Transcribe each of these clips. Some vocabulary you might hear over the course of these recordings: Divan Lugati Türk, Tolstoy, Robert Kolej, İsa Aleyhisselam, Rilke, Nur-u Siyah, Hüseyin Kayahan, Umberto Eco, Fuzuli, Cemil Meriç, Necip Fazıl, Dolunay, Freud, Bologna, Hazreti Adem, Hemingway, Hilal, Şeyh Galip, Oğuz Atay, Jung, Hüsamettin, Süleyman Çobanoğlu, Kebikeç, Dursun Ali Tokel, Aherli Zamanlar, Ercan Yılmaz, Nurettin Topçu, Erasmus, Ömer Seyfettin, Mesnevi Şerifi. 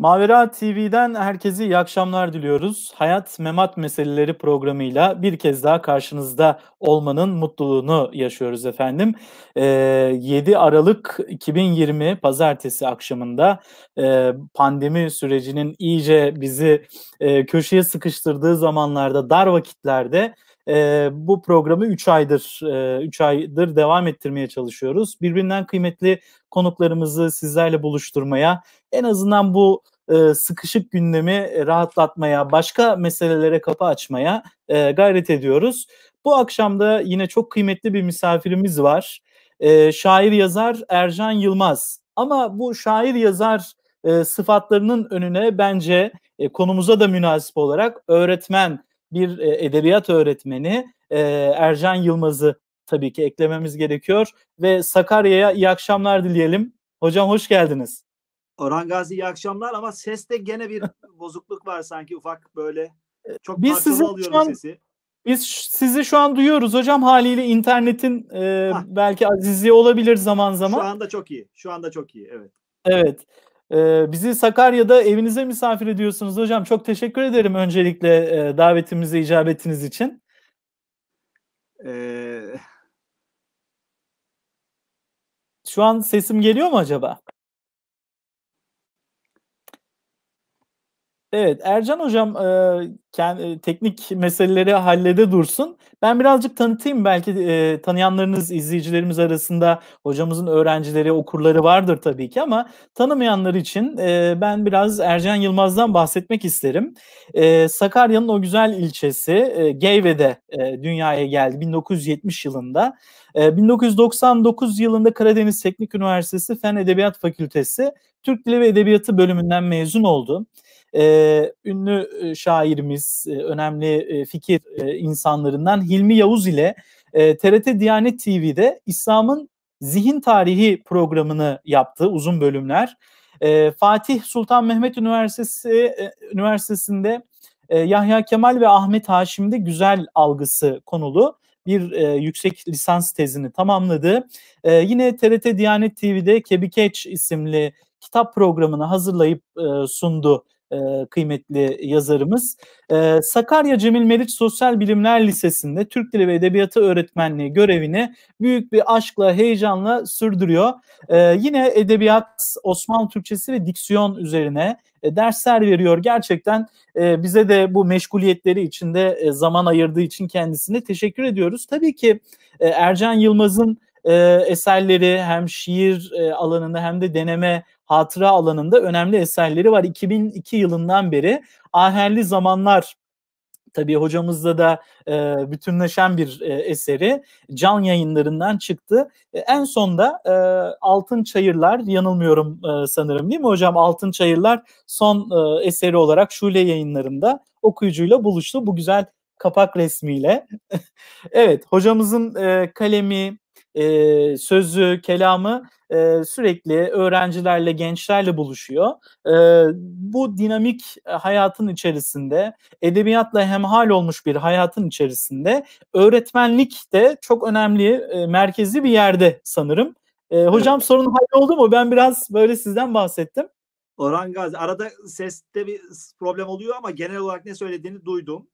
Mavera TV'den herkese iyi akşamlar diliyoruz. Hayat Memat Meseleleri programıyla bir kez daha karşınızda olmanın mutluluğunu yaşıyoruz efendim. 7 Aralık 2020 Pazartesi akşamında pandemi sürecinin iyice bizi köşeye sıkıştırdığı zamanlarda, dar vakitlerde bu programı 3 aydır devam ettirmeye çalışıyoruz. Birbirinden kıymetli konuklarımızı sizlerle buluşturmaya, en azından bu sıkışık gündemi rahatlatmaya, başka meselelere kapı açmaya gayret ediyoruz. Bu akşam da yine çok kıymetli bir misafirimiz var. Şair yazar Ercan Yılmaz. Ama bu şair yazar sıfatlarının önüne bence konumuza da münasip olarak öğretmen, bir edebiyat öğretmeni Ercan Yılmaz'ı tabii ki eklememiz gerekiyor ve Sakarya'ya iyi akşamlar dileyelim. Hocam hoş geldiniz. Orhan Gazi iyi akşamlar ama seste gene bir bozukluk var sanki, ufak böyle. Çok parçalı alıyorum sesi. Biz sizi şu an duyuyoruz hocam, haliyle internetin belki azizliği olabilir zaman zaman. Şu anda çok iyi. Şu anda çok iyi, evet. Evet. Bizi Sakarya'da evinize misafir ediyorsunuz hocam. Çok teşekkür ederim öncelikle davetimize icabetiniz için. Şu an sesim geliyor mu acaba? Evet, Ercan hocam teknik meseleleri hallede dursun. Ben birazcık tanıtayım, belki tanıyanlarınız, izleyicilerimiz arasında hocamızın öğrencileri, okurları vardır tabii ki, ama tanımayanlar için ben biraz Ercan Yılmaz'dan bahsetmek isterim. Sakarya'nın o güzel ilçesi Geyve'de dünyaya geldi 1970 yılında. 1999 yılında Karadeniz Teknik Üniversitesi Fen Edebiyat Fakültesi Türk Dili ve Edebiyatı bölümünden mezun oldu. Ünlü şairimiz, önemli fikir insanlarından Hilmi Yavuz ile TRT Diyanet TV'de İslam'ın Zihin Tarihi programını yaptı, uzun bölümler. Fatih Sultan Mehmet Üniversitesi'nde Yahya Kemal ve Ahmet Haşim'de güzel algısı konulu bir yüksek lisans tezini tamamladı. Yine TRT Diyanet TV'de Kebikeç isimli kitap programını hazırlayıp sundu kıymetli yazarımız. Sakarya Cemil Meriç Sosyal Bilimler Lisesi'nde Türk Dili ve Edebiyatı öğretmenliği görevini büyük bir aşkla, heyecanla sürdürüyor. Yine edebiyat, Osmanlı Türkçesi ve diksiyon üzerine dersler veriyor. Gerçekten bize de bu meşguliyetleri içinde zaman ayırdığı için kendisine teşekkür ediyoruz. Tabii ki Ercan Yılmaz'ın eserleri hem şiir alanında hem de deneme, hatıra alanında önemli eserleri var. 2002 yılından beri Aherli Zamanlar, tabii hocamızda da bütünleşen bir eseri, Can Yayınlarından çıktı. En son da Altın Çayırlar, yanılmıyorum sanırım değil mi hocam? Altın Çayırlar son eseri olarak Şule Yayınlarında okuyucuyla buluştu. Bu güzel kapak resmiyle. Evet, hocamızın kalemi, sözü, kelamı sürekli öğrencilerle, gençlerle buluşuyor. Bu dinamik hayatın içerisinde, edebiyatla hemhal olmuş bir hayatın içerisinde öğretmenlik de çok önemli, merkezi bir yerde sanırım. Hocam sorun halloldu mu? Ben biraz böyle sizden bahsettim. Orhan Gazi, arada seste bir problem oluyor ama genel olarak ne söylediğini duydum.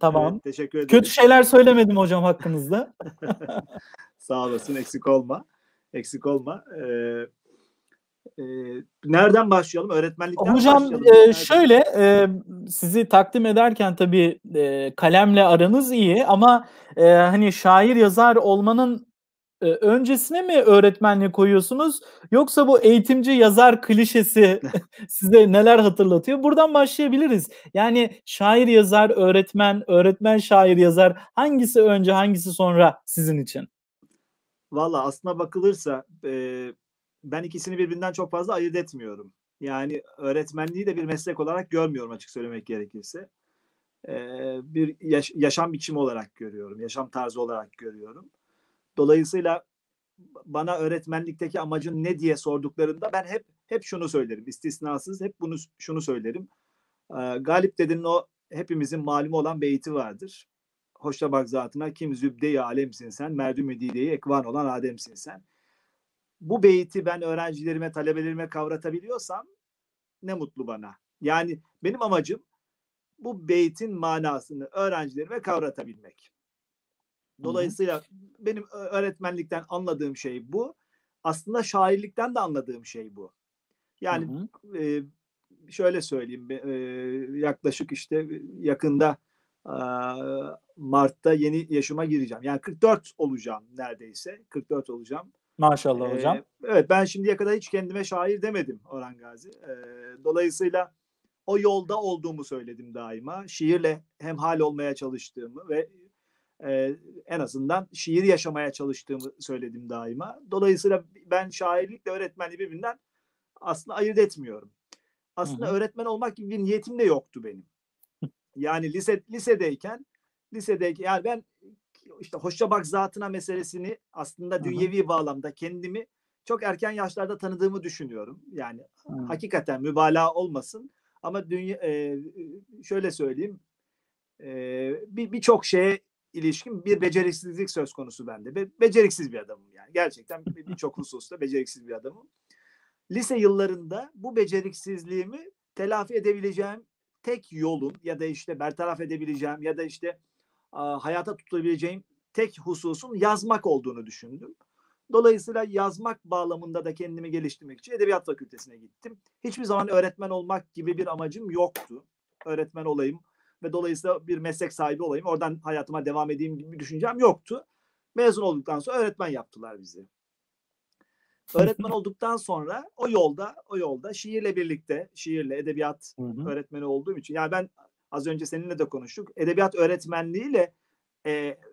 Tamam. Evet, teşekkür ederim. Kötü şeyler söylemedim hocam hakkınızda. Sağ olasın, eksik olma. Nereden başlayalım? Öğretmenlikten hocam, başlayalım. Şöyle, sizi takdim ederken tabii kalemle aranız iyi ama hani şair yazar olmanın öncesine mi öğretmenliği koyuyorsunuz? Yoksa bu eğitimci yazar klişesi size neler hatırlatıyor? Buradan başlayabiliriz. Yani şair yazar, öğretmen, öğretmen şair yazar, hangisi önce hangisi sonra sizin için? Valla aslına bakılırsa ben ikisini birbirinden çok fazla ayırt etmiyorum. Yani öğretmenliği de bir meslek olarak görmüyorum, açık söylemek gerekirse. Bir yaşam biçimi olarak görüyorum, yaşam tarzı olarak görüyorum. Dolayısıyla bana öğretmenlikteki amacın ne diye sorduklarında ben hep şunu söylerim, istisnasız hep şunu söylerim. Galip Dede'nin o hepimizin malumu olan beyti vardır. Hoşça bak zatına, kim zübde-i alemsin sen, merdüm-i dileği ekvan olan ademsin sen. Bu beyti ben öğrencilerime, talebelerime kavratabiliyorsam ne mutlu bana. Yani benim amacım bu beytin manasını öğrencilerime kavratabilmek. Dolayısıyla benim öğretmenlikten anladığım şey bu. Aslında şairlikten de anladığım şey bu. Yani şöyle söyleyeyim, yaklaşık işte yakında Mart'ta yeni yaşıma gireceğim. Yani 44 olacağım neredeyse. 44 olacağım. Maşallah hocam. Evet, ben şimdiye kadar hiç kendime şair demedim Orhan Gazi. Dolayısıyla o yolda olduğumu söyledim daima. Şiirle hemhal olmaya çalıştığımı ve en azından şiir yaşamaya çalıştığımı söyledim daima. Dolayısıyla ben şairlikle öğretmenliği birbirinden aslında ayırt etmiyorum. Aslında öğretmen olmak gibi bir niyetim de yoktu benim. Yani lisedeyken yani ben işte hoşça bak zatına meselesini aslında dünyevi bağlamda kendimi çok erken yaşlarda tanıdığımı düşünüyorum. Yani hakikaten mübalağa olmasın ama şöyle söyleyeyim, birçok şeye ilişkin bir beceriksizlik söz konusu bende. Beceriksiz bir adamım yani. Gerçekten birçok hususta beceriksiz bir adamım. Lise yıllarında bu beceriksizliğimi telafi edebileceğim tek yolum ya da işte bertaraf edebileceğim ya da işte hayata tutabileceğim tek hususun yazmak olduğunu düşündüm. Dolayısıyla yazmak bağlamında da kendimi geliştirmek için Edebiyat Fakültesi'ne gittim. Hiçbir zaman öğretmen olmak gibi bir amacım yoktu. Öğretmen olayım ve dolayısıyla bir meslek sahibi olayım, oradan hayatıma devam edeyim gibi bir düşüncem yoktu. Mezun olduktan sonra öğretmen yaptılar bizi. Öğretmen olduktan sonra o yolda şiirle birlikte, şiirle edebiyat öğretmeni olduğum için, yani ben az önce seninle de konuştuk, edebiyat öğretmenliğiyle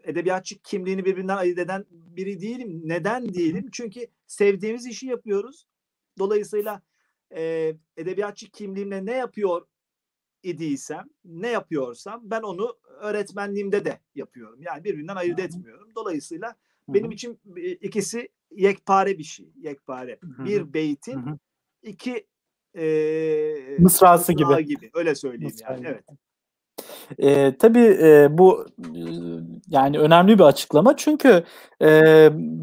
edebiyatçı kimliğini birbirinden ayırt eden biri değilim. Neden değilim? Çünkü sevdiğimiz işi yapıyoruz. Dolayısıyla edebiyatçı kimliğimle ne yapıyor idiysem, ne yapıyorsam ben onu öğretmenliğimde de yapıyorum. Yani birbirinden ayırt etmiyorum. Dolayısıyla benim için ikisi yekpare bir şey. Yekpare. Bir beytin iki mısrası gibi. Öyle söyleyeyim yani. Evet. Tabii bu yani önemli bir açıklama çünkü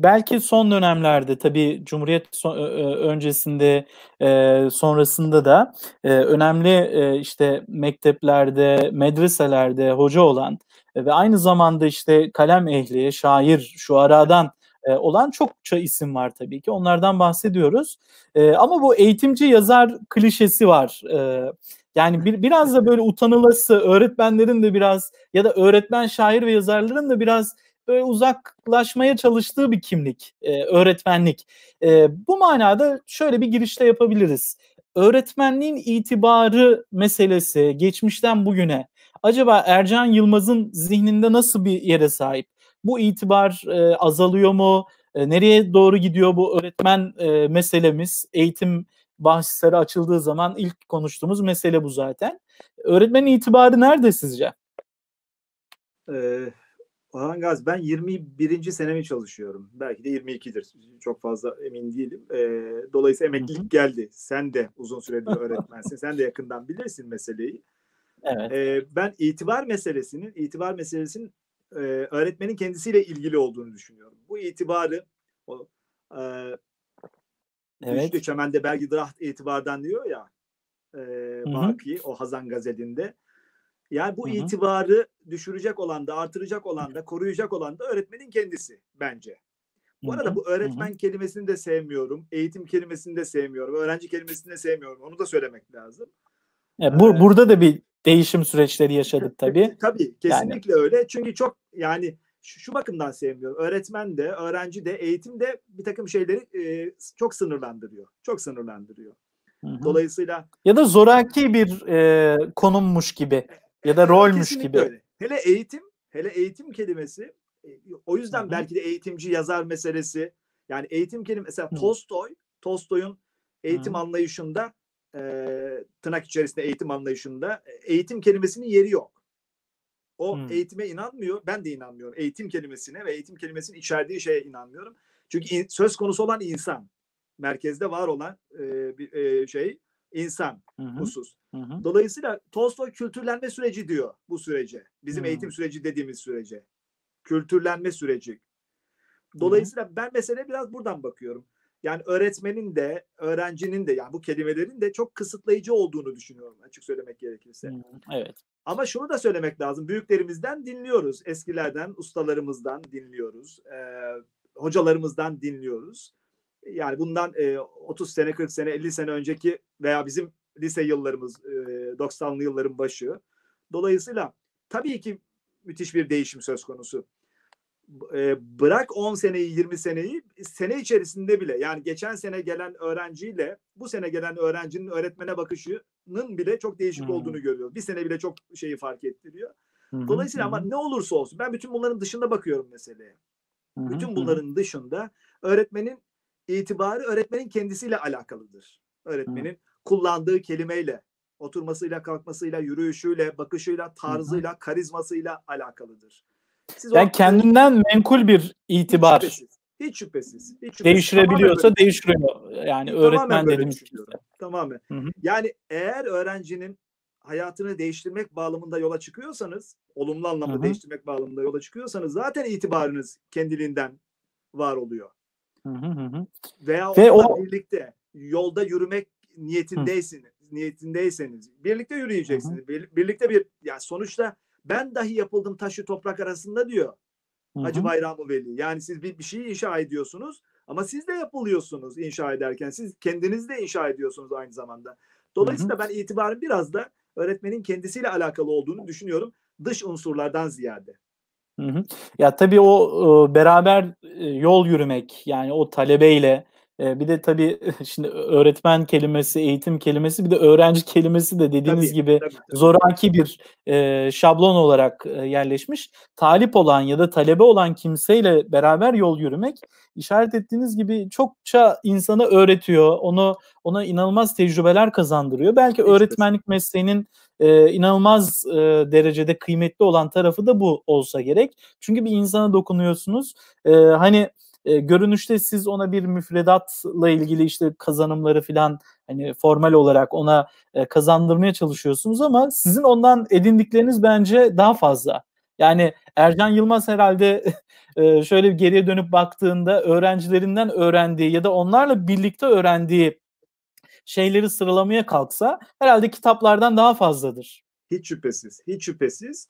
belki son dönemlerde tabii Cumhuriyet öncesinde sonrasında da önemli işte mekteplerde, medreselerde hoca olan ve aynı zamanda işte kalem ehli, şair, şuaradan olan çokça isim var tabii ki. Onlardan bahsediyoruz. Ama bu eğitimci yazar klişesi var. Yani biraz da böyle utanılası, öğretmenlerin de biraz ya da öğretmen şair ve yazarların da biraz böyle uzaklaşmaya çalıştığı bir kimlik, öğretmenlik. Bu manada şöyle bir girişte yapabiliriz. Öğretmenliğin itibarı meselesi geçmişten bugüne acaba Ercan Yılmaz'ın zihninde nasıl bir yere sahip? Bu itibar azalıyor mu? Nereye doğru gidiyor bu öğretmen meselemiz? Eğitim bahsleri açıldığı zaman ilk konuştuğumuz mesele bu zaten. Öğretmenin itibarı nerede sizce? Orhan Gazi, ben 21. senemi çalışıyorum. Belki de 22'dir. Çok fazla emin değilim. Dolayısıyla emeklilik geldi. Sen de uzun süredir öğretmensin. Sen de yakından bilirsin meseleyi. Evet. Ben itibar meselesinin öğretmenin kendisiyle ilgili olduğunu düşünüyorum. Bu itibarı Üçlü Çemende Belgi Draht itibardan diyor ya Baki, o Hazan Gazeli'nde. Yani bu itibarı düşürecek olan da, artıracak olan da, koruyacak olan da öğretmenin kendisi bence. Bu arada bu öğretmen kelimesini de sevmiyorum. Eğitim kelimesini de sevmiyorum. Öğrenci kelimesini de sevmiyorum. Onu da söylemek lazım. Yani burada da bir değişim süreçleri yaşadık tabii. Tabii kesinlikle yani. Öyle. Çünkü çok yani şu bakımdan sevmiyorum. Öğretmen de, öğrenci de, eğitim de bir takım şeyleri çok sınırlandırıyor. Çok sınırlandırıyor. Dolayısıyla ya da zoraki bir konummuş gibi ya da rolmüş gibi. Öyle. Hele eğitim kelimesi o yüzden belki de eğitimci yazar meselesi. Yani eğitim kelimesi mesela Tolstoy'un eğitim anlayışında tırnak içerisinde eğitim anlayışında eğitim kelimesinin yeri yok. O eğitime inanmıyor. Ben de inanmıyorum. Eğitim kelimesine ve eğitim kelimesinin içerdiği şeye inanmıyorum. Çünkü söz konusu olan insan. Merkezde var olan insan husus. Dolayısıyla Tolstoy kültürlenme süreci diyor bu sürece. Bizim eğitim süreci dediğimiz sürece. Kültürlenme süreci. Dolayısıyla ben meseleye biraz buradan bakıyorum. Yani öğretmenin de, öğrencinin de, yani bu kelimelerin de çok kısıtlayıcı olduğunu düşünüyorum açık söylemek gerekirse. Evet. Ama şunu da söylemek lazım. Büyüklerimizden dinliyoruz. Eskilerden, ustalarımızdan dinliyoruz. Hocalarımızdan dinliyoruz. Yani bundan 30 sene, 40 sene, 50 sene önceki veya bizim lise yıllarımız, 90'lı yılların başı. Dolayısıyla tabii ki müthiş bir değişim söz konusu. Bırak 10 seneyi, 20 seneyi, sene içerisinde bile, yani geçen sene gelen öğrenciyle bu sene gelen öğrencinin öğretmene bakışının bile çok değişik olduğunu görüyoruz. Bir sene bile çok şeyi fark ettiriyor. Dolayısıyla ama ne olursa olsun, ben bütün bunların dışında bakıyorum meseleye. Bütün bunların dışında öğretmenin itibarı öğretmenin kendisiyle alakalıdır. Öğretmenin kullandığı kelimeyle, oturmasıyla, kalkmasıyla, yürüyüşüyle, bakışıyla, tarzıyla, karizmasıyla alakalıdır. Yani kendimden menkul bir itibar. Hiç şüphesiz. Değiştirebiliyorsa değiştiriyor. Yani öğretmen dediğimiz gibi. Tamamen. Yani eğer öğrencinin hayatını değiştirmek bağlamında yola çıkıyorsanız, olumlu anlamda değiştirmek bağlamında yola çıkıyorsanız, zaten itibarınız kendiliğinden var oluyor. Ve onunla birlikte yolda yürümek niyetindeyseniz birlikte yürüyeceksiniz. Birlikte bir, yani sonuçta ben dahi yapıldım taşı toprak arasında diyor Hacı Bayram-ı Veli. Yani siz bir şeyi inşa ediyorsunuz ama siz de yapılıyorsunuz inşa ederken. Siz kendiniz de inşa ediyorsunuz aynı zamanda. Dolayısıyla ben itibarın biraz da öğretmenin kendisiyle alakalı olduğunu düşünüyorum. Dış unsurlardan ziyade. Ya tabii o beraber yol yürümek, yani o talebeyle, bir de tabii şimdi öğretmen kelimesi, eğitim kelimesi, bir de öğrenci kelimesi de dediğiniz gibi zoraki bir şablon olarak yerleşmiş. Talip olan ya da talebe olan kimseyle beraber yol yürümek, işaret ettiğiniz gibi çokça insana öğretiyor, ona inanılmaz tecrübeler kazandırıyor. Belki öğretmenlik mesleğinin inanılmaz derecede kıymetli olan tarafı da bu olsa gerek. Çünkü bir insana dokunuyorsunuz. Hani görünüşte siz ona bir müfredatla ilgili işte kazanımları falan hani formal olarak ona kazandırmaya çalışıyorsunuz ama sizin ondan edindikleriniz bence daha fazla. Yani Ercan Yılmaz herhalde şöyle geriye dönüp baktığında öğrencilerinden öğrendiği ya da onlarla birlikte öğrendiği şeyleri sıralamaya kalksa herhalde kitaplardan daha fazladır. Hiç şüphesiz, hiç şüphesiz.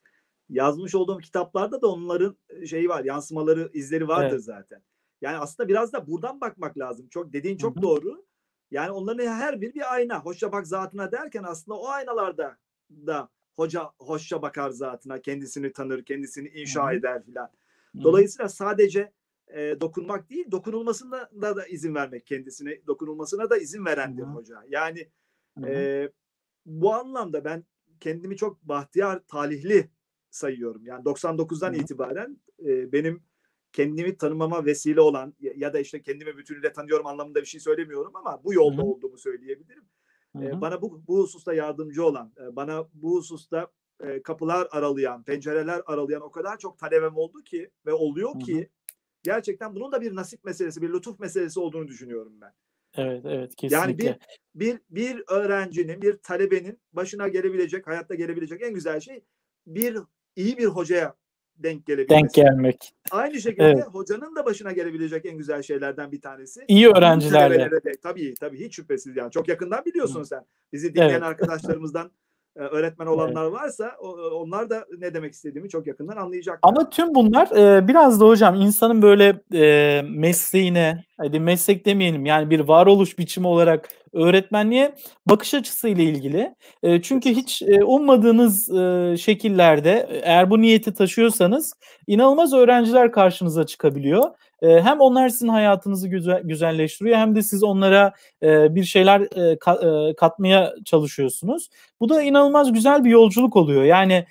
Yazmış olduğum kitaplarda da onların şeyi var, yansımaları, izleri vardır zaten. Yani aslında biraz da buradan bakmak lazım. Çok dediğin çok doğru. Yani onların her biri bir ayna. Hoşça bak zatına derken aslında o aynalarda da hoca hoşça bakar zatına, kendisini tanır, kendisini inşa eder filan. Dolayısıyla sadece dokunmak değil, dokunulmasına da izin vermek, kendisine dokunulmasına da izin verendir hoca. Yani bu anlamda ben kendimi çok bahtiyar, talihli sayıyorum. Yani 99'dan itibaren benim kendimi tanımama vesile olan ya da işte kendimi bütünüyle tanıyorum anlamında bir şey söylemiyorum ama bu yolda olduğumu söyleyebilirim. Bana bu hususta yardımcı olan, bana bu hususta kapılar aralayan, pencereler aralayan o kadar çok talebem oldu ki ve oluyor ki gerçekten bunun da bir nasip meselesi, bir lütuf meselesi olduğunu düşünüyorum ben. Evet, kesinlikle. Yani bir öğrencinin, bir talebenin başına gelebilecek, hayatta gelebilecek en güzel şey iyi bir hocaya denk gelmek. Aynı şekilde hocanın da başına gelebilecek en güzel şeylerden bir tanesi. İyi öğrencilerle. Tabii hiç şüphesiz yani. Çok yakından biliyorsun sen. Bizi dinleyen arkadaşlarımızdan öğretmen olanlar varsa onlar da ne demek istediğimi çok yakından anlayacak. Ama tüm bunlar biraz da hocam insanın böyle mesleğine, hadi meslek demeyelim yani bir varoluş biçimi olarak öğretmenliğe bakış açısıyla ilgili. Çünkü hiç ummadığınız şekillerde eğer bu niyeti taşıyorsanız inanılmaz öğrenciler karşınıza çıkabiliyor. Hem onlar sizin hayatınızı güzelleştiriyor hem de siz onlara bir şeyler katmaya çalışıyorsunuz. Bu da inanılmaz güzel bir yolculuk oluyor. Yani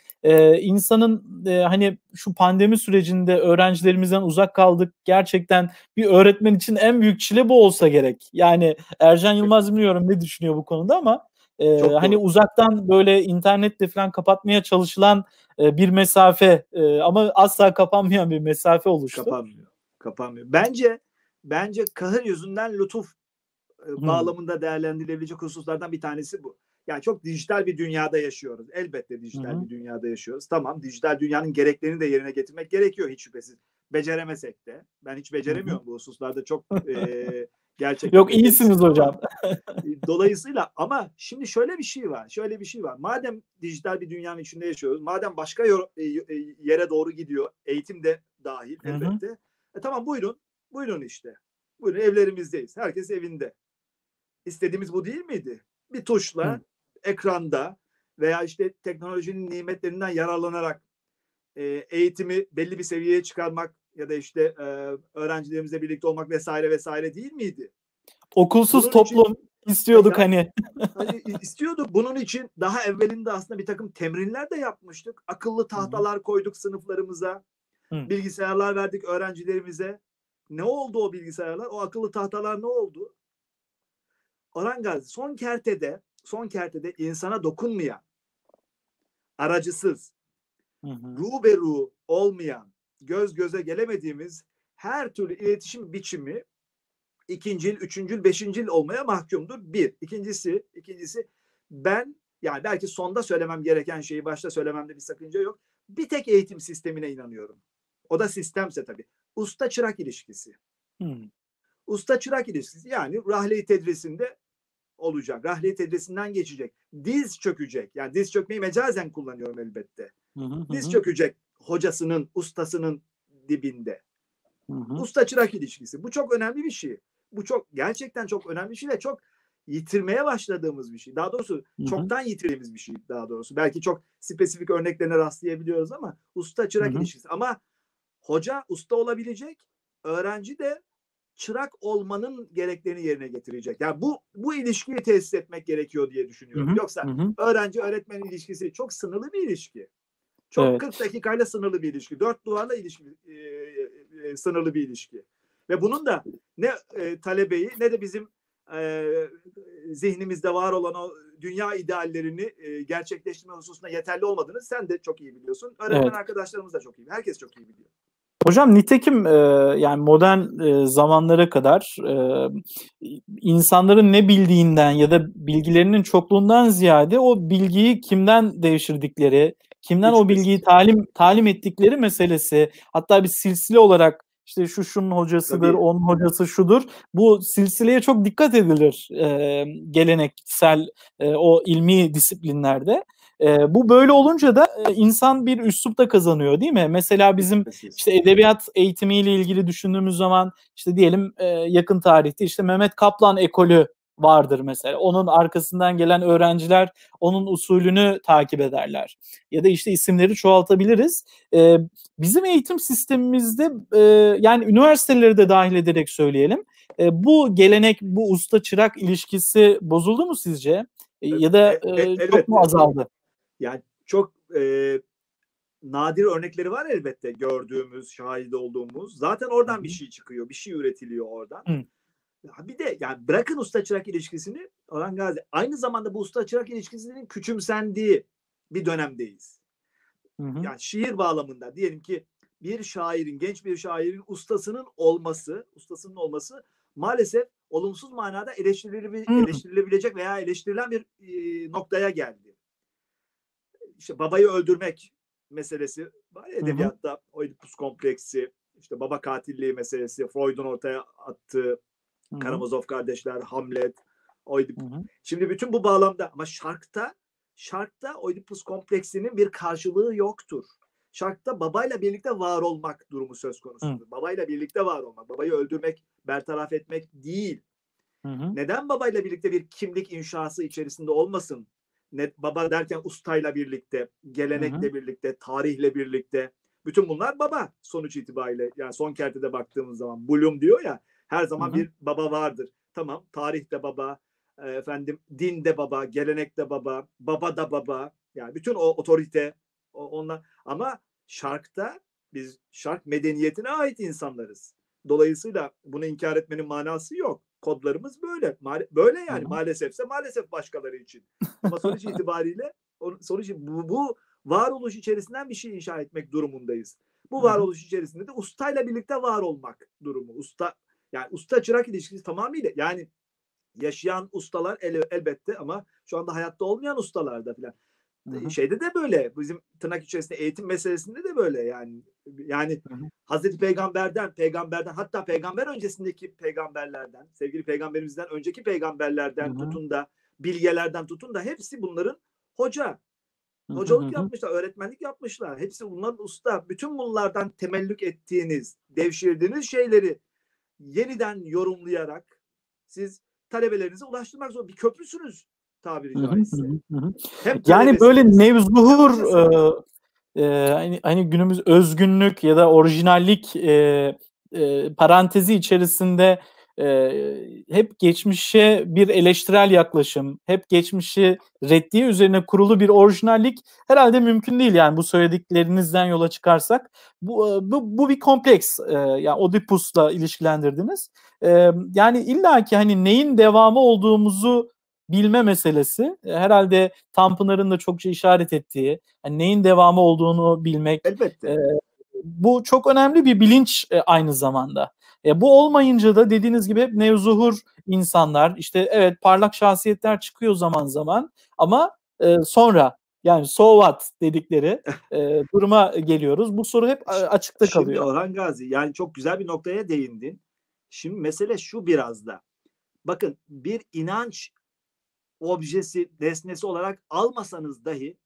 insanın hani şu pandemi sürecinde öğrencilerimizden uzak kaldık. Gerçekten bir öğretmen için en büyük çile bu olsa gerek. Yani Ercan Yılmaz bilmiyorum ne düşünüyor bu konuda ama hani uzaktan böyle internetle falan kapatmaya çalışılan bir mesafe ama asla kapanmayan bir mesafe oluştu. Kapanmıyor. Bence kahır yüzünden lütuf bağlamında değerlendirilebilecek hususlardan bir tanesi bu. Yani çok dijital bir dünyada yaşıyoruz. Elbette dijital bir dünyada yaşıyoruz. Tamam, dijital dünyanın gereklerini de yerine getirmek gerekiyor hiç şüphesiz. Beceremesek de. Ben hiç beceremiyorum bu hususlarda. Çok Gerçekten. Yok iyisiniz hocam. Dolayısıyla ama şimdi şöyle bir şey var. Şöyle bir şey var. Madem dijital bir dünyanın içinde yaşıyoruz. Madem başka yere doğru gidiyor. Eğitim de dahil elbette. Tamam buyurun. Buyurun işte. Buyurun evlerimizdeyiz. Herkes evinde. İstediğimiz bu değil miydi? Bir tuşla ekranda veya işte teknolojinin nimetlerinden yararlanarak eğitimi belli bir seviyeye çıkarmak ya da işte öğrencilerimizle birlikte olmak vesaire vesaire değil miydi? Okulsuz toplum istiyorduk hani. İstiyorduk. Bunun için daha evvelinde aslında bir takım temrinler de yapmıştık. Akıllı tahtalar koyduk sınıflarımıza. Bilgisayarlar verdik öğrencilerimize. Ne oldu o bilgisayarlar? O akıllı tahtalar ne oldu? Orangaz son kertede insana dokunmayan, aracısız, ruberu olmayan, göz göze gelemediğimiz her türlü iletişim biçimi ikincil, üçüncül, beşincil olmaya mahkumdur. Bir. İkincisi ben yani belki sonda söylemem gereken şeyi başta söylememde bir sakınca yok. Bir tek eğitim sistemine inanıyorum. O da sistemse tabii. Usta çırak ilişkisi. Usta çırak ilişkisi yani rahle-i tedrisinde olacak. Rahle-i tedrisinden geçecek. Diz çökecek. Yani diz çökmeyi mecazen kullanıyorum elbette. Diz çökecek hocasının, ustasının dibinde. Usta çırak ilişkisi. Bu çok önemli bir şey. Bu çok gerçekten çok önemli bir şey ve çok yitirmeye başladığımız bir şey. Daha doğrusu çoktan yitirdiğimiz bir şey daha doğrusu. Belki çok spesifik örneklerine rastlayabiliyoruz ama usta çırak ilişkisi. Ama hoca usta olabilecek, öğrenci de çırak olmanın gereklerini yerine getirecek. Yani bu ilişkiyi tesis etmek gerekiyor diye düşünüyorum. Yoksa öğrenci-öğretmen ilişkisi çok sınırlı bir ilişki. Çok 40 dakikayla sınırlı bir ilişki. 4 duvarla sınırlı bir ilişki. Ve bunun da ne talebeyi ne de bizim zihnimizde var olan o dünya ideallerini gerçekleştirme hususunda yeterli olmadığını sen de çok iyi biliyorsun. Öğretmen arkadaşlarımız da çok iyi. Herkes çok iyi biliyor. Hocam nitekim yani modern zamanlara kadar insanların ne bildiğinden ya da bilgilerinin çokluğundan ziyade o bilgiyi kimden devşirdikleri, kimden o bilgiyi talim ettikleri meselesi, hatta bir silsile olarak işte şu şunun hocasıdır, onun hocası şudur. Bu silsileye çok dikkat edilir geleneksel o ilmi disiplinlerde. Bu böyle olunca da insan bir üslup da kazanıyor değil mi? Mesela bizim işte edebiyat eğitimiyle ilgili düşündüğümüz zaman işte diyelim yakın tarihte işte Mehmet Kaplan ekolü vardır mesela. Onun arkasından gelen öğrenciler onun usulünü takip ederler. Ya da işte isimleri çoğaltabiliriz. Bizim eğitim sistemimizde yani üniversiteleri de dahil ederek söyleyelim. Bu gelenek, bu usta-çırak ilişkisi bozuldu mu sizce? Ya da çok mu azaldı? Yani çok nadir örnekleri var elbette gördüğümüz, şahit olduğumuz. Zaten oradan bir şey çıkıyor, bir şey üretiliyor oradan. Bir de yani bırakın usta çırak ilişkisini Orhan Gazi. Aynı zamanda bu usta çırak ilişkisinin küçümsendiği bir dönemdeyiz. Yani şiir bağlamında diyelim ki bir şairin, genç bir şairin ustasının olması maalesef olumsuz manada eleştirilebilecek veya eleştirilen bir noktaya geldi. İşte babayı öldürmek meselesi var ya, edebiyatta Oedipus kompleksi, işte baba katilliği meselesi, Freud'un ortaya attığı Karamazov kardeşler, Hamlet, Oedipus. Şimdi bütün bu bağlamda ama şarkta Oedipus kompleksinin bir karşılığı yoktur. Şarkta babayla birlikte var olmak durumu söz konusudur. Babayla birlikte var olmak, babayı öldürmek, bertaraf etmek değil. Neden babayla birlikte bir kimlik inşası içerisinde olmasın? Baba derken ustayla birlikte, gelenekle birlikte, tarihle birlikte. Bütün bunlar baba sonuç itibariyle. Yani son kertede baktığımız zaman Bloom diyor ya, her zaman bir baba vardır. Tamam, tarihte baba, dinde baba, gelenekte baba, baba da baba. Yani bütün o otorite onlar. Ama şarkta biz şark medeniyetine ait insanlarız. Dolayısıyla bunu inkar etmenin manası yok. Kodlarımız böyle. Böyle yani maalesefse maalesef başkaları için. Ama sonuç itibariyle bu varoluş içerisinden bir şey inşa etmek durumundayız. Bu varoluş içerisinde de ustayla birlikte var olmak durumu. Yani usta çırak ilişkisi tamamıyla yani yaşayan ustalar elbette ama şu anda hayatta olmayan ustalar da filan. Şeyde de böyle, bizim tırnak içerisinde eğitim meselesinde de böyle yani Yani Hazreti Peygamber'den hatta peygamber öncesindeki peygamberlerden, sevgili peygamberimizden önceki peygamberlerden tutun da bilgelerden tutun da hepsi bunların hoca. Hocalık yapmışlar, öğretmenlik yapmışlar. Hepsi bunların usta. Bütün bunlardan temellük ettiğiniz, devşirdiğiniz şeyleri yeniden yorumlayarak siz talebelerinize ulaştırmak zorunda. Bir köprüsünüz tabiri caizse. Yani böyle nevzuhur hani günümüz özgünlük ya da orijinallik parantezi içerisinde hep geçmişe bir eleştirel yaklaşım, hep geçmişi reddiye üzerine kurulu bir orijinallik herhalde mümkün değil. Yani bu söylediklerinizden yola çıkarsak bu bir kompleks. Yani Oedipus'la ilişkilendirdiniz. Yani illaki hani neyin devamı olduğumuzu bilme meselesi, herhalde Tanpınar'ın da çokça işaret ettiği, yani neyin devamı olduğunu bilmek. Elbette. Bu çok önemli bir bilinç aynı zamanda. Bu olmayınca da dediğiniz gibi hep nevzuhur insanlar, işte evet parlak şahsiyetler çıkıyor zaman zaman ama sonra yani so what dedikleri duruma geliyoruz. Bu soru hep açıkta kalıyor. Şimdi Orhan Gazi, yani çok güzel bir noktaya değindin. Şimdi mesele şu biraz da. Bakın, bir inanç objesi, nesnesi olarak almasanız dahi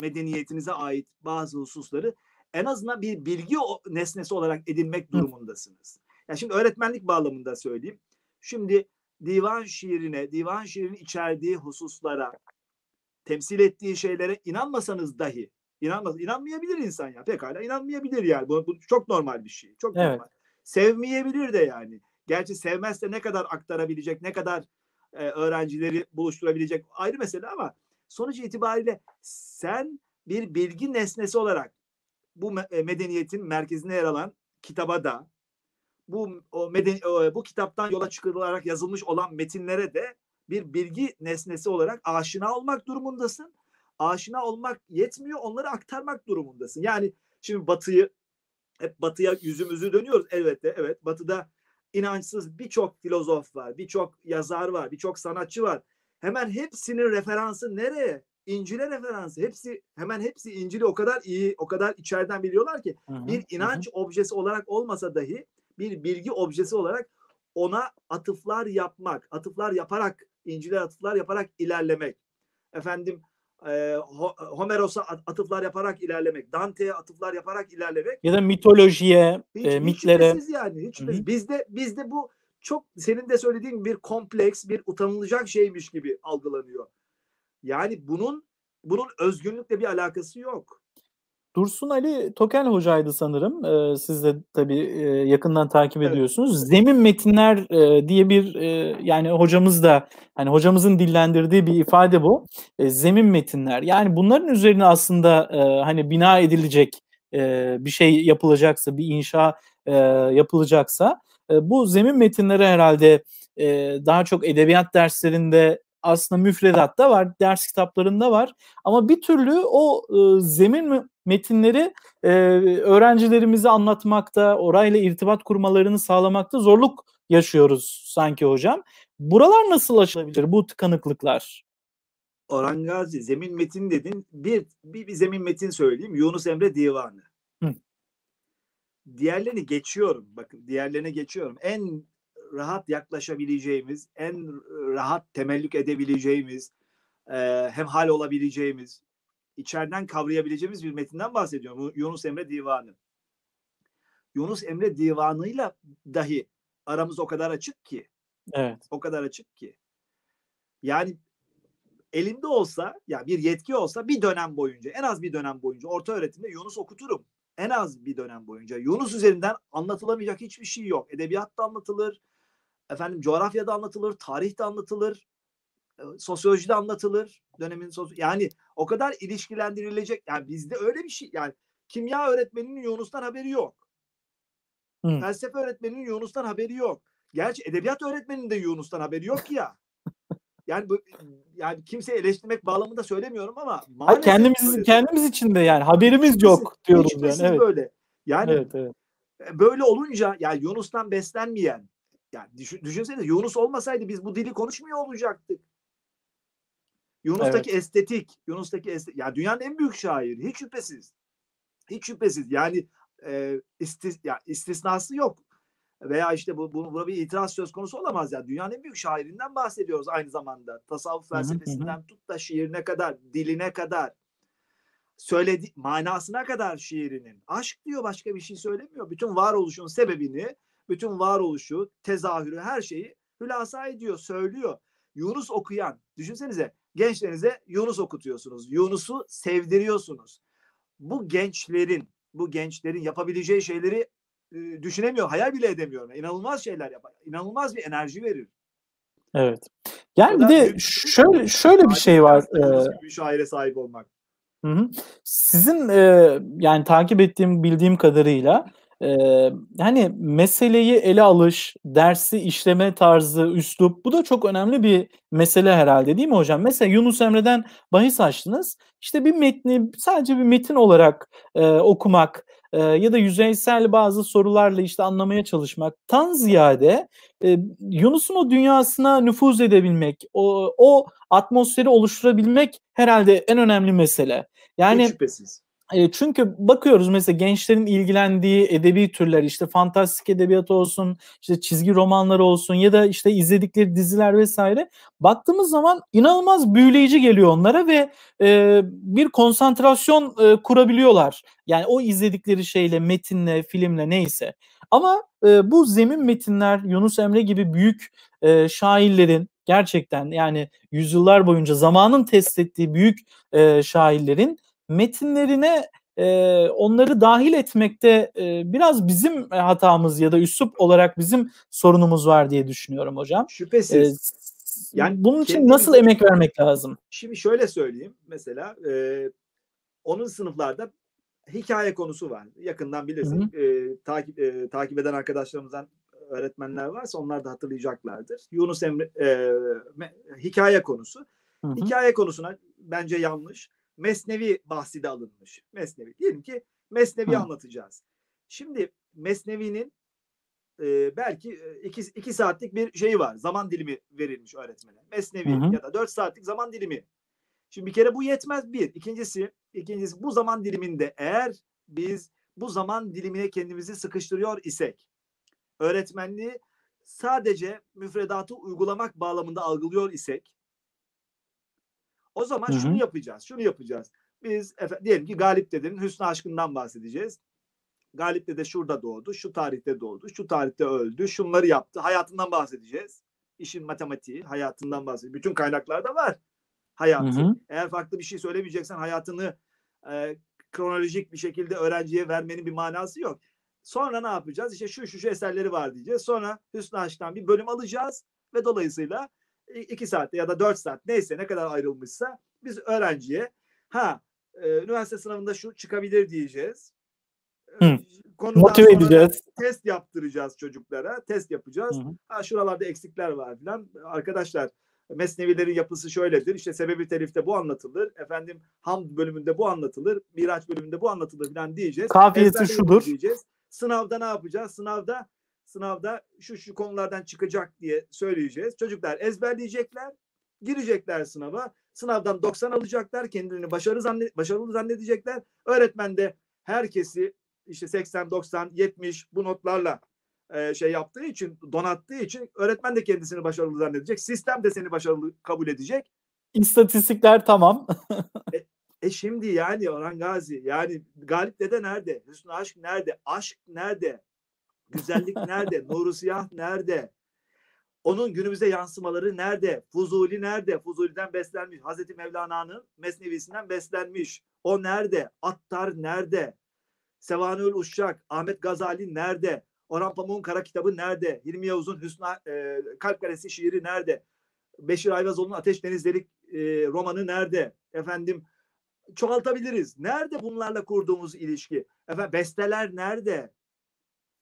medeniyetinize ait bazı hususları en azından bir bilgi nesnesi olarak edinmek durumundasınız. Yani şimdi öğretmenlik bağlamında söyleyeyim. Şimdi divan şiirine, divan şiirinin içerdiği hususlara, temsil ettiği şeylere inanmasanız dahi, inanmayabilir insan ya. Pekala inanmayabilir yani. Bu çok normal bir şey. Çok normal. Sevmeyebilir de yani. Gerçi sevmezse ne kadar aktarabilecek, ne kadar öğrencileri buluşturabilecek ayrı mesele ama sonuç itibariyle sen bir bilgi nesnesi olarak bu medeniyetin merkezine yer alan kitaba da, bu kitaptan yola çıkılarak yazılmış olan metinlere de bir bilgi nesnesi olarak aşina olmak durumundasın. Aşina olmak yetmiyor, onları aktarmak durumundasın. Yani şimdi batıya yüzümüzü dönüyoruz elbette. Evet, batıda inançsız birçok filozof var, birçok yazar var, birçok sanatçı var. Hemen hepsinin referansı nereye? İncil'e referansı. Hemen hepsi İncil'i o kadar iyi, o kadar içeriden biliyorlar ki bir inanç objesi olarak olmasa dahi bir bilgi objesi olarak ona atıflar yapmak, atıflar yaparak, İncil'e atıflar yaparak ilerlemek. Efendim Homeros'a atıflar yaparak ilerlemek, Dante'ye atıflar yaparak ilerlemek ya da mitolojiye, mitlere. Yani hiç bizde bu çok, senin de söylediğin, bir kompleks, bir utanılacak şeymiş gibi algılanıyor. Yani bunun özgünlükle bir alakası yok. Dursun Ali Tokel hocaydı sanırım. Siz de tabii yakından takip ediyorsunuz. Zemin metinler diye bir yani hocamız da, hani hocamızın dillendirdiği bir ifade bu. Zemin metinler. Yani bunların üzerine aslında hani bina edilecek bir şey yapılacaksa, bir inşa yapılacaksa bu zemin metinleri herhalde daha çok edebiyat derslerinde, aslında müfredatta var, ders kitaplarında var ama bir türlü o zemin metinleri öğrencilerimize anlatmakta, orayla irtibat kurmalarını sağlamakta zorluk yaşıyoruz sanki hocam. Buralar nasıl aşılabilir, bu tıkanıklıklar? Orhan Gazi, zemin metin dedin, bir zemin metin söyleyeyim. Yunus Emre Divanı. Diğerlerini geçiyorum, bakın diğerlerine geçiyorum. En rahat yaklaşabileceğimiz, en rahat temellük edebileceğimiz, hemhal olabileceğimiz, içeriden kavrayabileceğimiz bir metinden bahsediyorum. Yunus Emre Divanı. Yunus Emre Divanı'yla dahi aramız o kadar açık ki. Evet. O kadar açık ki. Yani elimde olsa, ya bir yetki olsa bir dönem boyunca, en az bir dönem boyunca orta öğretimde Yunus okuturum. En az bir dönem boyunca. Yunus üzerinden anlatılamayacak hiçbir şey yok. Edebiyatta anlatılır. Efendim coğrafyada anlatılır, tarihte anlatılır, sosyolojide anlatılır, dönemin yani o kadar ilişkilendirilecek, yani bizde öyle bir şey, yani kimya öğretmeninin Yunus'tan haberi yok. Felsefe öğretmeninin Yunus'tan haberi yok. Gerçi edebiyat öğretmeninin de Yunus'tan haberi yok ya. Yani bu, yani kimseyi eleştirmek bağlamında söylemiyorum ama kendimiz için de yani haberimiz yok diyoruz yani. Evet. Böyle. Yani evet. Böyle olunca yani Yunus'tan beslenmeyen, yani düşünsenize Yunus olmasaydı biz bu dili konuşmuyor olacaktık. Yunus'taki estetik, ya dünyanın en büyük şairi hiç şüphesiz. Yani istisnası yok. Veya işte buna bir itiraz söz konusu olamaz ya. Dünyanın en büyük şairinden bahsediyoruz aynı zamanda. Tasavvuf felsefesinden tut da şiirine kadar, diline kadar, söylediği manasına kadar şiirinin. Aşk diyor, başka bir şey söylemiyor. Bütün varoluşun sebebini, bütün varoluşu, tezahürü, her şeyi hülasa ediyor, söylüyor. Yunus okuyan, düşünsenize gençlerinize Yunus okutuyorsunuz. Yunus'u sevdiriyorsunuz. Bu gençlerin yapabileceği şeyleri düşünemiyor, hayal bile edemiyor. İnanılmaz şeyler yapar. İnanılmaz bir enerji verir. Evet. Yani bir de şöyle bir şey var. Bir şaire sahip olmak. Hı hı. Sizin yani takip ettiğim, bildiğim kadarıyla hani meseleyi ele alış, dersi işleme tarzı, üslup, bu da çok önemli bir mesele herhalde, değil mi hocam? Mesela Yunus Emre'den bahis açtınız. İşte bir metni sadece bir metin olarak okumak ya da yüzeysel bazı sorularla işte anlamaya çalışmaktan ziyade Yunus'un o dünyasına nüfuz edebilmek, o atmosferi oluşturabilmek herhalde en önemli mesele. Yani hiç şüphesiz. Çünkü bakıyoruz mesela gençlerin ilgilendiği edebi türler, işte fantastik edebiyat olsun, işte çizgi romanları olsun ya da işte izledikleri diziler vesaire, baktığımız zaman inanılmaz büyüleyici geliyor onlara ve bir konsantrasyon kurabiliyorlar. Yani o izledikleri şeyle, metinle, filmle, neyse. Ama bu zemin metinler, Yunus Emre gibi büyük şairlerin, gerçekten yani yüzyıllar boyunca zamanın test ettiği büyük şairlerin metinlerine onları dahil etmekte biraz bizim hatamız ya da üslup olarak bizim sorunumuz var diye düşünüyorum hocam. Şüphesiz. Yani bunun için nasıl emek vermek lazım? Şimdi şöyle söyleyeyim. Mesela 10. sınıflarda hikaye konusu var. Yakından bilirsin. Takip eden arkadaşlarımızdan öğretmenler varsa onlar da hatırlayacaklardır. Yunus Emre hikaye konusu. Hı-hı. Hikaye konusuna bence yanlış. Mesnevi bahsi de alınmış. Mesnevi. Diyelim ki Mesnevi'yi anlatacağız. Şimdi Mesnevi'nin belki 2 saatlik bir şeyi var. Zaman dilimi verilmiş öğretmene. Mesnevi ya da 4 saatlik zaman dilimi. Şimdi bir kere bu yetmez bir. İkincisi bu zaman diliminde eğer biz bu zaman dilimine kendimizi sıkıştırıyor isek, öğretmenliği sadece müfredatı uygulamak bağlamında algılıyor isek, o zaman şunu yapacağız. Biz diyelim ki Galip Dede'nin Hüsn ü Aşk'ından bahsedeceğiz. Galip Dede şurada doğdu, şu tarihte doğdu, şu tarihte öldü, şunları yaptı. Hayatından bahsedeceğiz. İşin matematiği, hayatından bahsedeceğiz. Bütün kaynaklarda var hayatı. Hı hı. Eğer farklı bir şey söylemeyeceksen hayatını kronolojik bir şekilde öğrenciye vermenin bir manası yok. Sonra ne yapacağız? İşte şu eserleri var diyeceğiz. Sonra Hüsn ü Aşk'tan bir bölüm alacağız ve dolayısıyla 2 saatte ya da 4 saat neyse ne kadar ayrılmışsa biz öğrenciye üniversite sınavında şu çıkabilir diyeceğiz. Motive edeceğiz. Test yaptıracağız çocuklara. Test yapacağız. Şuralarda eksikler var filan. Arkadaşlar mesnevilerin yapısı şöyledir. İşte sebebi telifte bu anlatılır. Efendim hamd bölümünde bu anlatılır. Miraç bölümünde bu anlatılır filan diyeceğiz. Kafiyesi şudur. Diyeceğiz. Sınavda ne yapacağız? Sınavda şu konulardan çıkacak diye söyleyeceğiz. Çocuklar ezberleyecekler, girecekler sınava. Sınavdan 90 alacaklar, kendilerini başarılı zannedecekler. Öğretmen de herkesi işte 80, 90, 70 bu notlarla donattığı için öğretmen de kendisini başarılı zannedecek. Sistem de seni başarılı kabul edecek. İstatistikler tamam. Şimdi yani Orhan Gazi, yani Galip Dede nerede? Hüsn ü Aşk nerede? Aşk nerede? Güzellik nerede? Nuru Siyah nerede? Onun günümüze yansımaları nerede? Fuzuli nerede? Fuzuli'den beslenmiş. Hazreti Mevlana'nın Mesnevisinden beslenmiş. O nerede? Attar nerede? Sevanül Uşşak, Ahmet Gazali nerede? Orhan Pamuk'un Kara Kitabı nerede? Hilmi Yavuz'un Hüsna Kalp Kalesi şiiri nerede? Beşir Ayvazoğlu'nun Ateş Deniz Delik romanı nerede? Efendim çoğaltabiliriz. Nerede bunlarla kurduğumuz ilişki? Efendim besteler nerede?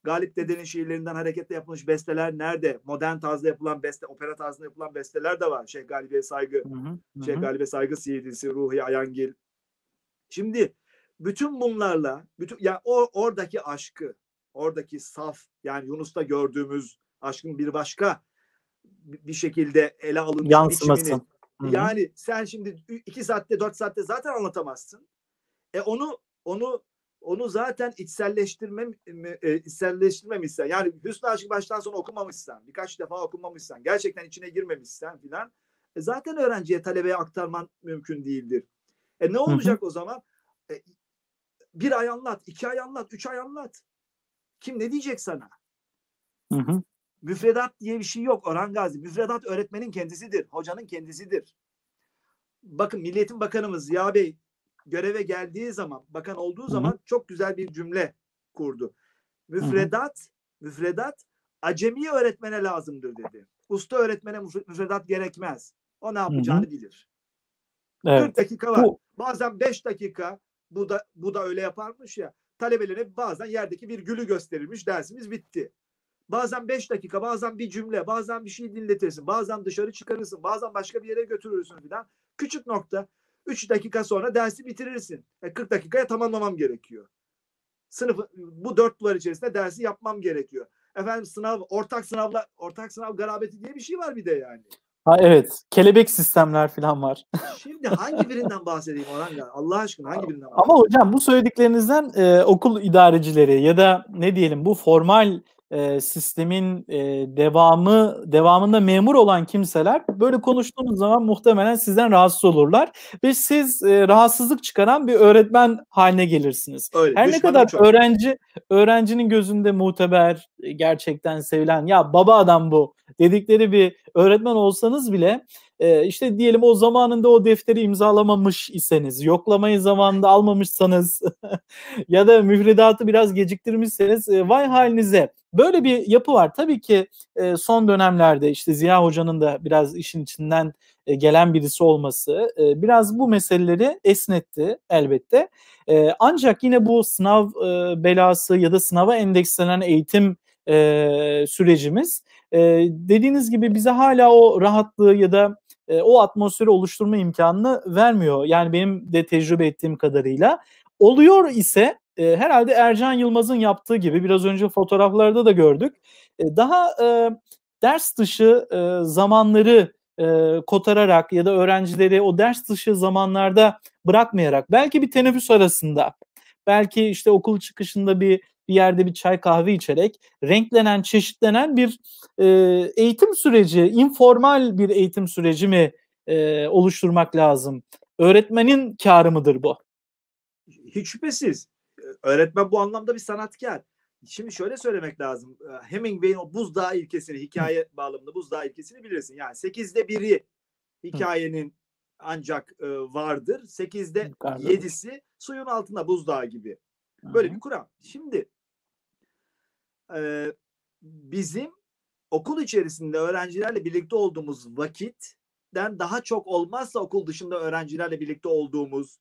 Galip Dede'nin şiirlerinden hareketle yapılmış besteler nerede? Modern tarzda yapılan beste, opera tarzında yapılan besteler de var. Şeyh Galip'e saygı, Şeyh Galip'e saygı CD'si, Ruhi Ayangil. Şimdi bütün bunlarla, oradaki aşkı, oradaki saf, yani Yunus'ta gördüğümüz aşkın bir başka bir şekilde ele alınmış yansıması. Yani sen şimdi 2 saatte, 4 saatte zaten anlatamazsın. Onu onu zaten içselleştirmemişsen, yani Hüsn ü Aşk'ı baştan sona okumamışsan, birkaç defa okumamışsan, gerçekten içine girmemişsen filan, zaten öğrenciye, talebeye aktarman mümkün değildir. Ne olacak o zaman? Bir ay anlat, iki ay anlat, üç ay anlat. Kim ne diyecek sana? Müfredat diye bir şey yok Orhan Gazi. Müfredat öğretmenin kendisidir, hocanın kendisidir. Bakın Milli Eğitim Bakanımız Ziya Bey göreve geldiği zaman, bakan olduğu zaman çok güzel bir cümle kurdu. Müfredat acemi öğretmene lazımdır dedi. Usta öğretmene müfredat gerekmez. O ne yapacağını bilir. Evet. 40 dakika var. Bazen 5 dakika. Bu da öyle yaparmış ya. Talebelere bazen yerdeki bir gülü gösterilmiş, dersimiz bitti. Bazen 5 dakika, bazen bir cümle, bazen bir şey dinletirsin, bazen dışarı çıkarırsın, bazen başka bir yere götürürsün filan. Küçük nokta. 3 dakika sonra dersi bitirirsin. 40 dakikaya tamamlamam gerekiyor. Bu 4 duvar içerisinde dersi yapmam gerekiyor. Efendim sınav, ortak sınav garabeti diye bir şey var bir de yani. Ha evet, kelebek sistemler falan var. Şimdi hangi birinden bahsedeyim Orhan? Allah aşkına hangi birinden bahsedeyim? Ama hocam bu söylediklerinizden okul idarecileri ya da ne diyelim bu formal sistemin devamında memur olan kimseler böyle konuştuğunuz zaman muhtemelen sizden rahatsız olurlar ve siz rahatsızlık çıkaran bir öğretmen haline gelirsiniz. Öyle, her ne kadar öğrencinin gözünde muteber, gerçekten sevilen, ya baba adam bu dedikleri bir öğretmen olsanız bile işte diyelim o zamanında o defteri imzalamamış iseniz, yoklamayı zamanında almamışsanız ya da müfredatı biraz geciktirmişseniz vay halinize. Böyle bir yapı var. Tabii ki son dönemlerde işte Ziya Hoca'nın da biraz işin içinden gelen birisi olması biraz bu meseleleri esnetti elbette. Ancak yine bu sınav belası ya da sınava endekslenen eğitim sürecimiz dediğiniz gibi bize hala o rahatlığı ya da o atmosferi oluşturma imkanını vermiyor. Yani benim de tecrübe ettiğim kadarıyla oluyor ise herhalde Ercan Yılmaz'ın yaptığı gibi biraz önce fotoğraflarda da gördük. Daha ders dışı zamanları kotararak ya da öğrencileri o ders dışı zamanlarda bırakmayarak, belki bir teneffüs arasında, belki işte okul çıkışında bir yerde bir çay kahve içerek renklenen, çeşitlenen bir eğitim süreci, informal bir eğitim süreci mi oluşturmak lazım? Öğretmenin kârı mıdır bu? Hiç şüphesiz. Öğretmen bu anlamda bir sanatkar. Şimdi şöyle söylemek lazım. Hemingway'in o buzdağı ilkesini, hikaye bağlamında buzdağı ilkesini bilirsin. Yani 8'de biri hikayenin ancak vardır. 8'de 7'si suyun altında, buzdağı gibi. Böyle bir kuram. Şimdi bizim okul içerisinde öğrencilerle birlikte olduğumuz vakitten daha çok, olmazsa okul dışında öğrencilerle birlikte olduğumuz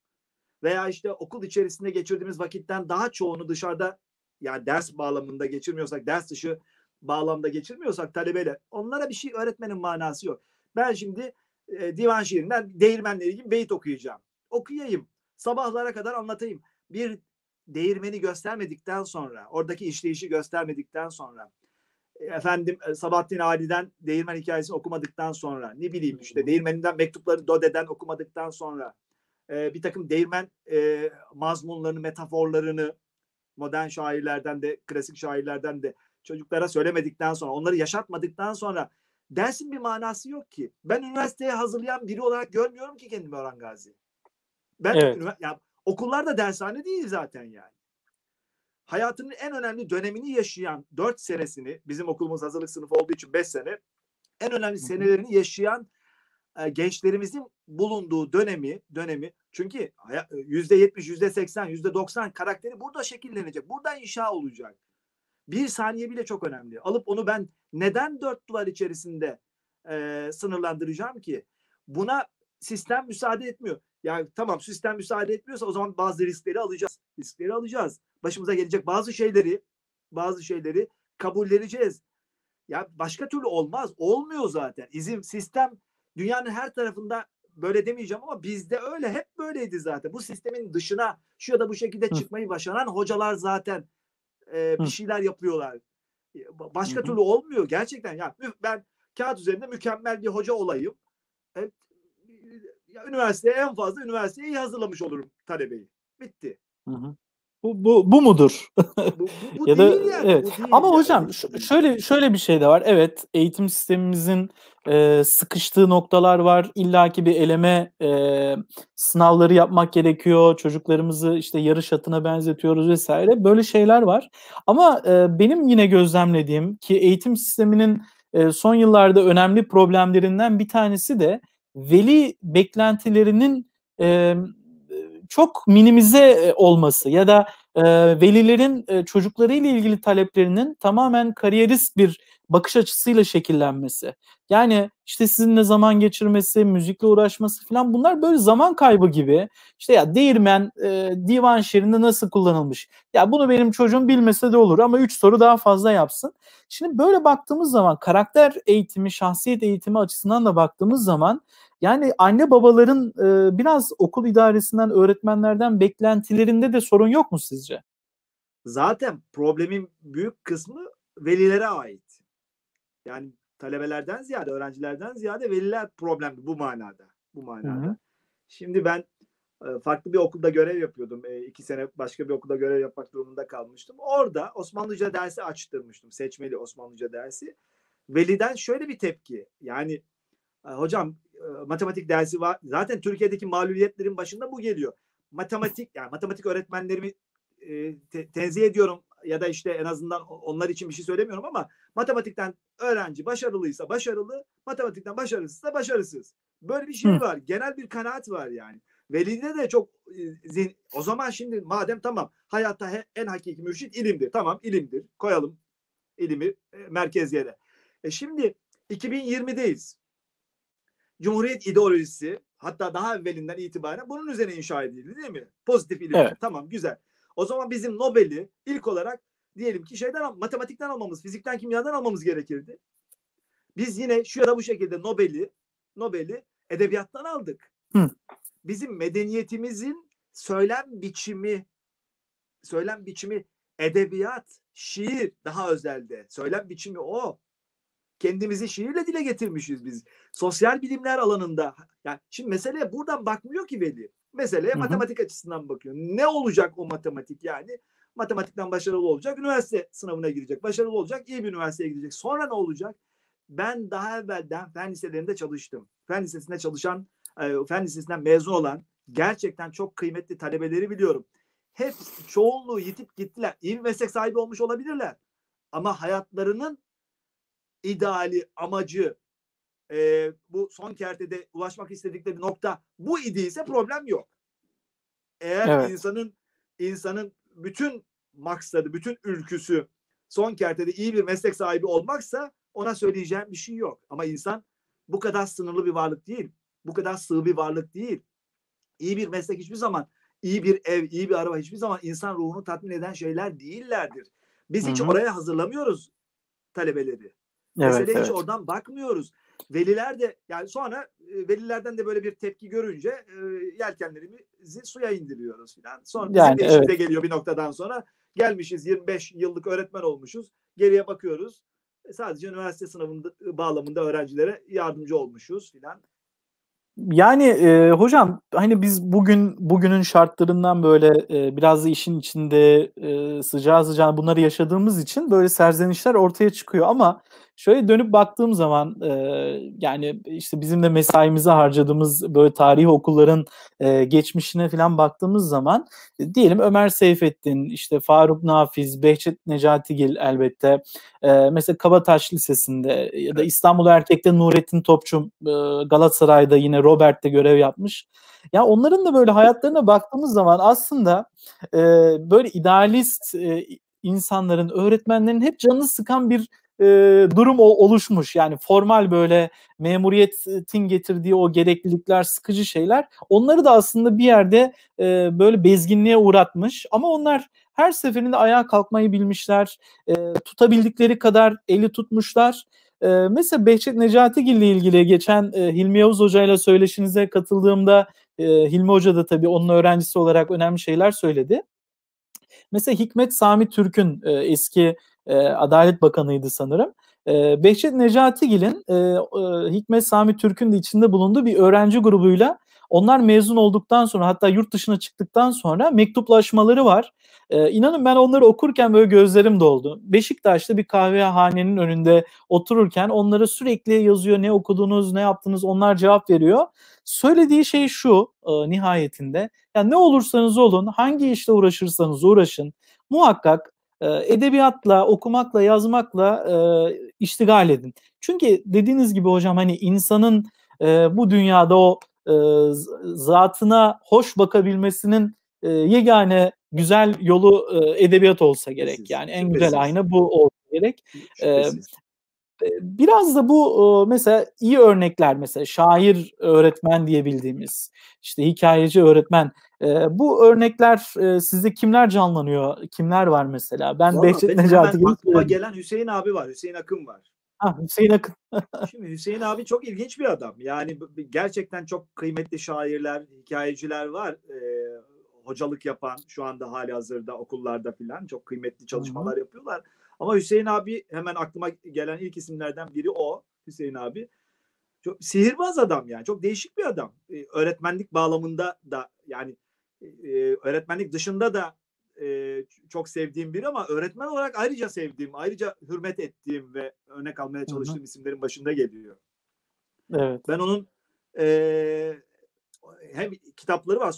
veya işte okul içerisinde geçirdiğimiz vakitten daha çoğunu dışarıda, yani ders bağlamında geçirmiyorsak, ders dışı bağlamda geçirmiyorsak talebeyle, onlara bir şey öğretmenin manası yok. Ben şimdi divan şiirinden değirmenleri gibi beyit okuyacağım. Okuyayım. Sabahlara kadar anlatayım. Bir değirmeni göstermedikten sonra, oradaki işleyişi göstermedikten sonra, efendim Sabahattin Ali'den değirmen hikayesini okumadıktan sonra, ne bileyim işte değirmeninden mektupları Dode'den okumadıktan sonra, bir takım değirmen mazmunlarını, metaforlarını modern şairlerden de, klasik şairlerden de çocuklara söylemedikten sonra, onları yaşatmadıktan sonra dersin bir manası yok ki. Ben üniversiteye hazırlayan biri olarak görmüyorum ki kendimi Orhan Gazi. Ben okullar da dershane değil zaten yani. Hayatının en önemli dönemini yaşayan 4 senesini, bizim okulumuz hazırlık sınıfı olduğu için 5 sene, en önemli senelerini yaşayan gençlerimizin bulunduğu dönemi, çünkü %70, %80, %90 karakteri burada şekillenecek. Burada inşa olacak. Bir saniye bile çok önemli. Alıp onu ben neden 4 duvar içerisinde sınırlandıracağım ki? Buna sistem müsaade etmiyor. Yani tamam, sistem müsaade etmiyorsa o zaman bazı riskleri alacağız. Başımıza gelecek bazı şeyleri kabulleneceğiz. Ya başka türlü olmaz. Olmuyor zaten. Sistem dünyanın her tarafında böyle demeyeceğim ama bizde öyle. Hep böyleydi zaten. Bu sistemin dışına şu ya da bu şekilde çıkmayı başaran hocalar zaten bir şeyler yapıyorlar. Başka türlü olmuyor. Gerçekten ya ben kağıt üzerinde mükemmel bir hoca olayım. Evet. Üniversiteye en fazla üniversiteye iyi hazırlamış olurum talebeyi. Bitti. Bu mudur? Bu ya da, değil yani. Evet. Bu değil ama yani. Hocam şöyle bir şey de var. Evet, eğitim sistemimizin sıkıştığı noktalar var. İllaki bir eleme sınavları yapmak gerekiyor. Çocuklarımızı işte yarış atına benzetiyoruz vesaire. Böyle şeyler var. Ama benim yine gözlemlediğim ki eğitim sisteminin son yıllarda önemli problemlerinden bir tanesi de veli beklentilerinin çok minimize olması ya da velilerin çocuklarıyla ilgili taleplerinin tamamen kariyerist bir bakış açısıyla şekillenmesi. Yani işte sizinle zaman geçirmesi, müzikle uğraşması falan, bunlar böyle zaman kaybı gibi. İşte ya değirmen divan şiirinde nasıl kullanılmış? Ya bunu benim çocuğum bilmese de olur ama 3 soru daha fazla yapsın. Şimdi böyle baktığımız zaman, karakter eğitimi, şahsiyet eğitimi açısından da baktığımız zaman, yani anne babaların biraz okul idaresinden, öğretmenlerden beklentilerinde de sorun yok mu sizce? Zaten problemin büyük kısmı velilere ait. Yani talebelerden ziyade, öğrencilerden ziyade veliler problemli bu manada. Hı-hı. Şimdi ben farklı bir okulda görev yapıyordum. 2 sene başka bir okulda görev yapmak durumunda kalmıştım. Orada Osmanlıca dersi açtırmıştım. Seçmeli Osmanlıca dersi. Veliden şöyle bir tepki. Yani hocam matematik dersi var. Zaten Türkiye'deki mağlubiyetlerin başında bu geliyor. Matematik, yani matematik öğretmenlerimi tenzih ediyorum ya da işte en azından onlar için bir şey söylemiyorum ama matematikten öğrenci başarılıysa başarılı, matematikten başarısızsa başarısız. Böyle bir şey var. Genel bir kanaat var yani. Velide de çok o zaman şimdi madem tamam hayatta en hakiki mürşit ilimdir. Tamam, ilimdir. Koyalım ilimi merkez yere. Şimdi 2020'deyiz. Cumhuriyet ideolojisi hatta daha evvelinden itibaren bunun üzerine inşa edildi değil mi? Pozitif ilim. Evet. Tamam, güzel. O zaman bizim Nobel'i ilk olarak diyelim ki matematikten almamız, fizikten, kimyadan almamız gerekirdi. Biz yine şu ya da bu şekilde Nobel'i edebiyattan aldık. Hı. Bizim medeniyetimizin söylem biçimi edebiyat, şiir daha özelde. Söylem biçimi o. Kendimizi şiirle dile getirmişiz biz. Sosyal bilimler alanında. Yani şimdi meseleye buradan bakmıyor ki veli. Meseleye matematik açısından bakıyor. Ne olacak o matematik yani? Matematikten başarılı olacak, üniversite sınavına girecek. Başarılı olacak, iyi bir üniversiteye gidecek. Sonra ne olacak? Ben daha evvelden fen liselerinde çalıştım. Fen lisesinde çalışan, fen lisesinden mezun olan gerçekten çok kıymetli talebeleri biliyorum. Hep çoğunluğu yitip gittiler. İyi bir meslek sahibi olmuş olabilirler. Ama hayatlarının ideali, amacı, bu son kertede ulaşmak istedikleri nokta bu idiyse problem yok. Eğer evet, insanın bütün maksadı, bütün ülküsü son kertede iyi bir meslek sahibi olmaksa ona söyleyeceğim bir şey yok. Ama insan bu kadar sınırlı bir varlık değil. Bu kadar sığ bir varlık değil. İyi bir meslek hiçbir zaman, iyi bir ev, iyi bir araba hiçbir zaman insan ruhunu tatmin eden şeyler değillerdir. Biz hiç oraya hazırlamıyoruz talebeleri. Meseleye hiç oradan bakmıyoruz. Veliler de, yani sonra velilerden de böyle bir tepki görünce yelkenlerimizi suya indiriyoruz filan. Sonra yani, bizim de geliyor bir noktadan sonra. Gelmişiz 25 yıllık öğretmen olmuşuz. Geriye bakıyoruz. Sadece üniversite sınavında bağlamında öğrencilere yardımcı olmuşuz filan. Yani hocam hani biz bugünün şartlarından böyle biraz da işin içinde sıcağı sıcağı bunları yaşadığımız için böyle serzenişler ortaya çıkıyor ama şöyle dönüp baktığım zaman yani işte bizim de mesaimize harcadığımız böyle tarihi okulların geçmişine falan baktığımız zaman diyelim Ömer Seyfettin, işte Faruk Nafiz, Behçet Necatigil elbette. Mesela Kabataş Lisesi'nde ya da İstanbul Erkek'te Nurettin Topçu, Galatasaray'da yine Robert'te görev yapmış. Ya onların da böyle hayatlarına baktığımız zaman aslında böyle idealist insanların, öğretmenlerin hep canını sıkan bir durum oluşmuş. Yani formal böyle memuriyetin getirdiği o gereklilikler, sıkıcı şeyler onları da aslında bir yerde böyle bezginliğe uğratmış ama onlar her seferinde ayağa kalkmayı bilmişler. Tutabildikleri kadar eli tutmuşlar. Mesela Behçet Necatigil ile ilgili geçen Hilmi Yavuz Hoca ile söyleşinize katıldığımda Hilmi Hoca da tabii onun öğrencisi olarak önemli şeyler söyledi. Mesela Hikmet Sami Türk'ün eski Adalet Bakanı'ydı sanırım. Behçet Necatigil'in Hikmet Sami Türk'ün de içinde bulunduğu bir öğrenci grubuyla Onlar mezun olduktan sonra, hatta yurt dışına çıktıktan sonra mektuplaşmaları var. İnanın ben onları okurken böyle gözlerim doldu. Beşiktaş'ta bir kahvehanenin önünde otururken onlara sürekli yazıyor, ne okudunuz, ne yaptınız, onlar cevap veriyor. Söylediği şey şu nihayetinde, yani ne olursanız olun, hangi işle uğraşırsanız uğraşın, muhakkak edebiyatla, okumakla, yazmakla iştigal edin. Çünkü dediğiniz gibi hocam, hani insanın bu dünyada o zatına hoş bakabilmesinin yegane güzel yolu edebiyat olsa gerek. Yani en güzel ayna bu olsa gerek. Biraz da bu mesela iyi örnekler, mesela şair öğretmen diyebildiğimiz, işte hikayeci öğretmen, bu örnekler sizde kimler canlanıyor? Kimler var mesela? Ben Behçet Necatigil. Aklıma gelen Hüseyin abi var. Hüseyin Akın var. Ha, Hüseyin Akın. Şimdi Hüseyin abi çok ilginç bir adam. Yani gerçekten çok kıymetli şairler, hikayeciler var. Hocalık yapan şu anda hali hazırda okullarda filan çok kıymetli çalışmalar yapıyorlar. Ama Hüseyin abi hemen aklıma gelen ilk isimlerden biri o. Hüseyin abi. Çok sihirbaz adam yani. Çok değişik bir adam. Öğretmenlik bağlamında da, yani öğretmenlik dışında da çok sevdiğim biri, ama öğretmen olarak ayrıca sevdiğim, ayrıca hürmet ettiğim ve örnek almaya çalıştığım isimlerin başında geliyor. Evet. Ben onun hem kitapları var,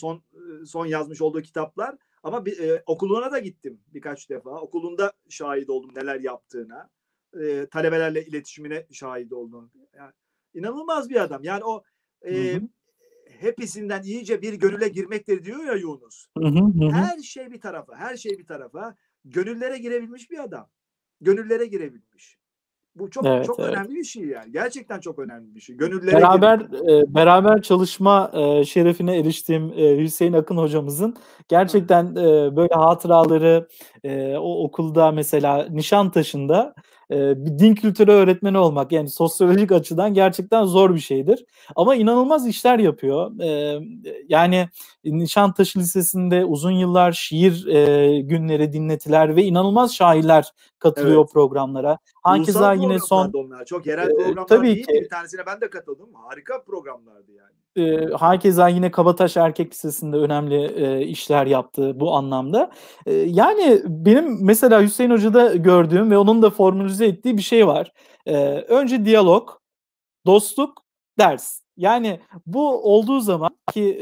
son yazmış olduğu kitaplar, ama okuluna da gittim birkaç defa. Okulunda şahit oldum neler yaptığına. Talebelerle iletişimine şahit oldum. Yani inanılmaz bir adam. Yani o hepsinden iyice bir gönüle girmektir diyor ya Yunus. Her şey bir tarafa, her şey bir tarafa. Gönüllere girebilmiş bir adam. Gönüllere girebilmiş. Bu çok çok önemli bir şey yani. Gerçekten çok önemli bir şey. Gönüllere beraber çalışma şerefine eriştiğim Hüseyin Akın hocamızın gerçekten böyle hatıraları, o okulda mesela Nişantaşı'nda bir din kültürü öğretmeni olmak, yani sosyolojik açıdan gerçekten zor bir şeydir. Ama inanılmaz işler yapıyor. Yani Nişantaşı Lisesi'nde uzun yıllar şiir günleri dinletiler ve inanılmaz şairler katılıyor programlara. Hakeza yine son onlar. Çok yerel programlar tabii değil ki. Bir tanesine ben de katıldım. Harika programlardı yani. Hakeza yine Kabataş Erkek Lisesi'nde önemli işler yaptı bu anlamda. Yani benim mesela Hüseyin Hoca'da gördüğüm ve onun da formülize ettiği bir şey var. Önce diyalog, dostluk, ders. Yani bu olduğu zaman ki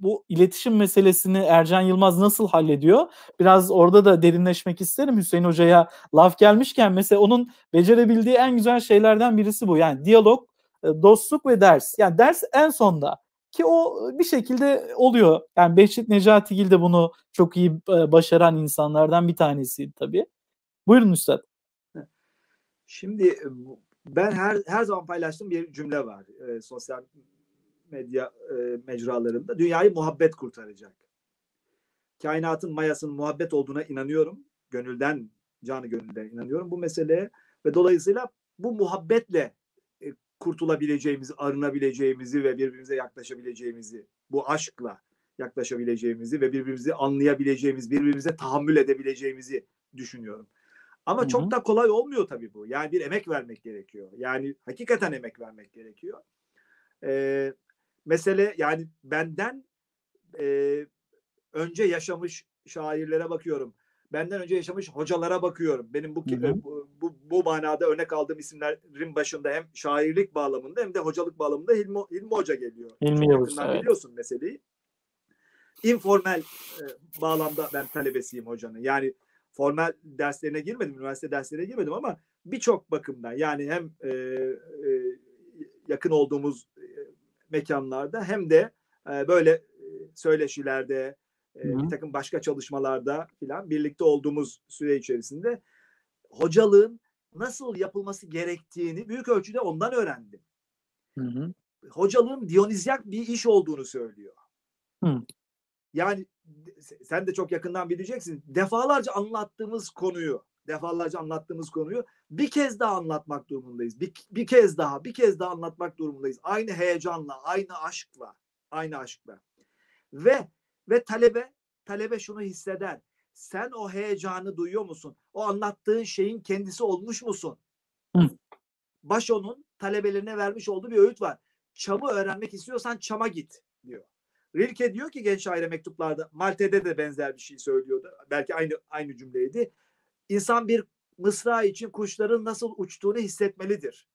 bu iletişim meselesini Ercan Yılmaz nasıl hallediyor? Biraz orada da derinleşmek isterim. Hüseyin Hoca'ya laf gelmişken mesela onun becerebildiği en güzel şeylerden birisi bu. Yani diyalog, dostluk ve ders. Yani ders en sonda ki o bir şekilde oluyor. Yani Behçet Necatigil de bunu çok iyi başaran insanlardan bir tanesiydi tabii. Buyurun Üstad. Şimdi ben her zaman paylaştığım bir cümle var sosyal medya mecralarında. Dünyayı muhabbet kurtaracak. Kainatın mayasının muhabbet olduğuna inanıyorum. Gönülden, canı gönülden inanıyorum bu meseleye. Ve dolayısıyla bu muhabbetle kurtulabileceğimizi, arınabileceğimizi ve birbirimize yaklaşabileceğimizi, bu aşkla yaklaşabileceğimizi ve birbirimizi anlayabileceğimiz, birbirimize tahammül edebileceğimizi düşünüyorum. Ama çok da kolay olmuyor tabii bu. Yani bir emek vermek gerekiyor. Yani hakikaten emek vermek gerekiyor. Mesele, yani benden önce yaşamış şairlere bakıyorum. Benden önce yaşamış hocalara bakıyorum. Benim bu manada örnek aldığım isimlerin başında hem şairlik bağlamında hem de hocalık bağlamında Hilmi Hoca geliyor. Hilmi Yavuz, biliyorsun meseleyi. İnformal bağlamda ben talebesiyim hocanın. Yani formal derslerine girmedim, üniversite derslerine girmedim, ama birçok bakımdan, yani hem yakın olduğumuz mekanlarda hem de böyle söyleşilerde, bir takım başka çalışmalarda filan birlikte olduğumuz süre içerisinde hocalığın nasıl yapılması gerektiğini büyük ölçüde ondan öğrendim. Hocalığın Dionizyak bir iş olduğunu söylüyor. Yani sen de çok yakından bileceksin. Defalarca anlattığımız konuyu bir kez daha anlatmak durumundayız. Bir kez daha anlatmak durumundayız. Aynı heyecanla, aynı aşkla. Ve talebe şunu hisseder. Sen o heyecanı duyuyor musun? O anlattığın şeyin kendisi olmuş musun? Başo'nun talebelerine vermiş olduğu bir öğüt var. Çam'ı öğrenmek istiyorsan Çam'a git. diyor. Rilke diyor ki genç şaire mektuplarda, Malte'de de benzer bir şey söylüyordu. Belki aynı cümleydi. İnsan bir mısra için kuşların nasıl uçtuğunu hissetmelidir.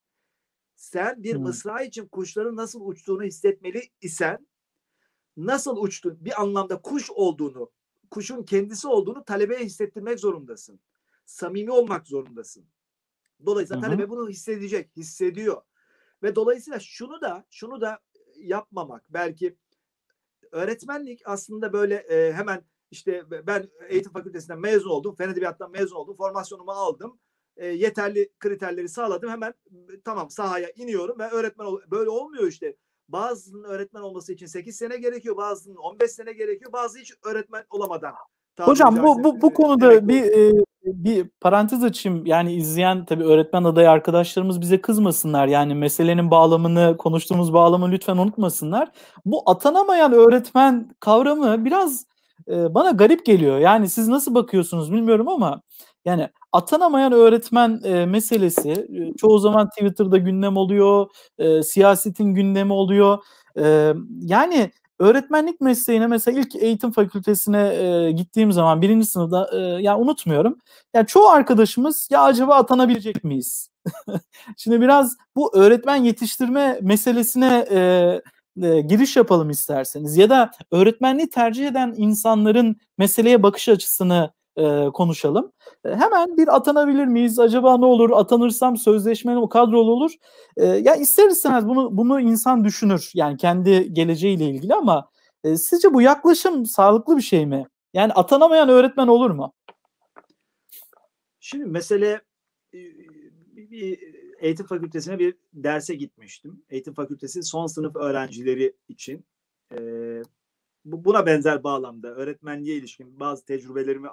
Sen bir mısra için kuşların nasıl uçtuğunu hissetmeli isen, nasıl uçtun, bir anlamda kuş olduğunu, kuşun kendisi olduğunu talebeye hissettirmek zorundasın. Samimi olmak zorundasın. Dolayısıyla talebe bunu hissedecek, hissediyor. Ve dolayısıyla şunu da yapmamak. Belki öğretmenlik aslında böyle hemen işte ben eğitim fakültesinden mezun oldum, fen edebiyattan mezun oldum, formasyonumu aldım, yeterli kriterleri sağladım, hemen tamam sahaya iniyorum ve öğretmen böyle olmuyor işte. Bazının öğretmen olması için 8 sene gerekiyor, bazının 15 sene gerekiyor, bazı hiç öğretmen olamadan. Hocam bu konuda bir parantez açayım. Yani izleyen tabii öğretmen adayı arkadaşlarımız bize kızmasınlar. Yani meselenin bağlamını, konuştuğumuz bağlamı lütfen unutmasınlar. Bu atanamayan öğretmen kavramı biraz bana garip geliyor. Yani siz nasıl bakıyorsunuz bilmiyorum ama yani atanamayan öğretmen meselesi çoğu zaman Twitter'da gündem oluyor, siyasetin gündemi oluyor. Yani öğretmenlik mesleğine mesela ilk eğitim fakültesine gittiğim zaman 1. sınıfta ya unutmuyorum. Yani çoğu arkadaşımız ya acaba atanabilecek miyiz? Şimdi biraz bu öğretmen yetiştirme meselesine giriş yapalım isterseniz ya da öğretmenliği tercih eden insanların meseleye bakış açısını konuşalım. Hemen bir atanabilir miyiz? Acaba ne olur? Atanırsam sözleşmeli o kadrolu olur. Ya ister istemez bunu insan düşünür. Yani kendi geleceğiyle ilgili ama sizce bu yaklaşım sağlıklı bir şey mi? Yani atanamayan öğretmen olur mu? Şimdi mesele bir eğitim fakültesine bir derse gitmiştim. Eğitim fakültesi son sınıf öğrencileri için buna benzer bağlamda öğretmenliğe ilişkin bazı tecrübelerimi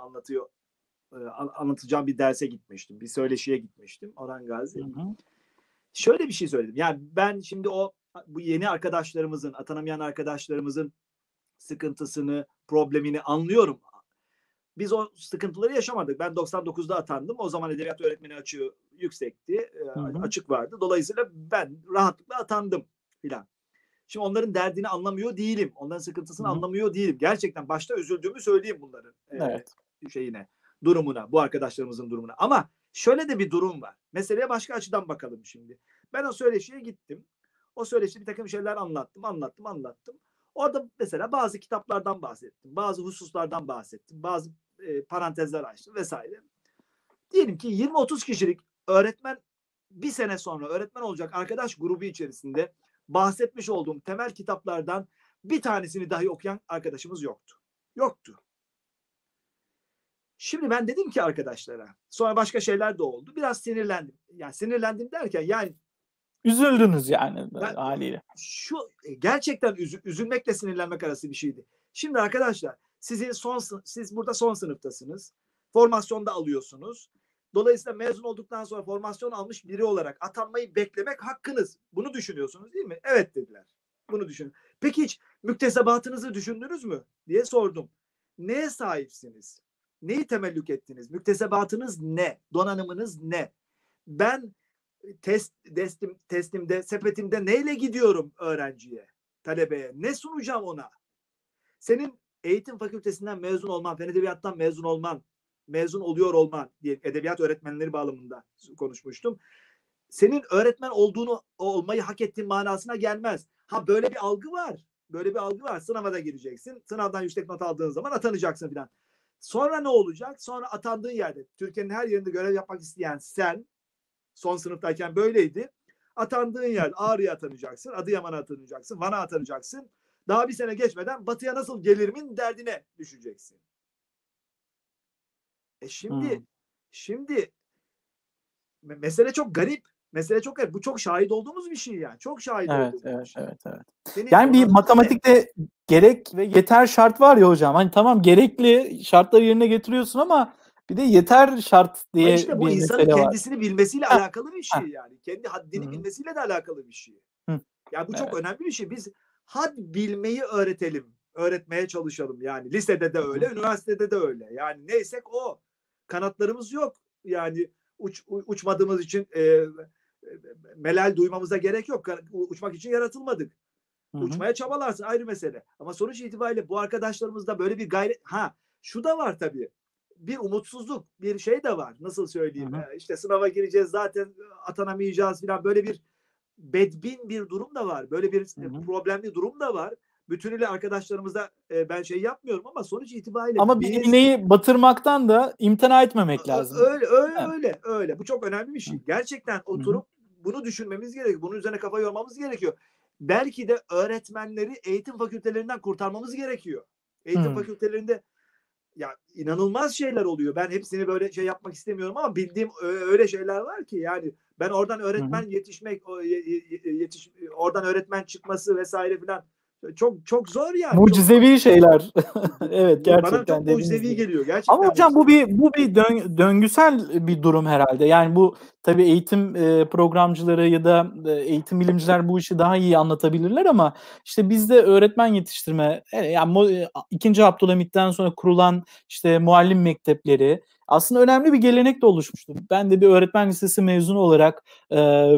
anlatacağım bir derse gitmiştim. Bir söyleşiye gitmiştim Orhan Gazi. Şöyle bir şey söyledim. Yani ben şimdi bu yeni arkadaşlarımızın, atanamayan arkadaşlarımızın sıkıntısını, problemini anlıyorum. Biz o sıkıntıları yaşamadık. Ben 99'da atandım. O zaman edebiyat öğretmeni açığı yüksekti. Açık vardı. Dolayısıyla ben rahatlıkla atandım filan. Şimdi onların derdini anlamıyor değilim. Onların sıkıntısını anlamıyor değilim. Gerçekten başta üzüldüğümü söyleyeyim bunların durumuna, bu arkadaşlarımızın durumuna. Ama şöyle de bir durum var. Meseleye başka açıdan bakalım şimdi. Ben o söyleşiye gittim. O söyleşide bir takım şeyler anlattım. Orada mesela bazı kitaplardan bahsettim. Bazı hususlardan bahsettim. Bazı parantezler açtım vesaire. Diyelim ki 20-30 kişilik öğretmen, bir sene sonra öğretmen olacak arkadaş grubu içerisinde bahsetmiş olduğum temel kitaplardan bir tanesini dahi okuyan arkadaşımız yoktu. Şimdi ben dedim ki arkadaşlara, sonra başka şeyler de oldu. Biraz sinirlendim. Yani sinirlendim derken yani üzüldünüz yani haliyle. Şu gerçekten üzülmekle sinirlenmek arası bir şeydi. Şimdi arkadaşlar, siz burada son sınıftasınız. Formasyonda alıyorsunuz. Dolayısıyla mezun olduktan sonra formasyon almış biri olarak atanmayı beklemek hakkınız. Bunu düşünüyorsunuz değil mi? Evet dediler. Bunu düşünün. Peki hiç müktesebatınızı düşündünüz mü diye sordum. Neye sahipsiniz? Neyi temellük ettiniz? Müktesebatınız ne? Donanımınız ne? Ben testimde, sepetimde neyle gidiyorum öğrenciye, talebeye? Ne sunacağım ona? Senin eğitim fakültesinden mezun olman, fen edebiyattan mezun olman, mezun oluyor olman diye edebiyat öğretmenleri bağlamında konuşmuştum. Senin öğretmen olmayı hak ettiğin manasına gelmez. Ha böyle bir algı var. Sınava da gireceksin. Sınavdan yüksek not aldığın zaman atanacaksın filan. Sonra ne olacak? Sonra atandığın yerde, Türkiye'nin her yerinde görev yapmak isteyen sen, son sınıftayken böyleydi. Atandığın yer, Ağrı'ya atanacaksın, Adıyaman'a atanacaksın, Van'a atanacaksın. Daha bir sene geçmeden batıya nasıl gelirimin derdine düşeceksin. Şimdi mesele çok garip. Bu çok şahit olduğumuz bir şey yani. Yani bir matematikte gerek ve yeter şart var ya hocam. Hani tamam, gerekli şartları yerine getiriyorsun ama bir de yeter şart diye işte bu insanın kendisini bilmesiyle alakalı bir şey yani. Kendi haddini bilmesiyle de alakalı bir şey. Yani bu çok önemli bir şey. Biz had bilmeyi öğretelim. Öğretmeye çalışalım yani. Lisede de öyle, üniversitede de öyle. Yani neysek o. Kanatlarımız yok. Yani uçmadığımız için melal duymamıza gerek yok. Uçmak için yaratılmadık. Uçmaya çabalarsa ayrı mesele. Ama sonuç itibariyle bu arkadaşlarımızda böyle bir gayret... Ha, şu da var tabii. Bir umutsuzluk, bir şey de var. Nasıl söyleyeyim? İşte sınava gireceğiz, zaten atanamayacağız falan. Böyle bir bedbin bir durum da var. Böyle bir problemli durum da var. Bütünüyle arkadaşlarımızda ben şey yapmıyorum ama sonuç itibariyle... Ama bir iğneyi batırmaktan da imtina etmemek lazım. Öyle. Bu çok önemli bir şey. Gerçekten oturup bunu düşünmemiz gerekiyor. Bunun üzerine kafa yormamız gerekiyor. Belki de öğretmenleri eğitim fakültelerinden kurtarmamız gerekiyor. Eğitim fakültelerinde ya inanılmaz şeyler oluyor. Ben hepsini böyle şey yapmak istemiyorum ama bildiğim öyle şeyler var ki yani ben oradan öğretmen yetişmek, oradan öğretmen çıkması vesaire filan çok çok zor yani. Mucizevi şeyler. Evet, gerçekten. Bana çok mucizevi geliyor. Gerçekten. Ama hocam bu bir döngüsel bir durum herhalde. Yani bu tabii eğitim programcıları ya da eğitim bilimciler bu işi daha iyi anlatabilirler ama işte bizde öğretmen yetiştirme, yani 2. Abdülhamit'ten sonra kurulan işte muallim mektepleri aslında önemli bir gelenek de oluşmuştu. Ben de bir öğretmen lisesi mezunu olarak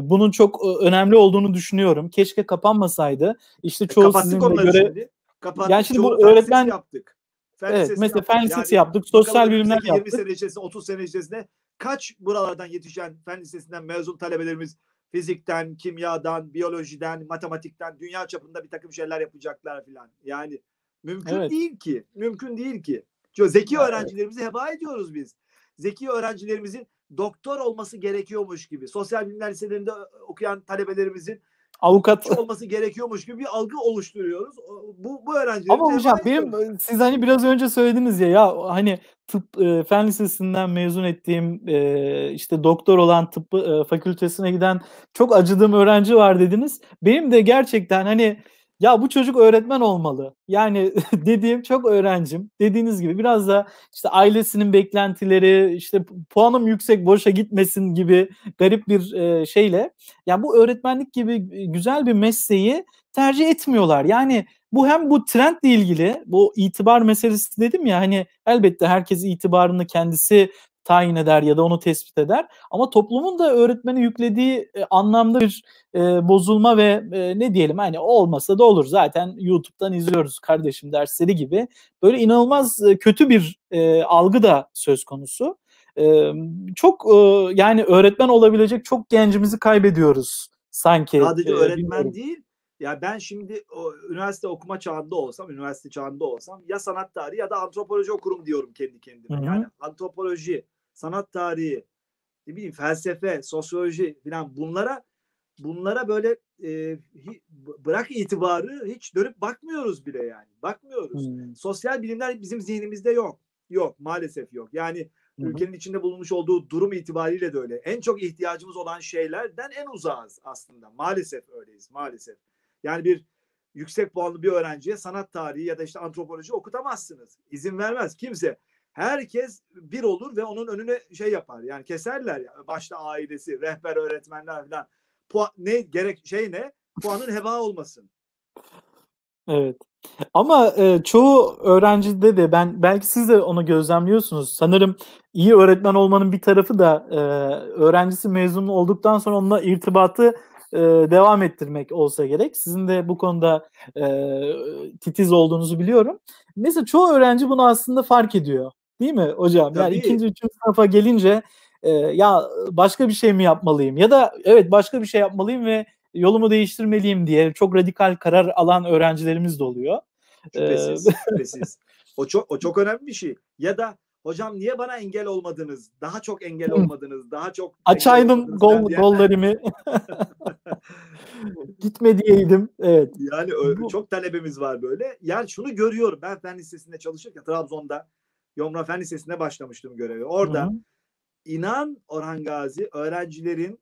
bunun çok önemli olduğunu düşünüyorum. Keşke kapanmasaydı. İşte çoğu sizinle göre... Şimdi. Kapattık, yani şimdi bu öğretmen... yaptık. Evet, mesela fen lisesi yaptık. Sosyal bilimler yaptık. 20 sene içerisinde, 30 sene içerisinde kaç buralardan yetişen fen lisesinden mezun talebelerimiz fizikten, kimyadan, biyolojiden, matematikten dünya çapında bir takım şeyler yapacaklar filan. Yani mümkün değil ki. Mümkün değil ki. Zeki öğrencilerimizi heba ediyoruz biz. Zeki öğrencilerimizin doktor olması gerekiyormuş gibi, sosyal bilimler liselerinde okuyan talebelerimizin avukat olması gerekiyormuş gibi bir algı oluşturuyoruz. Bu öğrencilerimiz. Ama hocam benim, siz hani biraz önce söylediniz ya hani tıp fen lisesinden mezun ettiğim işte doktor olan tıp fakültesine giden çok acıdığım öğrenci var dediniz. Benim de gerçekten hani ya bu çocuk öğretmen olmalı. Yani dediğim çok öğrencim. Dediğiniz gibi biraz da işte ailesinin beklentileri, işte puanım yüksek boşa gitmesin gibi garip bir şeyle. Yani bu öğretmenlik gibi güzel bir mesleği tercih etmiyorlar. Yani bu hem bu trendle ilgili, bu itibar meselesi dedim ya hani elbette herkes itibarını kendisi tayin eder ya da onu tespit eder. Ama toplumun da öğretmeni yüklediği anlamda bir bozulma ve ne diyelim hani olmasa da olur zaten YouTube'dan izliyoruz kardeşim dersleri gibi. Böyle inanılmaz kötü bir algı da söz konusu. Çok yani öğretmen olabilecek çok gencimizi kaybediyoruz sanki. Sadece öğretmen değil. Ya ben şimdi üniversite okuma çağında olsam, üniversite çağında olsam ya sanat tarihi ya da antropoloji okurum diyorum kendi kendime. Yani antropoloji, sanat tarihi, ne bileyim felsefe, sosyoloji falan bunlara böyle bırak itibarı hiç dönüp bakmıyoruz bile yani. Bakmıyoruz. Sosyal bilimler bizim zihnimizde yok. Yok, maalesef yok. Yani ülkenin içinde bulunmuş olduğu durum itibariyle de öyle. En çok ihtiyacımız olan şeylerden en uzağız aslında. Maalesef öyleyiz, maalesef. Yani bir yüksek puanlı bir öğrenciye sanat tarihi ya da işte antropoloji okutamazsınız. İzin vermez kimse. Herkes bir olur ve onun önüne şey yapar. Yani keserler. Yani. Başta ailesi, rehber öğretmenler falan. Puanın heba olmasın. Evet. Ama çoğu öğrencide de ben belki siz de onu gözlemliyorsunuz. Sanırım iyi öğretmen olmanın bir tarafı da öğrencisi mezun olduktan sonra onunla irtibatı devam ettirmek olsa gerek. Sizin de bu konuda titiz olduğunuzu biliyorum. Mesela çoğu öğrenci bunu aslında fark ediyor. Değil mi hocam? Tabii. Yani 2. 3. sınıfa gelince ya başka bir şey mi yapmalıyım? Ya da evet başka bir şey yapmalıyım ve yolumu değiştirmeliyim diye çok radikal karar alan öğrencilerimiz de oluyor. Şüphesiz. O çok önemli bir şey. Ya da hocam niye bana engel olmadınız? Daha çok engel olmadınız. Daha çok açaydım gollarımı. Gitme diyeydim. Evet. Yani çok talebimiz var böyle. Yani şunu görüyorum. Ben fen lisesinde çalışırken Trabzon'da Yomra Fen Lisesi'ne başlamıştım görevi. Orada inan Orhan Gazi öğrencilerin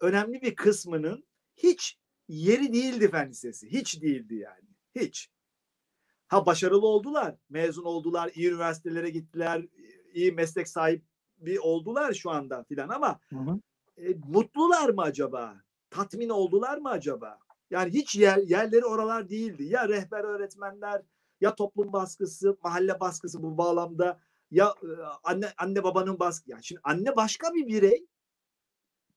önemli bir kısmının hiç yeri değildi fen lisesi. Hiç değildi yani. Hiç. Ha başarılı oldular. Mezun oldular. İyi üniversitelere gittiler. İyi meslek sahibi oldular şu anda filan ama mutlular mı acaba? Tatmin oldular mı acaba? Yani hiç yerleri oralar değildi. Ya rehber öğretmenler ya toplum baskısı, mahalle baskısı bu bağlamda ya anne babanın baskısı. Yani şimdi anne başka bir birey.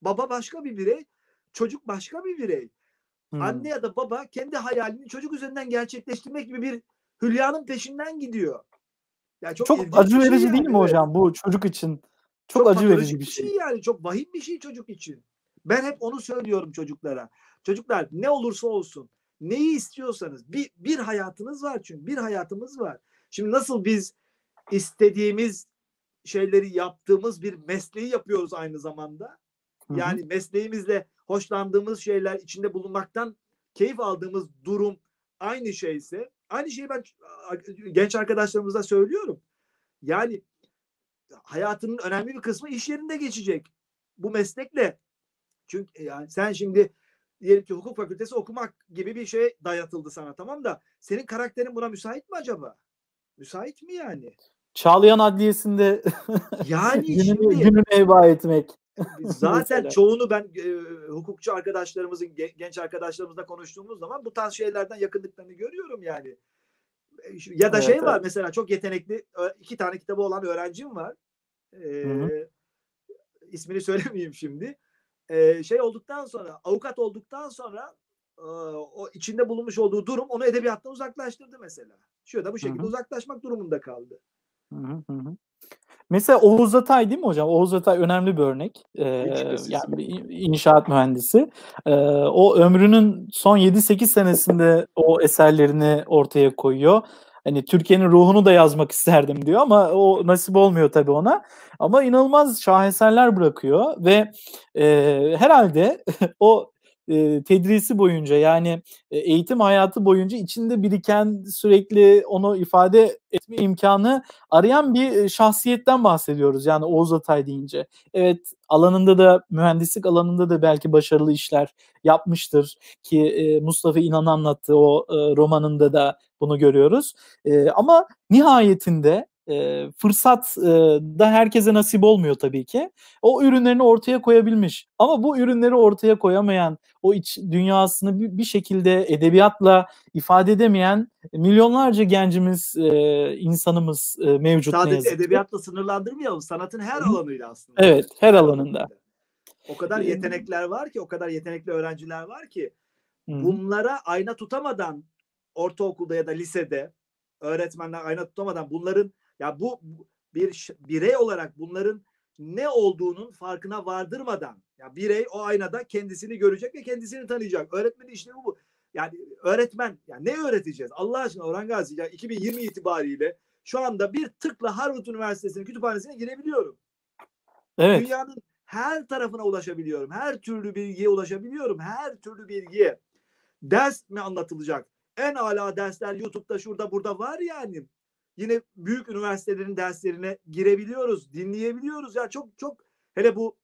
Baba başka bir birey, çocuk başka bir birey. Anne ya da baba kendi hayalini çocuk üzerinden gerçekleştirmek gibi bir hülyanın peşinden gidiyor. Yani çok acı verici şey değil mi hocam bu çocuk için? Çok acı verici bir şey. Yani çok vahim bir şey çocuk için. Ben hep onu söylüyorum çocuklara. Çocuklar ne olursa olsun, neyi istiyorsanız bir hayatınız var çünkü bir hayatımız var. Şimdi nasıl biz istediğimiz şeyleri yaptığımız bir mesleği yapıyoruz aynı zamanda. Yani mesleğimizle hoşlandığımız şeyler, içinde bulunmaktan keyif aldığımız durum aynı şeyse, aynı şeyi ben genç arkadaşlarımıza söylüyorum. Yani hayatının önemli bir kısmı iş yerinde geçecek bu meslekle. Çünkü yani sen şimdi diyelim ki hukuk fakültesi okumak gibi bir şey dayatıldı sana, tamam da senin karakterin buna müsait mi acaba? Müsait mi yani? Çağlayan Adliyesi'nde yani gününü heba etmek. Zaten çoğunu ben hukukçu arkadaşlarımızın, genç arkadaşlarımızla konuştuğumuz zaman bu tarz şeylerden yakınlıklarını görüyorum yani. Ya da evet, şey var evet. Mesela çok yetenekli 2 tane kitabı olan öğrencim var. İsmini söylemeyeyim şimdi. Şey olduktan sonra, avukat olduktan sonra o içinde bulunmuş olduğu durum onu edebiyattan uzaklaştırdı mesela. Şurada bu şekilde uzaklaşmak durumunda kaldı. Mesela Oğuz Atay değil mi hocam? Oğuz Atay önemli bir örnek. Yani bir inşaat mühendisi. O ömrünün son 7-8 senesinde o eserlerini ortaya koyuyor. Hani Türkiye'nin ruhunu da yazmak isterdim diyor ama o nasip olmuyor tabii ona. Ama inanılmaz şaheserler bırakıyor ve herhalde o tedrisi boyunca yani eğitim hayatı boyunca içinde biriken sürekli onu ifade etme imkanı arayan bir şahsiyetten bahsediyoruz. Yani Oğuz Atay deyince. Evet alanında da mühendislik alanında da belki başarılı işler yapmıştır ki Mustafa İnan anlattığı o romanında da bunu görüyoruz. Ama nihayetinde fırsat da herkese nasip olmuyor tabii ki. O ürünlerini ortaya koyabilmiş. Ama bu ürünleri ortaya koyamayan, o iç dünyasını bir şekilde edebiyatla ifade edemeyen milyonlarca gencimiz, insanımız mevcut. Sadece edebiyatla sınırlandırmayalım. Sanatın her alanıyla aslında. Evet, her alanında. O kadar yetenekler var ki, o kadar yetenekli öğrenciler var ki bunlara ayna tutamadan ortaokulda ya da lisede öğretmenler ayna tutamadan bunların ya bu bir birey olarak bunların ne olduğunun farkına vardırmadan ya birey o aynada kendisini görecek ve kendisini tanıyacak. Öğretmenin işlemi bu. Yani öğretmen ya ne öğreteceğiz? Allah aşkına Orhan Gazi ya 2020 itibariyle şu anda bir tıkla Harvard Üniversitesi'nin kütüphanesine girebiliyorum. Evet. Dünyanın her tarafına ulaşabiliyorum. Her türlü bilgiye ulaşabiliyorum. Her türlü bilgiye. Ders mi anlatılacak? En âlâ dersler YouTube'da şurada burada var yani. Yine büyük üniversitelerin derslerine girebiliyoruz, dinleyebiliyoruz. Ya çok çok hele bu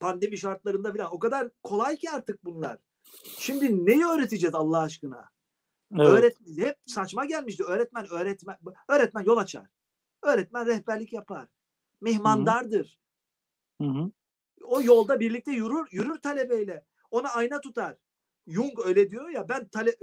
pandemi şartlarında falan o kadar kolay ki artık bunlar. Şimdi neyi öğreteceğiz Allah aşkına? Evet. Hep saçma gelmişti. Öğretmen yol açar. Öğretmen rehberlik yapar. Mihmandardır. O yolda birlikte yürür talebeyle. Ona ayna tutar. Jung öyle diyor ya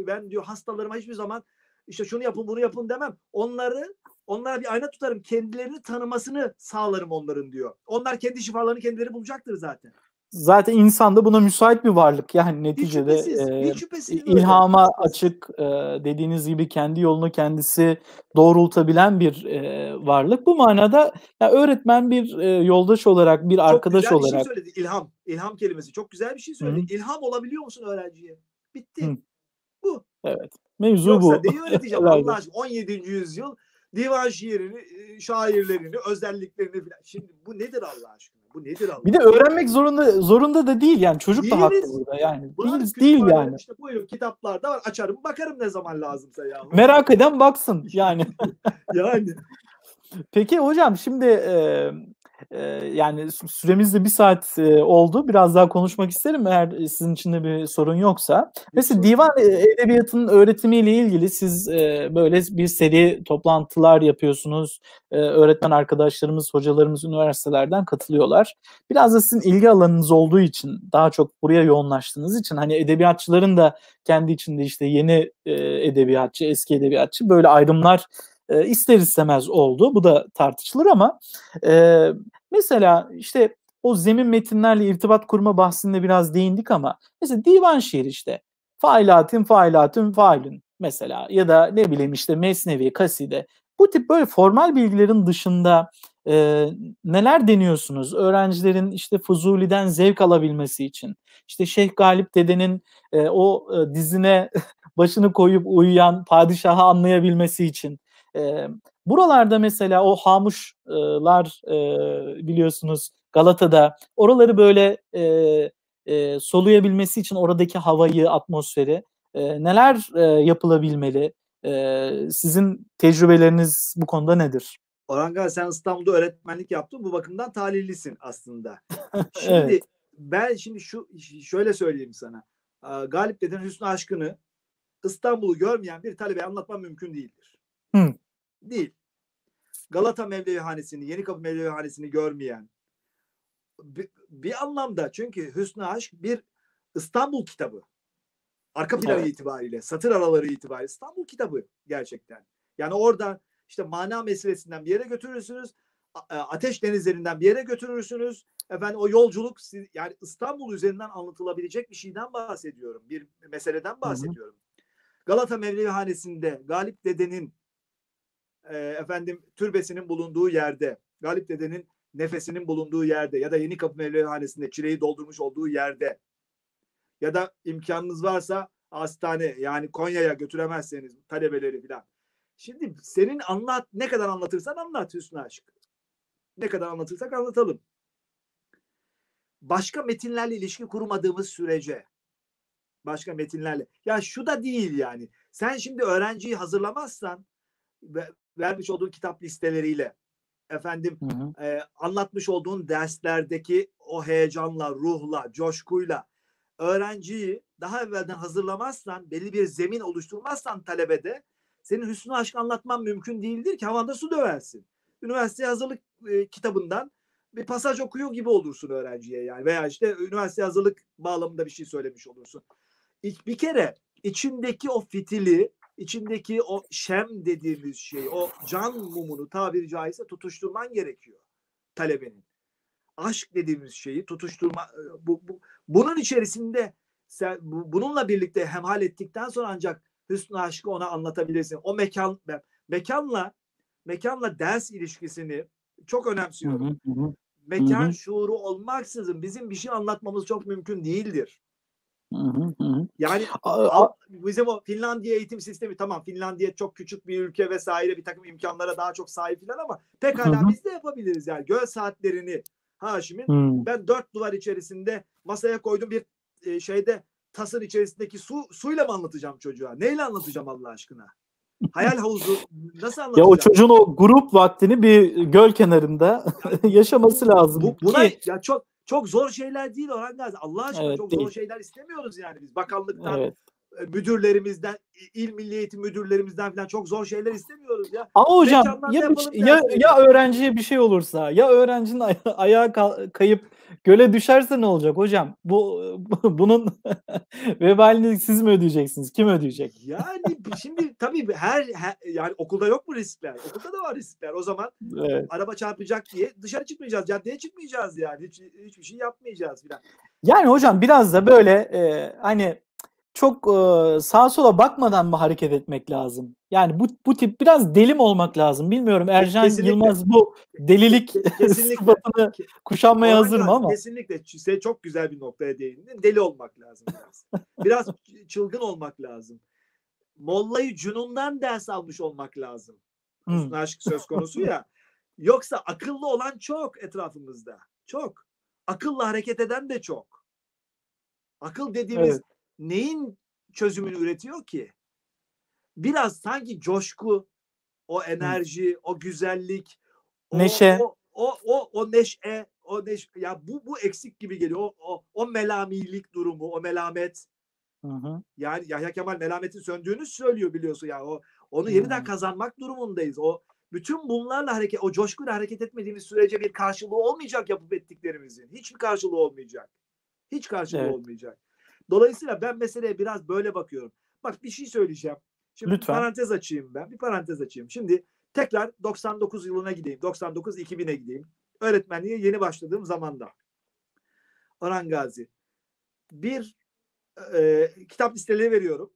ben diyor hastalarıma hiçbir zaman işte şunu yapın bunu yapın demem. Onlara bir ayna tutarım. Kendilerini tanımasını sağlarım onların diyor. Onlar kendi şifalarını kendileri bulacaktır zaten. Zaten insan da buna müsait bir varlık. Yani neticede ilhama açık dediğiniz gibi kendi yolunu kendisi doğrultabilen bir varlık. Bu manada yani öğretmen bir yoldaş olarak, bir çok arkadaş güzel bir olarak. Şey söyledi. İlham. İlham kelimesi. Çok güzel bir şey söyledi. İlham olabiliyor musun öğrenciye? Bitti. Bu. Evet. Mevzu yoksa bu. Yoksa neyi öğreteceğim? Allah aşkına 17. yüzyıl divan şiirini, şairlerini, özelliklerini falan. Şimdi bu nedir Allah aşkına? Bu nedir Allah? Bir de öğrenmek zorunda da değil yani. Çocuk da haklı burada yani. Değil yani. İşte buyurun kitaplarda var. Açarım bakarım ne zaman lazımsa ya. Merak eden baksın yani. Yani. Peki hocam şimdi yani süremizde 1 saat oldu. Biraz daha konuşmak isterim eğer sizin için de bir sorun yoksa. Mesela divan edebiyatının öğretimiyle ilgili siz böyle bir seri toplantılar yapıyorsunuz. Öğretmen arkadaşlarımız, hocalarımız üniversitelerden katılıyorlar. Biraz da sizin ilgi alanınız olduğu için, daha çok buraya yoğunlaştığınız için hani edebiyatçıların da kendi içinde işte yeni edebiyatçı, eski edebiyatçı böyle ayrımlar ister istemez oldu. Bu da tartışılır ama mesela işte o zemin metinlerle irtibat kurma bahsinde biraz değindik ama mesela divan şiiri işte Failatin, failatun, failün mesela, ya da ne bileyim işte mesnevi, kaside. Bu tip böyle formal bilgilerin dışında neler deniyorsunuz? Öğrencilerin işte Fuzuli'den zevk alabilmesi için, işte Şeyh Galip Dede'nin o dizine başını koyup uyuyan padişahı anlayabilmesi için. Buralarda mesela o hamuşlar biliyorsunuz Galata'da, oraları böyle soluyabilmesi için oradaki havayı, atmosferi neler yapılabilmeli? Sizin tecrübeleriniz bu konuda nedir? Oranga, sen İstanbul'da öğretmenlik yaptın. Bu bakımdan talihlisin aslında. Şimdi evet. Ben şimdi şöyle söyleyeyim sana. Galip Dede'nin Hüsn ü Aşk'ını İstanbul'u görmeyen bir talebeye anlatmam mümkün değildir. Hı. Değil. Galata Mevlevihanesi'ni, Yenikapı Mevlevihanesi'ni görmeyen bir anlamda, çünkü Hüsn ü Aşk bir İstanbul kitabı. Arka planı itibariyle, satır araları itibariyle İstanbul kitabı gerçekten. Yani oradan işte mana meselesinden bir yere götürürsünüz. Ateş denizlerinden bir yere götürürsünüz. Efendim o yolculuk, yani İstanbul üzerinden anlatılabilecek bir şeyden bahsediyorum. Bir meseleden bahsediyorum. Hı hı. Galata Mevlevihanesi'nde Galip Dede'nin efendim türbesinin bulunduğu yerde, Galip Dede'nin nefesinin bulunduğu yerde ya da Yenikapı Mevlevihanesi'nde çileyi doldurmuş olduğu yerde ya da imkanınız varsa hastane, yani Konya'ya götüremezseniz talebeleri falan. Şimdi senin ne kadar anlatırsan anlat Hüsn ü Aşk. Ne kadar anlatırsak anlatalım. Başka metinlerle ilişki kurmadığımız sürece, başka metinlerle. Ya şu da değil yani. Sen şimdi öğrenciyi hazırlamazsan vermiş olduğun kitap listeleriyle, efendim hı hı. Anlatmış olduğun derslerdeki o heyecanla, ruhla, coşkuyla öğrenciyi daha evvelden hazırlamazsan, belli bir zemin oluşturmazsan talebede, senin Hüsn ü Aşk anlatman mümkün değildir ki havanda su döversin. Üniversiteye hazırlık kitabından bir pasaj okuyor gibi olursun öğrenciye yani, veya işte üniversiteye hazırlık bağlamında bir şey söylemiş olursun. Bir kere içindeki o fitili, içindeki o şem dediğimiz şey, o can mumunu tabiri caizse tutuşturman gerekiyor talebenin. Aşk dediğimiz şeyi tutuşturma, bunun içerisinde sen bununla birlikte hemhal ettikten sonra ancak Hüsn ü Aşk'ı ona anlatabilirsin. O mekanla ders ilişkisini çok önemsiyorum. Hı hı hı. Mekan hı hı. şuuru olmaksızın bizim bir şey anlatmamız çok mümkün değildir. Hı hı hı. Yani bizim o Finlandiya eğitim sistemi, tamam Finlandiya çok küçük bir ülke vesaire, bir takım imkanlara daha çok sahip falan, ama pekala hı hı. biz de yapabiliriz yani. Göl saatlerini Haşim'in hı. ben dört duvar içerisinde masaya koydum bir şeyde, tasın içerisindeki suyla mı anlatacağım çocuğa? Neyle anlatacağım Allah aşkına? Hayal havuzu nasıl anlatacağım? Ya o çocuğun o grup vaktini bir göl kenarında yani, yaşaması lazım. Buna ya çok zor şeyler değil Orhan Gazi. Allah aşkına evet, çok değil. Zor şeyler istemiyoruz yani biz. Bakanlıktan, evet. müdürlerimizden, il milli eğitim müdürlerimizden falan çok zor şeyler istemiyoruz ya. Ama hocam ya öğrenciye bir şey olursa, ya öğrencinin ayağı kayıp göle düşerse ne olacak hocam? Bunun vebalini siz mi ödeyeceksiniz? Kim ödeyecek? Yani şimdi tabii yani okulda yok mu riskler? Okulda da var riskler. O zaman evet. araba çarpacak diye dışarı çıkmayacağız, caddeye çıkmayacağız yani. Hiçbir şey yapmayacağız falan. Yani hocam biraz da böyle hani çok sağa sola bakmadan mı hareket etmek lazım? Yani bu tip biraz delim olmak lazım. Bilmiyorum, Ercan kesinlikle. Yılmaz bu delilik sıfatını kuşanmaya hazır mı ama? Kesinlikle. Size çok güzel bir noktaya değindin. Deli olmak lazım biraz. Biraz çılgın olmak lazım. Mollayı cünundan ders almış olmak lazım. Hüsn ü Aşk söz konusu ya. Yoksa akıllı olan çok etrafımızda. Çok. Akılla hareket eden de çok. Akıl dediğimiz evet. neyin çözümünü üretiyor ki? Biraz sanki coşku, o enerji, o güzellik, neşe, o neşe, o neşe. Ya bu eksik gibi geliyor. O melamilik durumu, o melamet. Hı hı. Yani Yahya Kemal melametin söndüğünü söylüyor biliyorsun ya. Onu yeniden kazanmak durumundayız. Bütün bunlarla o coşkuyla hareket etmediğimiz sürece bir karşılığı olmayacak yapıp ettiklerimizin. Hiçbir karşılığı olmayacak. Hiç karşılığı evet. olmayacak. Dolayısıyla ben meseleye biraz böyle bakıyorum. Bak bir şey söyleyeceğim. Şimdi lütfen. Bir parantez açayım. Şimdi tekrar 99 yılına gideyim. 99-2000'e gideyim. Öğretmenliğe yeni başladığım zamanda. Orhan Gazi. Bir kitap listeleri veriyorum.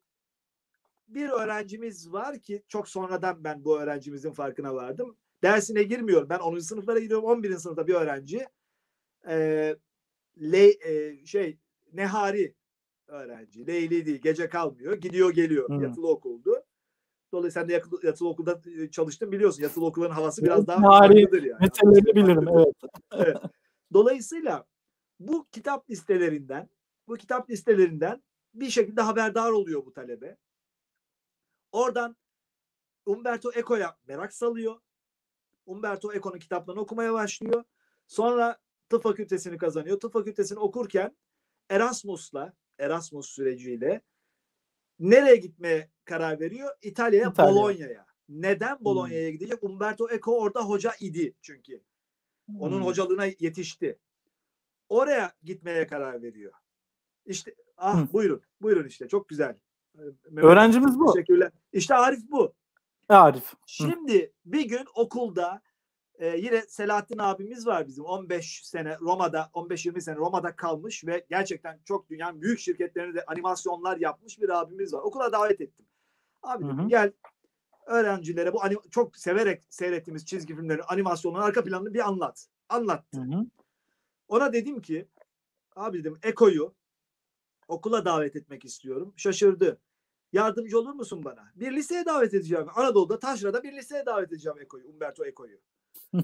Bir öğrencimiz var ki çok sonradan ben bu öğrencimizin farkına vardım. Dersine girmiyorum. Ben 10. sınıflara giriyorum. 11. sınıfta bir öğrenci nehari öğrenci. Leyli değil. Gece kalmıyor. Gidiyor geliyor. Hı. Yatılı okuldu. Dolayısıyla sen de yatılı okulda çalıştın biliyorsun. Yatılı okulların havası biraz daha farklıdır yani. Meseleleri bilirim. Evet. Evet. Dolayısıyla bu kitap listelerinden bir şekilde haberdar oluyor bu talebe. Oradan Umberto Eco'ya merak salıyor. Umberto Eco'nun kitaplarını okumaya başlıyor. Sonra tıp fakültesini kazanıyor. Tıp fakültesini okurken Erasmus süreciyle nereye gitmeye karar veriyor? İtalya. Bolonya'ya. Neden Bolonya'ya gidecek? Umberto Eco orada hoca idi çünkü. Onun hocalığına yetişti. Oraya gitmeye karar veriyor. İşte buyurun işte çok güzel. Öğrencimiz bu. Teşekkürler. İşte Arif bu. Arif. Şimdi bir gün okulda yine Selahattin abimiz var bizim. 15-20 sene Roma'da kalmış ve gerçekten çok dünyanın büyük şirketlerinde de animasyonlar yapmış bir abimiz var. Okula davet ettim. Abi dedim, gel öğrencilere bu çok severek seyrettiğimiz çizgi filmlerin animasyonların arka planını bir anlat. Anlattı. Ona dedim ki abi dedim Eko'yu okula davet etmek istiyorum. Şaşırdı. Yardımcı olur musun bana? Bir liseye davet edeceğim. Anadolu'da Taşra'da bir liseye davet edeceğim Eko'yu. Umberto Eco'yu.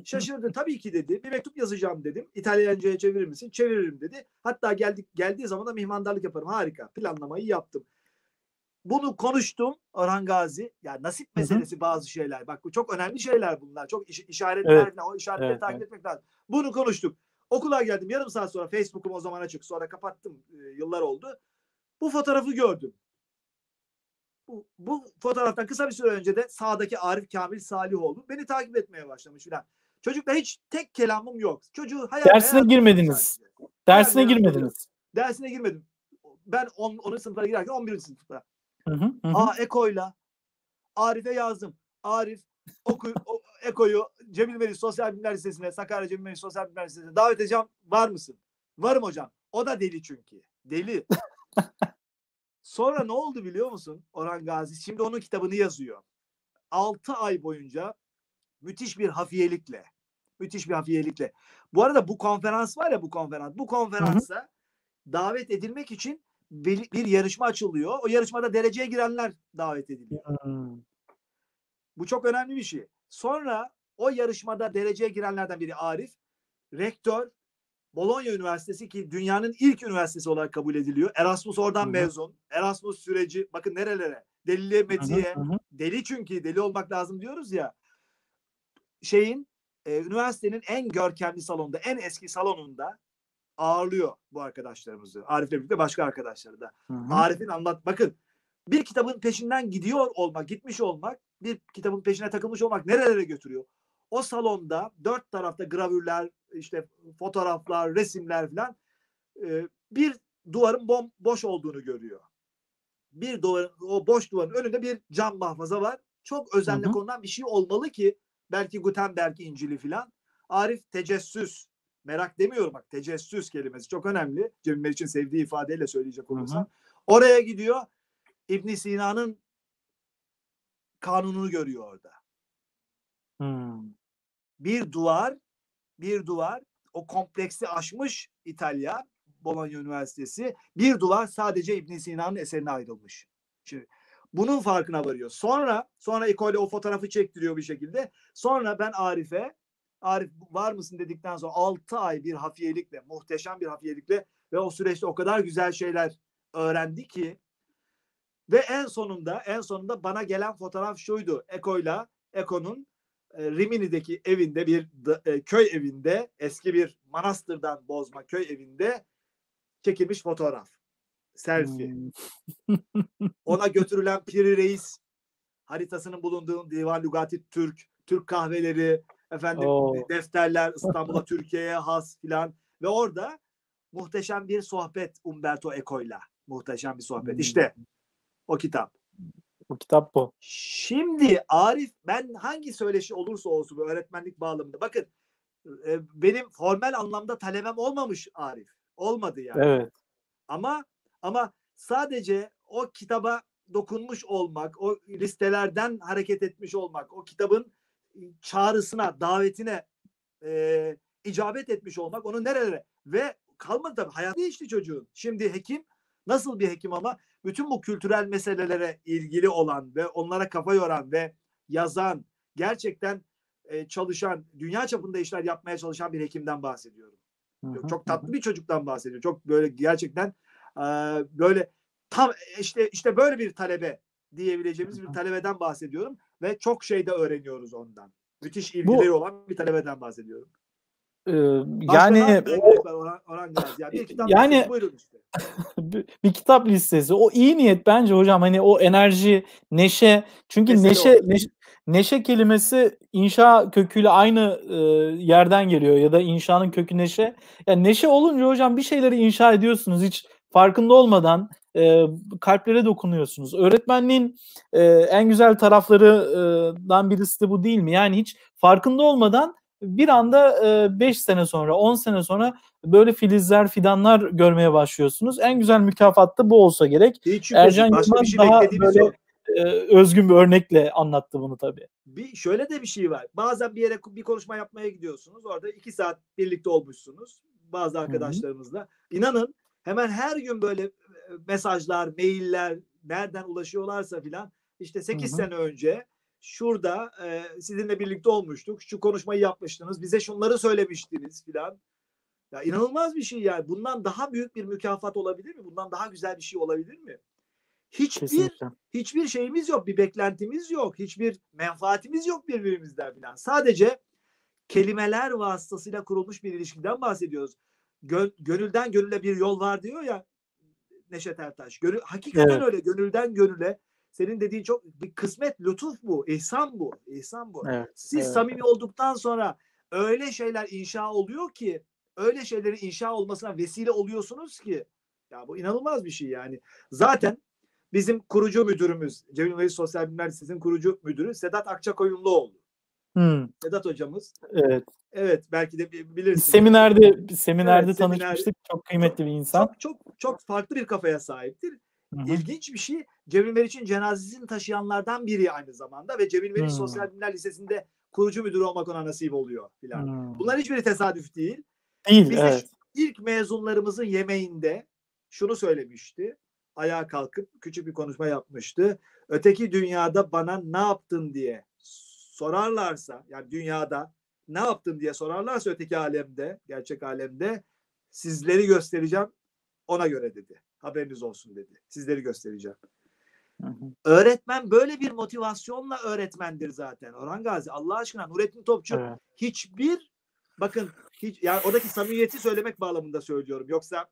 Şaşırdı. Tabii ki dedi. Bir mektup yazacağım dedim. İtalyanca'ya çevirir misin? Çeviririm dedi. Hatta geldiği zaman da mihmandarlık yaparım. Harika. Planlamayı yaptım. Bunu konuştum. Orhan Gazi. Yani nasip meselesi bazı şeyler. Bak bu çok önemli şeyler bunlar. Çok işaretler. Evet. O işaretleri takip etmek lazım. Bunu konuştuk. Okula geldim. Yarım saat sonra Facebook'um o zaman açık. Sonra kapattım. Yıllar oldu. Bu fotoğrafı gördüm. Bu fotoğraftan kısa bir süre önce de sağdaki Arif Kamil Salihoğlu beni takip etmeye başlamış filan. Çocukla hiç tek kelamım yok. Çocuğu Dersine girmedim. Ben 10. sınıflara girerken 11. sınıfta. Eko'yla Arif'e yazdım. Arif Eko'yu Cemil Meriç Sosyal Bilimler Lisesi'ne, Sakarya Cemil Meriç Sosyal Bilimler Lisesi'ne davet edeceğim. Var mısın? Varım hocam. O da deli çünkü. Deli. Sonra ne oldu biliyor musun Orhan Gazi? Şimdi onun kitabını yazıyor. 6 ay boyunca müthiş bir hafiyelikle. Bu arada bu konferans var ya bu konferansa davet edilmek için bir yarışma açılıyor. O yarışmada dereceye girenler davet ediliyor. Bu çok önemli bir şey. Sonra o yarışmada dereceye girenlerden biri Arif, rektör, Bologna Üniversitesi ki dünyanın ilk üniversitesi olarak kabul ediliyor. Erasmus oradan mezun. Erasmus süreci bakın nerelere. Deliliğe, metiye. Deli çünkü deli olmak lazım diyoruz ya. Üniversitenin en görkemli salonunda, en eski salonunda ağırlıyor bu arkadaşlarımızı. Arif'le birlikte başka arkadaşları da. Arif'in bakın bir kitabın peşinden gitmiş olmak, bir kitabın peşine takılmış olmak nerelere götürüyor? O salonda 4 tarafta gravürler, işte fotoğraflar, resimler falan bir duvarın boş olduğunu görüyor. O boş duvarın önünde bir cam mahfaza var. Çok özenle konulan bir şey olmalı ki belki Gutenberg İncil'i falan. Arif tecessüs. Merak demiyorum bak. Tecessüs kelimesi çok önemli. Cemil Meriç'in sevdiği ifadeyle söyleyecek olursam. Oraya gidiyor. İbn Sina'nın kanununu görüyor orada. Bir duvar o kompleksi aşmış İtalya Bologna Üniversitesi. Bir duvar sadece İbn Sina'nın eserine ayrılmış. Şimdi bunun farkına varıyor. Sonra Eco'yla o fotoğrafı çektiriyor bir şekilde. Sonra ben Arif var mısın dedikten sonra 6 ay bir hafiyelikle, muhteşem bir hafiyelikle ve o süreçte o kadar güzel şeyler öğrendi ki ve en sonunda bana gelen fotoğraf şuydu. Eco'nun Rimini'deki evinde bir köy evinde eski bir manastırdan bozma köy evinde çekilmiş fotoğraf. Selfie. Ona götürülen Piri Reis haritasının bulunduğu Divan Lugati Türk kahveleri, defterler İstanbul'a Türkiye'ye has filan ve orada muhteşem bir sohbet Umberto Eco'yla. Muhteşem bir sohbet. İşte o kitap. Bu kitap bu. Şimdi Arif ben hangi söyleşi olursa olsun öğretmenlik bağlamında. Bakın benim formal anlamda talebem olmamış Arif. Olmadı yani. Evet. Ama sadece o kitaba dokunmuş olmak, o listelerden hareket etmiş olmak, o kitabın çağrısına, davetine icabet etmiş olmak, onu nerelere ve kalmadı tabii. Hayat değişti çocuğun. Şimdi hekim, nasıl bir hekim ama bütün bu kültürel meselelere ilgili olan ve onlara kafa yoran ve yazan, gerçekten çalışan, dünya çapında işler yapmaya çalışan bir hekimden bahsediyorum. Çok tatlı bir çocuktan bahsediyorum. Çok böyle gerçekten böyle tam işte böyle bir talebe diyebileceğimiz bir talebeden bahsediyorum ve çok şey de öğreniyoruz ondan. Müthiş ilgileri olan bir talebeden bahsediyorum. Yani bir kitap listesi, o iyi niyet bence hocam, hani o enerji, neşe, çünkü neşe kelimesi inşa köküyle aynı yerden geliyor ya da inşanın kökü neşe. Yani neşe olunca hocam bir şeyleri inşa ediyorsunuz hiç farkında olmadan, kalplere dokunuyorsunuz. Öğretmenliğin en güzel taraflarından birisi de bu değil mi? Yani hiç farkında olmadan bir anda 5 sene sonra, 10 sene sonra böyle filizler, fidanlar görmeye başlıyorsunuz. En güzel mükafat da bu olsa gerek. Ercan Yılmaz daha böyle özgün bir örnekle anlattı bunu tabii. Şöyle de bir şey var. Bazen bir yere bir konuşma yapmaya gidiyorsunuz. Orada 2 saat birlikte olmuşsunuz bazı arkadaşlarımızla. İnanın hemen her gün böyle mesajlar, mailler, nereden ulaşıyorlarsa filan. İşte 8 sene önce şurada sizinle birlikte olmuştuk, şu konuşmayı yapmıştınız, bize şunları söylemiştiniz filan. Ya inanılmaz bir şey yani. Bundan daha büyük bir mükafat olabilir mi? Bundan daha güzel bir şey olabilir mi? Hiçbir şeyimiz yok, bir beklentimiz yok, hiçbir menfaatimiz yok birbirimizden filan. Sadece kelimeler vasıtasıyla kurulmuş bir ilişkiden bahsediyoruz. Gönülden gönüle bir yol var diyor ya Neşet Ertaş. Hakikaten evet, öyle, gönülden gönüle. Senin dediğin çok bir kısmet, lütuf bu, ihsan bu, ihsan bu. Evet, Samimi olduktan sonra öyle şeyler inşa oluyor ki, öyle şeylerin inşa olmasına vesile oluyorsunuz ki, ya bu inanılmaz bir şey yani. Zaten bizim kurucu müdürümüz, Cemil Meriç Sosyal Bilimler Lisesi'nin kurucu müdürü Sedat Akçakoyunluoğlu. Sedat hocamız. Evet. Evet, belki de bilirsiniz. Seminerde evet, tanışmıştık. Çok kıymetli bir insan. Çok farklı bir kafaya sahiptir. İlginç bir şey. Cemil Meriç'in cenazesini taşıyanlardan biri aynı zamanda ve Cemil Meriç Sosyal Bilimler Lisesi'nde kurucu müdürü olmak ona nasip oluyor filan. Bunlar hiçbiri tesadüf değil. İlk mezunlarımızın yemeğinde şunu söylemişti. Ayağa kalkıp küçük bir konuşma yapmıştı. Öteki dünyada bana ne yaptın diye sorarlarsa, yani dünyada ne yaptın diye sorarlarsa öteki alemde, gerçek alemde sizleri göstereceğim ona göre dedi. Haberiniz olsun dedi. Sizleri göstereceğim. Öğretmen böyle bir motivasyonla öğretmendir zaten. Orhan Gazi, Allah aşkına, Nurettin Topçu yani oradaki samimiyeti söylemek bağlamında söylüyorum. Yoksa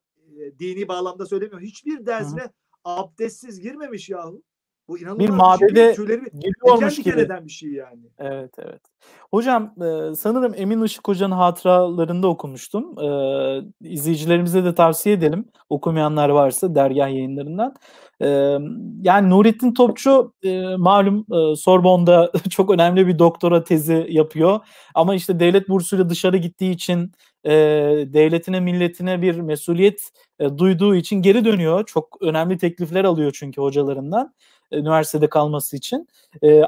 dini bağlamda söylemiyorum. Hiçbir dersine abdestsiz girmemiş yahu. Bu inanılmaz bir mabede giriyormuş gibi. Bir şey yani. Evet, evet. Hocam sanırım Emin Işık Hoca'nın hatıralarında okumuştum. İzleyicilerimize de tavsiye edelim. Okumayanlar varsa dergah yayınlarından. Yani Nurettin Topçu malum Sorbonne'da çok önemli bir doktora tezi yapıyor. Ama işte devlet bursuyla dışarı gittiği için, devletine, milletine bir mesuliyet duyduğu için geri dönüyor. Çok önemli teklifler alıyor çünkü hocalarından, üniversitede kalması için.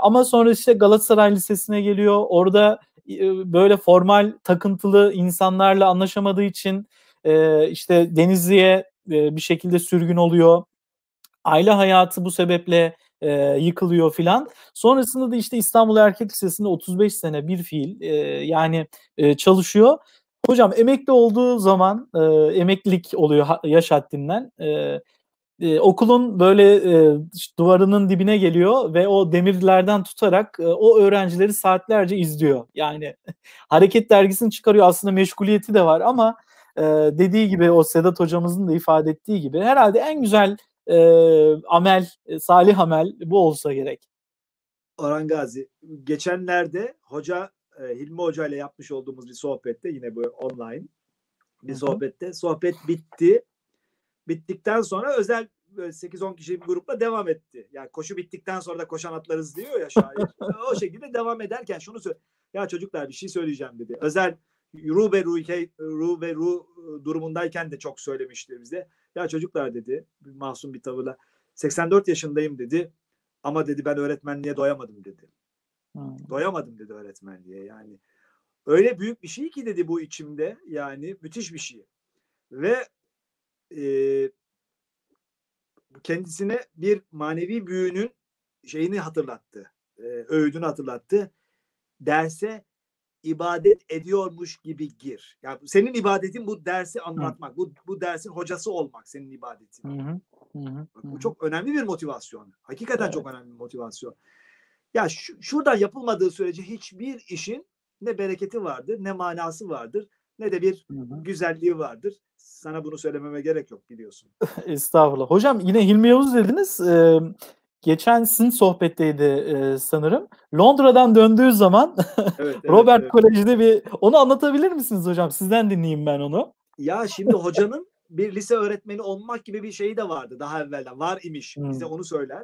Ama sonra işte Galatasaray Lisesi'ne geliyor. Orada böyle formal, takıntılı insanlarla anlaşamadığı için işte Denizli'ye bir şekilde sürgün oluyor. Aile hayatı bu sebeple yıkılıyor filan. Sonrasında da işte İstanbul Erkek Lisesi'nde 35 sene bir fiil yani çalışıyor. Hocam emekli olduğu zaman emeklilik oluyor yaş haddinden. Okulun böyle duvarının dibine geliyor ve o demirlerden tutarak o öğrencileri saatlerce izliyor. Yani Hareket dergisini çıkarıyor. Aslında meşguliyeti de var ama dediği gibi, o Sedat hocamızın da ifade ettiği gibi, herhalde en güzel amel, salih amel bu olsa gerek. Orhan Gazi, geçenlerde hoca Hilmi Hoca ile yapmış olduğumuz bir sohbette, yine bu online bir sohbette, sohbet bitti. Bittikten sonra özel 8-10 kişilik bir grupla devam etti. Yani koşu bittikten sonra da koşan atlarız diyor ya şair. O şekilde devam ederken şunu söyledi. Ya çocuklar, bir şey söyleyeceğim dedi. Özel Ruberu durumundayken de çok söylemişti bize. Ya çocuklar dedi, masum bir tavırla, 84 yaşındayım dedi ama dedi ben öğretmenliğe doyamadım dedi. Doyamadım dedi öğretmenliğe yani. Öyle büyük bir şey ki dedi bu içimde, yani müthiş bir şey. Ve kendisine bir manevi büyünün şeyini hatırlattı. Öğüdünü hatırlattı. Derse ibadet ediyormuş gibi gir. Yani senin ibadetin bu dersi anlatmak. Bu dersin hocası olmak senin ibadetin. Bak, bu çok önemli bir motivasyon. Hakikaten evet, çok önemli bir motivasyon. Ya şuradan yapılmadığı sürece hiçbir işin ne bereketi vardır, ne manası vardır, ne de bir güzelliği vardır. Sana bunu söylememe gerek yok biliyorsun. Estağfurullah. Hocam yine Hilmi Yavuz dediniz. Geçen sizin sohbetteydi sanırım. Londra'dan döndüğü zaman Robert Kolej'de bir... Onu anlatabilir misiniz hocam? Sizden dinleyeyim ben onu. Ya şimdi hocanın bir lise öğretmeni olmak gibi bir şeyi de vardı daha evvelden. Var imiş. Bize onu söyler.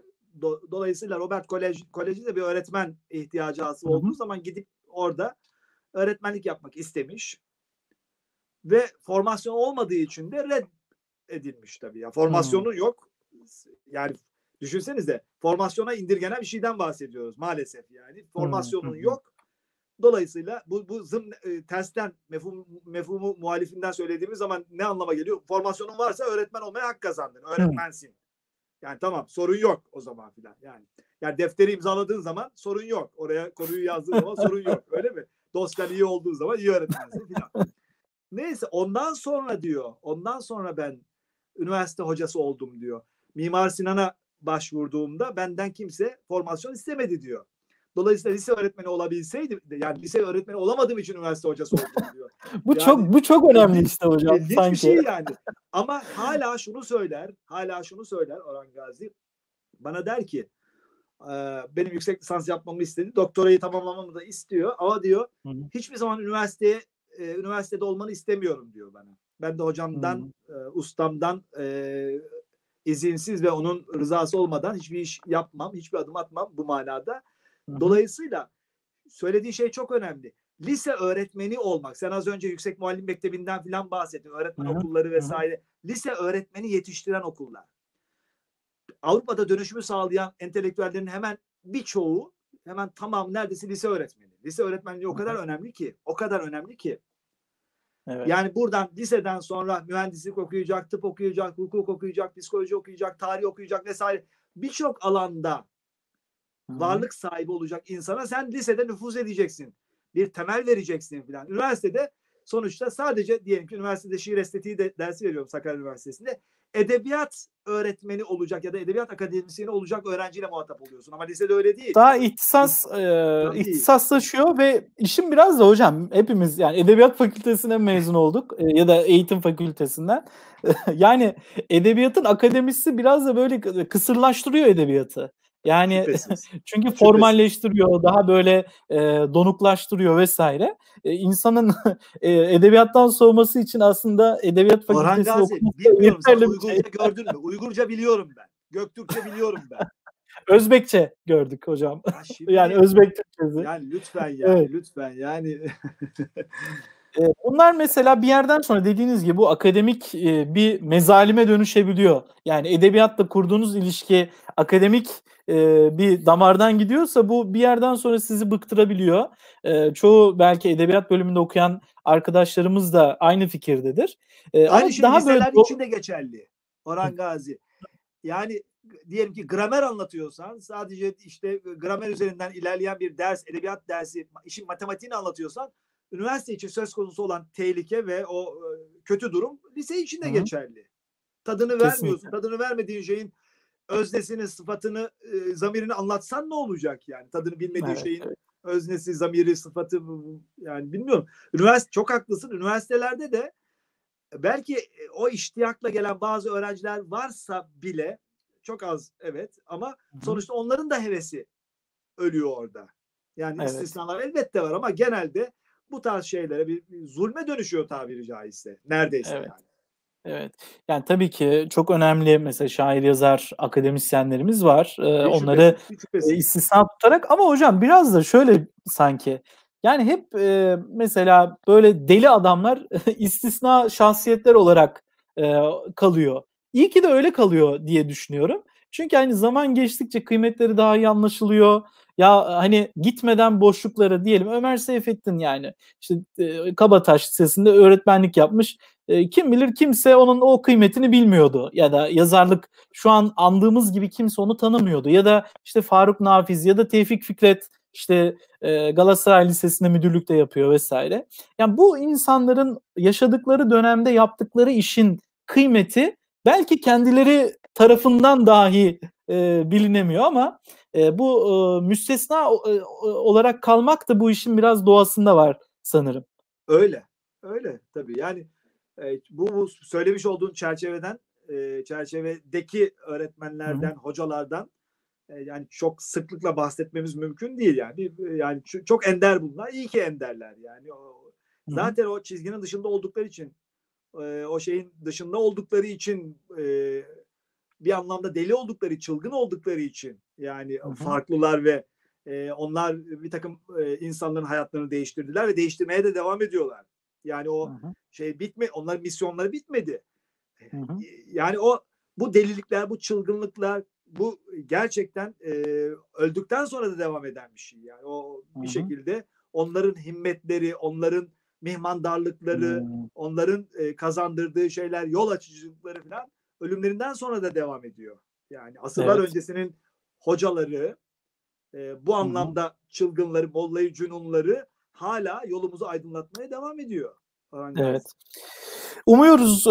Dolayısıyla Robert Kolej'de de bir öğretmen ihtiyacı olduğu zaman gidip orada öğretmenlik yapmak istemiş. Ve formasyon olmadığı için de reddedilmiş tabii. Ya. Formasyonu yok. Yani düşünsenize, formasyona indirgenen bir şeyden bahsediyoruz maalesef yani. Formasyonun yok. Dolayısıyla bu tersten mefhumu muhalifinden söylediğimiz zaman ne anlama geliyor? Formasyonun varsa öğretmen olmaya hak kazandın. Öğretmensin. Yani tamam, sorun yok o zaman filan. Yani defteri imzaladığın zaman sorun yok. Oraya konuyu yazdığın zaman sorun yok. Öyle mi? Dosyan iyi olduğu zaman iyi öğretmensin filan. Neyse, ondan sonra diyor, ondan sonra ben üniversite hocası oldum diyor. Mimar Sinan'a başvurduğumda benden kimse formasyon istemedi diyor. Dolayısıyla lise öğretmeni olabilseydim, yani lise öğretmeni olamadığım için üniversite hocası oldum diyor. bu çok önemli işte hocam. Sanki. Şey yani. Ama hala şunu söyler Orhan Gazi. Bana der ki, benim yüksek lisans yapmamı istedi, doktorayı tamamlamamı da istiyor ama diyor hiçbir zaman üniversitede olmanı istemiyorum diyor bana. Ben de hocamdan, ustamdan izinsiz ve onun rızası olmadan hiçbir iş yapmam, hiçbir adım atmam bu manada. Dolayısıyla söylediği şey çok önemli. Lise öğretmeni olmak. Sen az önce Yüksek Muallim Mektebi'nden filan bahsettin. Öğretmen okulları vesaire. Lise öğretmeni yetiştiren okullar. Avrupa'da dönüşümü sağlayan entelektüellerin hemen tamam neredeyse lise öğretmeni. Lise öğretmenliği o kadar önemli ki. Evet. Yani buradan liseden sonra mühendislik okuyacak, tıp okuyacak, hukuk okuyacak, psikoloji okuyacak, tarih okuyacak vesaire. Birçok alanda varlık sahibi olacak insana sen lisede nüfuz edeceksin. Bir temel vereceksin filan. Üniversitede sonuçta sadece diyelim ki üniversitede şiir estetiği de dersi veriyorum Sakarya Üniversitesi'nde. Edebiyat öğretmeni olacak ya da edebiyat akademisyeni olacak öğrenciyle muhatap oluyorsun. Ama lisede öyle değil. Daha ihtisaslaşıyor ve işin biraz da hocam hepimiz yani edebiyat fakültesinden mezun olduk ya da eğitim fakültesinden. Yani edebiyatın akademisi biraz da böyle kısırlaştırıyor edebiyatı. Yani şüphesiz. Çünkü formalleştiriyor, daha böyle donuklaştırıyor vesaire. İnsanın edebiyattan soğuması için aslında edebiyat fakültesi gördün mü? Uygurca biliyorum ben. Göktürkçe biliyorum ben. Özbekçe gördük hocam. Ya şimdi, yani Özbek Türkçesi. Yani lütfen. Bunlar mesela bir yerden sonra dediğiniz gibi bu akademik bir mezalime dönüşebiliyor. Yani edebiyatla kurduğunuz ilişki akademik bir damardan gidiyorsa bu bir yerden sonra sizi bıktırabiliyor. Çoğu belki edebiyat bölümünde okuyan arkadaşlarımız da aynı fikirdedir. Aynı şey liseler için de geçerli Orhan Gazi. Yani diyelim ki gramer anlatıyorsan sadece işte gramer üzerinden ilerleyen bir ders, edebiyat dersi, işin matematiğini anlatıyorsan üniversite için söz konusu olan tehlike ve o kötü durum lise için de geçerli. Tadını vermiyorsun. Tadını vermediğin şeyin öznesini, sıfatını, zamirini anlatsan ne olacak yani? Tadını bilmediğin şeyin öznesi, zamiri, sıfatı yani bilmiyorum. Çok haklısın. Üniversitelerde de belki o iştiyakla gelen bazı öğrenciler varsa bile çok az ama sonuçta onların da hevesi ölüyor orada. Yani istisnalar elbette var ama genelde bu tarz şeylere bir zulme dönüşüyor tabiri caizse. Neredeyse yani. Evet. Yani tabii ki çok önemli mesela şair, yazar, akademisyenlerimiz var. Onları istisna tutarak ama hocam biraz da şöyle sanki yani hep mesela böyle deli adamlar istisna şahsiyetler olarak kalıyor. İyi ki de öyle kalıyor diye düşünüyorum. Çünkü hani zaman geçtikçe kıymetleri daha iyi anlaşılıyor. Ya hani gitmeden boşluklara diyelim Ömer Seyfettin yani işte Kabataş Lisesi'nde öğretmenlik yapmış. Kim bilir kimse onun o kıymetini bilmiyordu ya da yazarlık şu an andığımız gibi kimse onu tanımıyordu ya da işte Faruk Nafiz ya da Tevfik Fikret işte Galatasaray Lisesi'nde müdürlükte yapıyor vesaire. Yani bu insanların yaşadıkları dönemde yaptıkları işin kıymeti belki kendileri tarafından dahi bilinemiyor ama bu müstesna olarak kalmak da bu işin biraz doğasında var sanırım. Öyle, öyle tabii yani. Bu söylemiş olduğun çerçevedeki öğretmenlerden, hocalardan yani çok sıklıkla bahsetmemiz mümkün değil yani. Yani çok ender bunlar. İyi ki enderler yani. Zaten o çizginin dışında oldukları için, o şeyin dışında oldukları için, bir anlamda deli oldukları, çılgın oldukları için yani farklılar ve onlar bir takım insanların hayatlarını değiştirdiler ve değiştirmeye de devam ediyorlar. Yani o şey bitme, onların misyonları bitmedi. Yani bu delilikler, bu çılgınlıklar, bu gerçekten öldükten sonra da devam eden bir şey. Yani o bir şekilde onların himmetleri, onların mihmandarlıkları, onların kazandırdığı şeyler, yol açıcılıkları falan ölümlerinden sonra da devam ediyor. Yani asırlar öncesinin hocaları, bu anlamda çılgınları, molla'yı, cünunları hala yolumuzu aydınlatmaya devam ediyor. Evet. Umuyoruz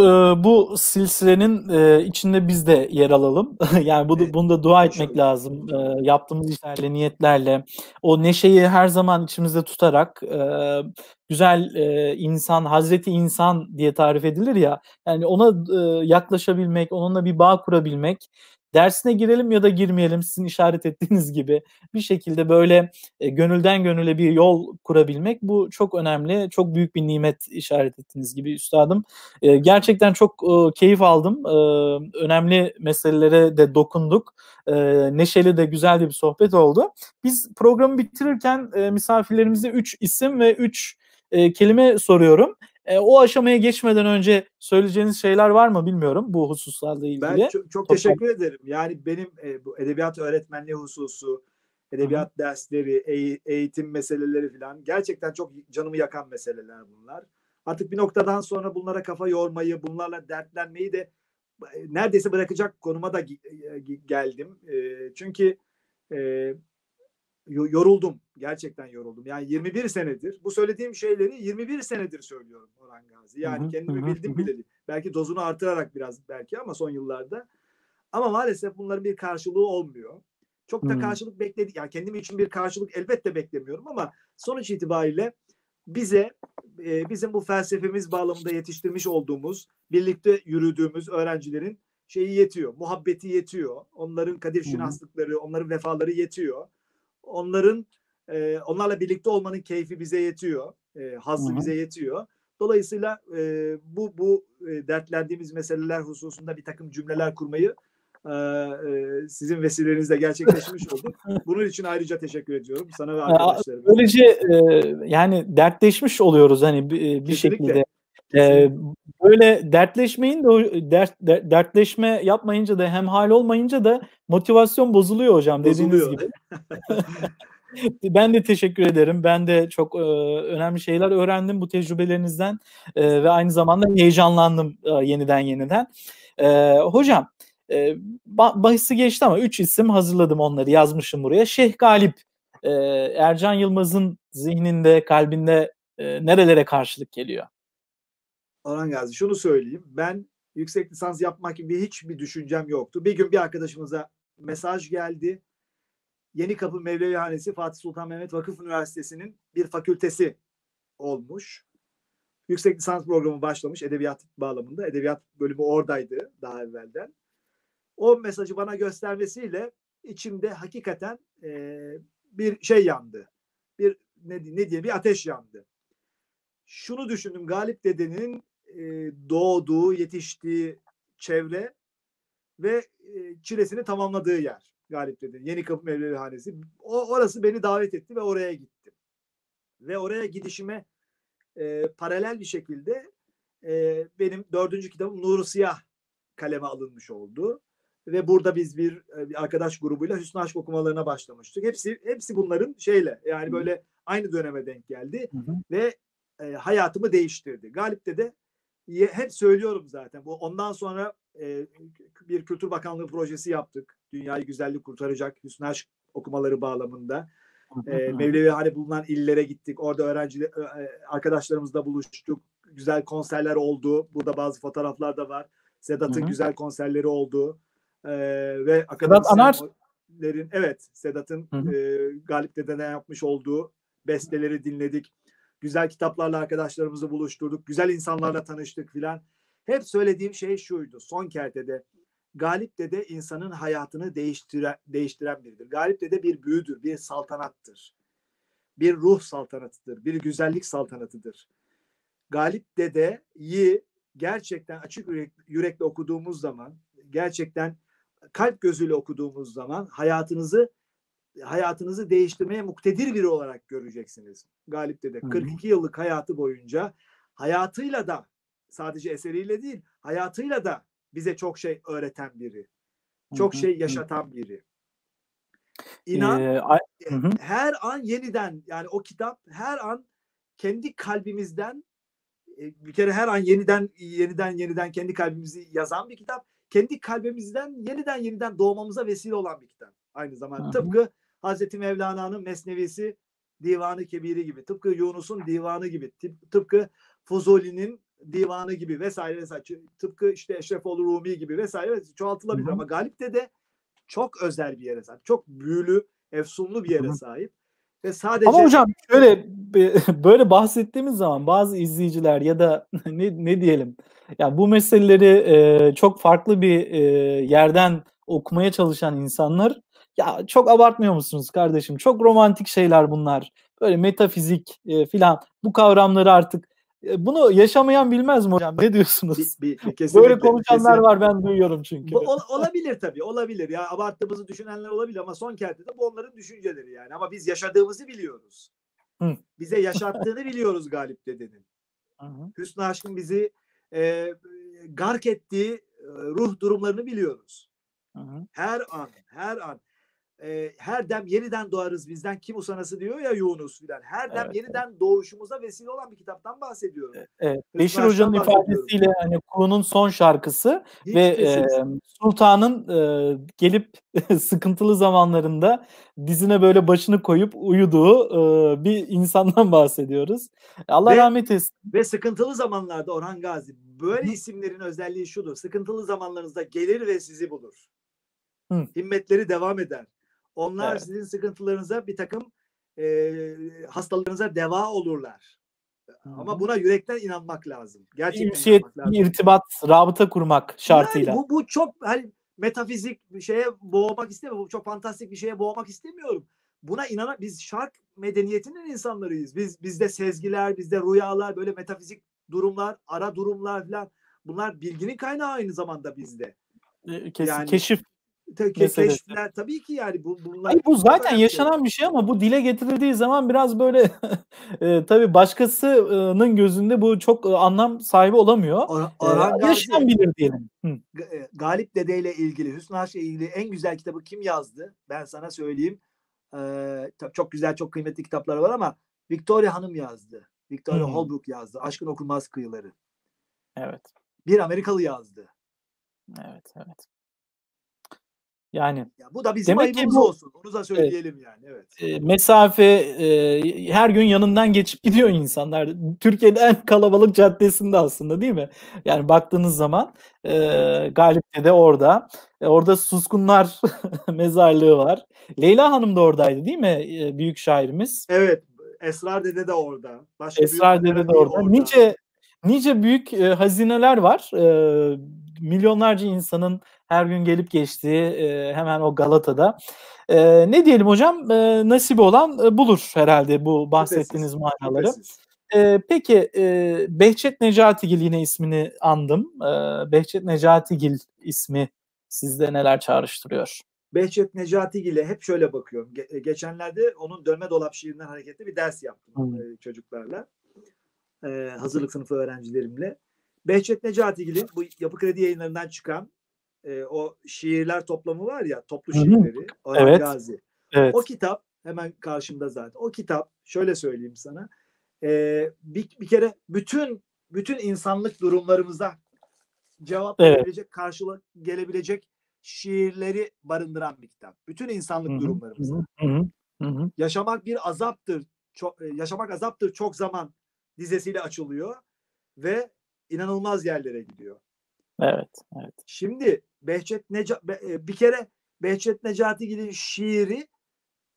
bu silsilenin içinde biz de yer alalım. Yani bunu da dua etmek lazım. Yaptığımız işlerle, niyetlerle, o neşeyi her zaman içimizde tutarak güzel insan, Hazreti İnsan diye tarif edilir ya. Yani ona yaklaşabilmek, onunla bir bağ kurabilmek. Dersine girelim ya da girmeyelim sizin işaret ettiğiniz gibi bir şekilde böyle gönülden gönüle bir yol kurabilmek bu çok önemli. Çok büyük bir nimet işaret ettiğiniz gibi üstadım. Gerçekten çok keyif aldım. Önemli meselelere de dokunduk. Neşeli de güzel de bir sohbet oldu. Biz programı bitirirken misafirlerimize 3 isim ve 3 kelime soruyorum. O aşamaya geçmeden önce söyleyeceğiniz şeyler var mı bilmiyorum bu hususlarla ilgili. Ben çok teşekkür ederim. Yani benim bu edebiyat öğretmenliği hususu, edebiyat dersleri, eğitim meseleleri filan gerçekten çok canımı yakan meseleler bunlar. Artık bir noktadan sonra bunlara kafa yormayı, bunlarla dertlenmeyi de neredeyse bırakacak konuma da geldim. Çünkü yoruldum. Gerçekten yoruldum. Yani 21 senedir bu söylediğim şeyleri 21 senedir söylüyorum Orhan Gazi. Yani kendimi bildim bileli. Belki dozunu artırarak biraz belki ama son yıllarda. Ama maalesef bunların bir karşılığı olmuyor. Çok da karşılık bekledik. Yani kendim için bir karşılık elbette beklemiyorum ama sonuç itibariyle bize bizim bu felsefemiz bağlamında yetiştirmiş olduğumuz, birlikte yürüdüğümüz öğrencilerin şeyi yetiyor. Muhabbeti yetiyor. Onların kadir şinaslıkları, onların vefaları yetiyor. Onlarla birlikte olmanın keyfi bize yetiyor. Hazzı bize yetiyor. Dolayısıyla bu dertlendiğimiz meseleler hususunda bir takım cümleler kurmayı sizin vesilenizle gerçekleşmiş olduk. Bunun için ayrıca teşekkür ediyorum sana ve arkadaşlarıma. Böylece yani dertleşmiş oluyoruz hani bir şekilde. Böyle dertleşmeyin de dertleşme yapmayınca da hemhal olmayınca da motivasyon bozuluyor hocam dediğiniz gibi. Ben de teşekkür ederim. Ben de çok önemli şeyler öğrendim bu tecrübelerinizden ve aynı zamanda heyecanlandım yeniden. Hocam bahsi geçti ama 3 isim hazırladım onları yazmışım buraya. Şeyh Galip, Ercan Yılmaz'ın zihninde, kalbinde nerelere karşılık geliyor? Orhan Gazi şunu söyleyeyim. Ben yüksek lisans yapmak gibi hiçbir düşüncem yoktu. Bir gün bir arkadaşımıza mesaj geldi. Yenikapı Mevlevihanesi Fatih Sultan Mehmet Vakıf Üniversitesi'nin bir fakültesi olmuş. Yüksek lisans programı başlamış edebiyat bağlamında. Edebiyat bölümü oradaydı daha evvelden. O mesajı bana göstermesiyle içimde hakikaten bir şey yandı. Bir ne diye bir ateş yandı. Şunu düşündüm. Galip Dede'nin doğduğu, yetiştiği çevre ve çilesini tamamladığı yer. Galip Dede'nin Yenikapı Mevlevihanesi. Orası beni davet etti ve oraya gittim. Ve oraya gidişime paralel bir şekilde benim 4. kitabım Nur-u Siyah kaleme alınmış oldu. Ve burada biz bir arkadaş grubuyla Hüsn ü Aşk okumalarına başlamıştık. Hepsi bunların şeyle, yani böyle aynı döneme denk geldi. Ve hayatımı değiştirdi. Galip Dede, hep söylüyorum zaten. Ondan sonra bir Kültür Bakanlığı projesi yaptık. Dünyayı güzellik kurtaracak Hüsn ü Aşk okumaları bağlamında. Mevlevihanede bulunan illere gittik. Orada öğrenci arkadaşlarımızla buluştuk. Güzel konserler oldu. Burada bazı fotoğraflar da var. Sedat'ın güzel konserleri oldu. Ve akademisyenlerin, evet, Sedat'ın Galip Dede'den yapmış olduğu besteleri dinledik. Güzel kitaplarla arkadaşlarımızı buluşturduk. Güzel insanlarla tanıştık filan. Hep söylediğim şey şuydu. Son kertede Galip Dede insanın hayatını değiştiren biridir. Galip Dede bir büyüdür, bir saltanattır. Bir ruh saltanatıdır, bir güzellik saltanatıdır. Galip Dede'yi gerçekten açık yürekle okuduğumuz zaman, gerçekten kalp gözüyle okuduğumuz zaman hayatınızı değiştirmeye muktedir biri olarak göreceksiniz. Galip Dede 42 yıllık hayatı boyunca hayatıyla da, sadece eseriyle değil, hayatıyla da bize çok şey öğreten biri. Çok şey yaşatan biri. İnan her an yeniden, yani o kitap her an kendi kalbimizden, bir kere her an yeniden kendi kalbimizi yazan bir kitap. Kendi kalbimizden yeniden doğmamıza vesile olan bir kitap. Aynı zamanda tıpkı Hazreti Mevlana'nın Mesnevisi, Divanı Kebiri gibi, tıpkı Yunus'un Divanı gibi, tıpkı Fuzuli'nin Divanı gibi vesaire, tıpkı işte Eşrefoğlu Rumi gibi vesaire, çoğaltılabilir ama Galip Dede çok özel bir yere sahip. Çok büyülü, efsunlu bir yere sahip. Ve sadece... Ama hocam şöyle, böyle bahsettiğimiz zaman bazı izleyiciler ya da ne diyelim, yani bu meseleleri çok farklı bir yerden okumaya çalışan insanlar, ya çok abartmıyor musunuz kardeşim? Çok romantik şeyler bunlar. Böyle metafizik filan, bu kavramları artık bunu yaşamayan bilmez mi hocam? Ne diyorsunuz? Böyle konuşanlar var, ben duyuyorum çünkü. Olabilir tabii, olabilir. Ya abarttığımızı düşünenler olabilir ama son kertede bu onların düşünceleri yani. Ama biz yaşadığımızı biliyoruz. Bize yaşattığını biliyoruz Galip Dede'nin. Hüsn ü Aşk'ın bizi gark ettiği ruh durumlarını biliyoruz. Her an. Her dem yeniden doğarız bizden kim usanası diyor ya Yunus filan. Her dem yeniden doğuşumuza vesile olan bir kitaptan bahsediyorum. Beşir Hoca'nın ifadesiyle yani kulunun son şarkısı. Hiç ve sultanın gelip sıkıntılı zamanlarında dizine böyle başını koyup uyuduğu bir insandan bahsediyoruz. Allah rahmet eylesin. Ve sıkıntılı zamanlarda Orhan Gazi, böyle isimlerin özelliği şudur. Sıkıntılı zamanlarınızda gelir ve sizi bulur. Himmetleri devam eder. Onlar sizin sıkıntılarınıza, bir takım hastalarınıza deva olurlar. Ama buna yürekten inanmak lazım. Gerçekten inanmak lazım. İrtibat, rabıta kurmak şartıyla. Yani bu çok hani metafizik bir şeye boğmak istemiyorum. Çok fantastik bir şeye boğmak istemiyorum. Buna inanan, biz şark medeniyetinin insanlarıyız. Bizde sezgiler, bizde rüyalar, böyle metafizik durumlar, ara durumlar falan. Bunlar bilginin kaynağı aynı zamanda bizde. Yani, keşif. Keşifler tabii ki yani bunlar. Hayır, bu zaten yaşanan bir şey ama bu dile getirildiği zaman biraz böyle tabii başkasının gözünde bu çok anlam sahibi olamıyor. Yaşanabilir diyelim. Galip Dede ile ilgili, Hüsn ü Aşk ile ilgili en güzel kitabı kim yazdı? Ben sana söyleyeyim. Çok güzel, çok kıymetli kitaplar var ama Victoria Hanım yazdı. Victoria Holbrook yazdı. Aşkın Okunmaz Kıyıları. Evet. Bir Amerikalı yazdı. Evet. Yani bu da bizim ayıbımız olsun. Onu da söyleyelim yani. Evet. Mesafe, her gün yanından geçip gidiyor insanlar. Türkiye'nin en kalabalık caddesinde aslında, değil mi? Yani baktığınız zaman Galip Dede orada. Orada Suskunlar mezarlığı var. Leyla Hanım da oradaydı, değil mi? Büyük şairimiz. Evet. Esrar Dede de orada. Esrar Dede de orada. Nice büyük hazineler var. Milyonlarca insanın her gün gelip geçtiği hemen o Galata'da. Ne diyelim hocam? Nasip olan bulur herhalde bu bahsettiğiniz manaları. Peki Behçet Necatigil, yine ismini andım. Behçet Necatigil ismi sizde neler çağrıştırıyor? Behçet Necatigil'e hep şöyle bakıyorum. Geçenlerde onun Dönme Dolap şiirinden hareketli bir ders yaptım çocuklarla. Hazırlık sınıfı öğrencilerimle. Behçet Necatigil'in bu Yapı Kredi Yayınlarından çıkan o şiirler toplamı var ya, toplu şiirleri. Evet. Gazi. Evet. O kitap hemen karşımda zaten. O kitap şöyle söyleyeyim sana. Bir kere bütün insanlık durumlarımıza cevap verebilecek, karşılık gelebilecek şiirleri barındıran bir kitap. Bütün insanlık durumlarımıza. Yaşamak bir azaptır. Yaşamak azaptır çok zaman dizesiyle açılıyor ve inanılmaz yerlere gidiyor. Evet, evet. Şimdi bir kere Behçet Necatigil'in şiiri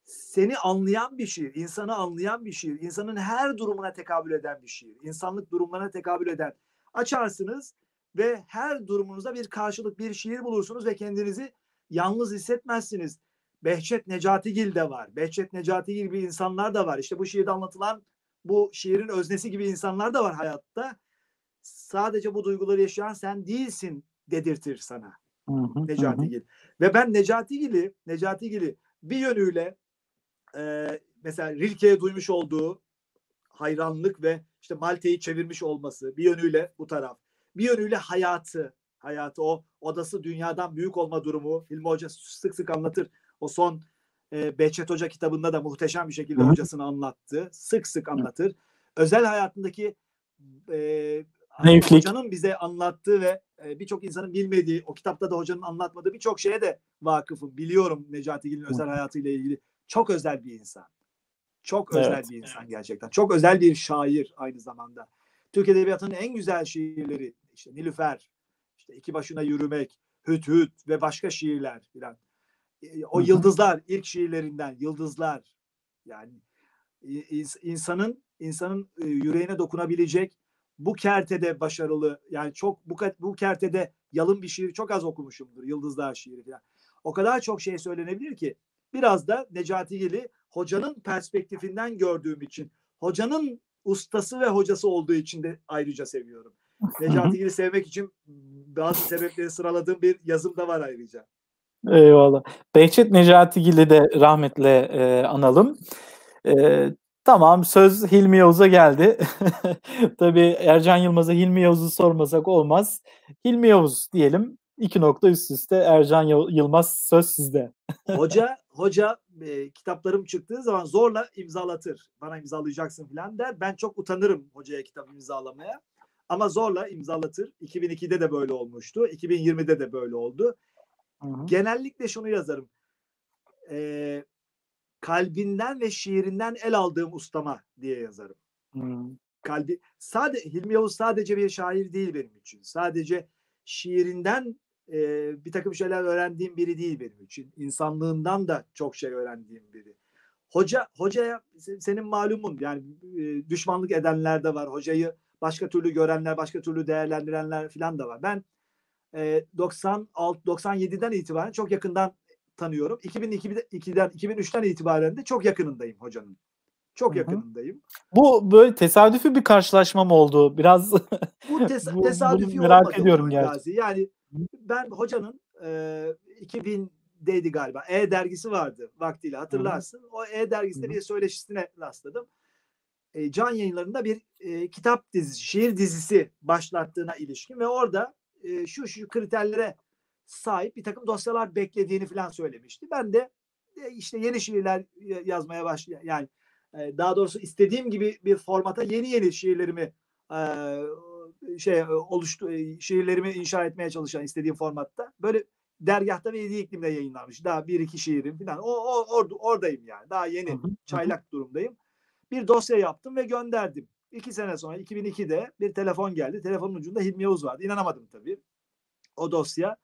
seni anlayan bir şiir, insanı anlayan bir şiir, insanın her durumuna tekabül eden bir şiir, insanlık durumlarına tekabül eden. Açarsınız ve her durumunuza bir karşılık, bir şiir bulursunuz ve kendinizi yalnız hissetmezsiniz. Behçet Necatigil de var. Behçet Necatigil gibi insanlar da var. İşte bu şiirde anlatılan, bu şiirin öznesi gibi insanlar da var hayatta. Sadece bu duyguları yaşayan sen değilsin dedirtir sana Necatigil. Ve ben Necatigil'i bir yönüyle mesela Rilke'ye duymuş olduğu hayranlık ve işte Malte'yi çevirmiş olması bir yönüyle bu taraf. Bir yönüyle hayatı o odası dünyadan büyük olma durumu. Hilmi Hoca sık anlatır. O son Behçet Hoca kitabında da muhteşem bir şekilde hocasını anlattı. Sık anlatır. Özel hayatındaki hocanın bize anlattığı ve birçok insanın bilmediği, o kitapta da hocanın anlatmadığı birçok şeye de vakıfım. Biliyorum Necatigil'in özel hayatıyla ilgili. Çok özel bir insan. Çok özel bir insan gerçekten. Çok özel bir şair aynı zamanda. Türk Edebiyatı'nın en güzel şiirleri, işte Nilüfer, işte İki Başına Yürümek, Hüt Hüt ve başka şiirler filan. O Yıldızlar, ilk şiirlerinden Yıldızlar, yani insanın yüreğine dokunabilecek, bu kertede başarılı, yani çok bu kertede yalın bir şiir çok az okumuşumdur, Yıldızlar şiiri falan. O kadar çok şey söylenebilir ki, biraz da Necatigil'i hocanın perspektifinden gördüğüm için, hocanın ustası ve hocası olduğu için de ayrıca seviyorum. Necatigil'i sevmek için bazı sebepleri sıraladığım bir yazım da var ayrıca. Eyvallah. Behçet Necatigil'i de rahmetle analım. Tamam, söz Hilmi Yavuz'a geldi. Tabii Ercan Yılmaz'a Hilmi Yavuz'u sormasak olmaz. Hilmi Yavuz diyelim. 2 nokta üst üste. Ercan Yılmaz, söz sizde. Hoca kitaplarım çıktığı zaman zorla imzalatır. Bana imzalayacaksın falan der. Ben çok utanırım hocaya kitap imzalamaya. Ama zorla imzalatır. 2002'de de böyle olmuştu. 2020'de de böyle oldu. Genellikle şunu yazarım. Kalbinden ve şiirinden el aldığım ustama diye yazarım. Hilmi Yavuz sadece bir şair değil benim için. Sadece şiirinden bir takım şeyler öğrendiğim biri değil benim için. İnsanlığından da çok şey öğrendiğim biri. Hocaya senin malumun, yani düşmanlık edenler de var. Hocayı başka türlü görenler, başka türlü değerlendirenler falan da var. Ben 97'den itibaren çok yakından tanıyorum. 2003'ten itibaren de çok yakınındayım hocanın. Çok yakınındayım. Bu böyle tesadüfi bir karşılaşma mı oldu? Biraz bu tesadüfi merak ediyorum gerçekten. Yani ben hocanın 2000'deydi galiba. E-dergisi vardı vaktiyle, hatırlarsın. O E-dergisinde bir söyleşisine rastladım. Can Yayınları'nda bir kitap dizisi, şiir dizisi başlattığına ilişkin ve orada şu kriterlere sahip bir takım dosyalar beklediğini falan söylemişti. Ben de işte yeni şiirler yazmaya başladım. Yani daha doğrusu istediğim gibi bir formata yeni şiirlerimi şiirlerimi inşa etmeye çalışan, istediğim formatta. Böyle dergahta ve Yedi iklimde yayınlanmış. Daha 1-2 şiirim falan. Oradayım yani. Daha yeni, çaylak durumdayım. Bir dosya yaptım ve gönderdim. 2 sene sonra 2002'de bir telefon geldi. Telefonun ucunda Hilmi Yavuz vardı. İnanamadım tabii. O dosya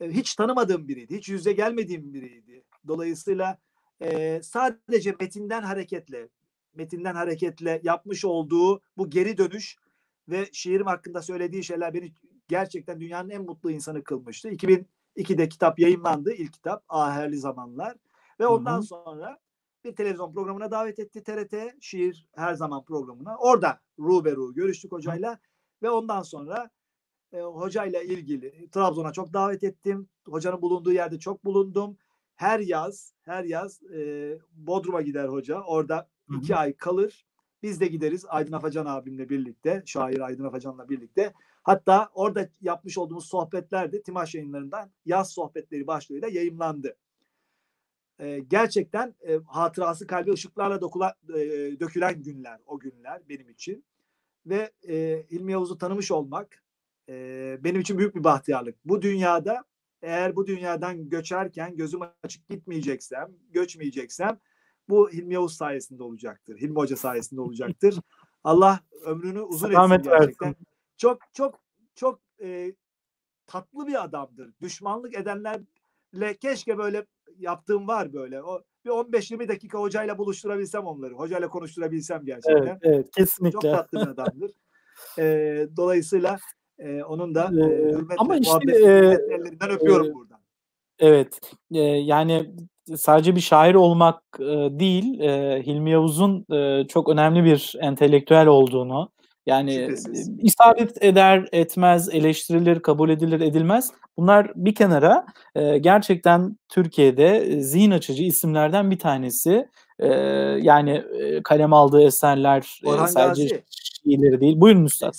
hiç tanımadığım biriydi. Hiç yüze gelmediğim biriydi. Dolayısıyla sadece metinden hareketle yapmış olduğu bu geri dönüş ve şiirim hakkında söylediği şeyler beni gerçekten dünyanın en mutlu insanı kılmıştı. 2002'de kitap yayımlandı. İlk kitap Aherli Zamanlar. Ve ondan sonra bir televizyon programına davet etti TRT. Şiir Her Zaman programına. Orada ruberu görüştük hocayla ve ondan sonra hocayla ilgili Trabzon'a çok davet ettim. Hocanın bulunduğu yerde çok bulundum. Her yaz Bodrum'a gider hoca. Orada 2 ay kalır Biz de gideriz Aydın Afacan abimle birlikte, şair Aydın Afacan'la birlikte. Hatta orada yapmış olduğumuz sohbetler de Timaş Yayınları'ndan Yaz Sohbetleri başlığıyla yayımlandı. Gerçekten hatırası kalbe ışıklarla dökülen günler, o günler benim için. Ve Hilmi Yavuz'u tanımış olmak benim için büyük bir bahtiyarlık. Bu dünyada, eğer bu dünyadan göçerken gözüm açık gitmeyeceksem, göçmeyeceksem, bu Hilmi Yavuz sayesinde olacaktır. Hilmi Hoca sayesinde olacaktır. Allah ömrünü uzun etsin gerçekten. Çok tatlı bir adamdır. Düşmanlık edenlerle keşke böyle yaptığım var böyle. O bir 15-20 dakika hocayla buluşturabilsem onları. Hocayla konuşturabilsem gerçekten. Evet, evet, kesinlikle. Çok tatlı bir adamdır. Dolayısıyla onun da hürmetle, ama işte, muhabbetlerinden öpüyorum buradan. Evet. Yani sadece bir şair olmak değil, Hilmi Yavuz'un çok önemli bir entelektüel olduğunu, yani şüphesiz, isabet eder etmez, eleştirilir, kabul edilir edilmez, bunlar bir kenara, gerçekten Türkiye'de zihin açıcı isimlerden bir tanesi. Yani kalem aldığı eserler sadece şiirleri değil. Buyurun Üstad.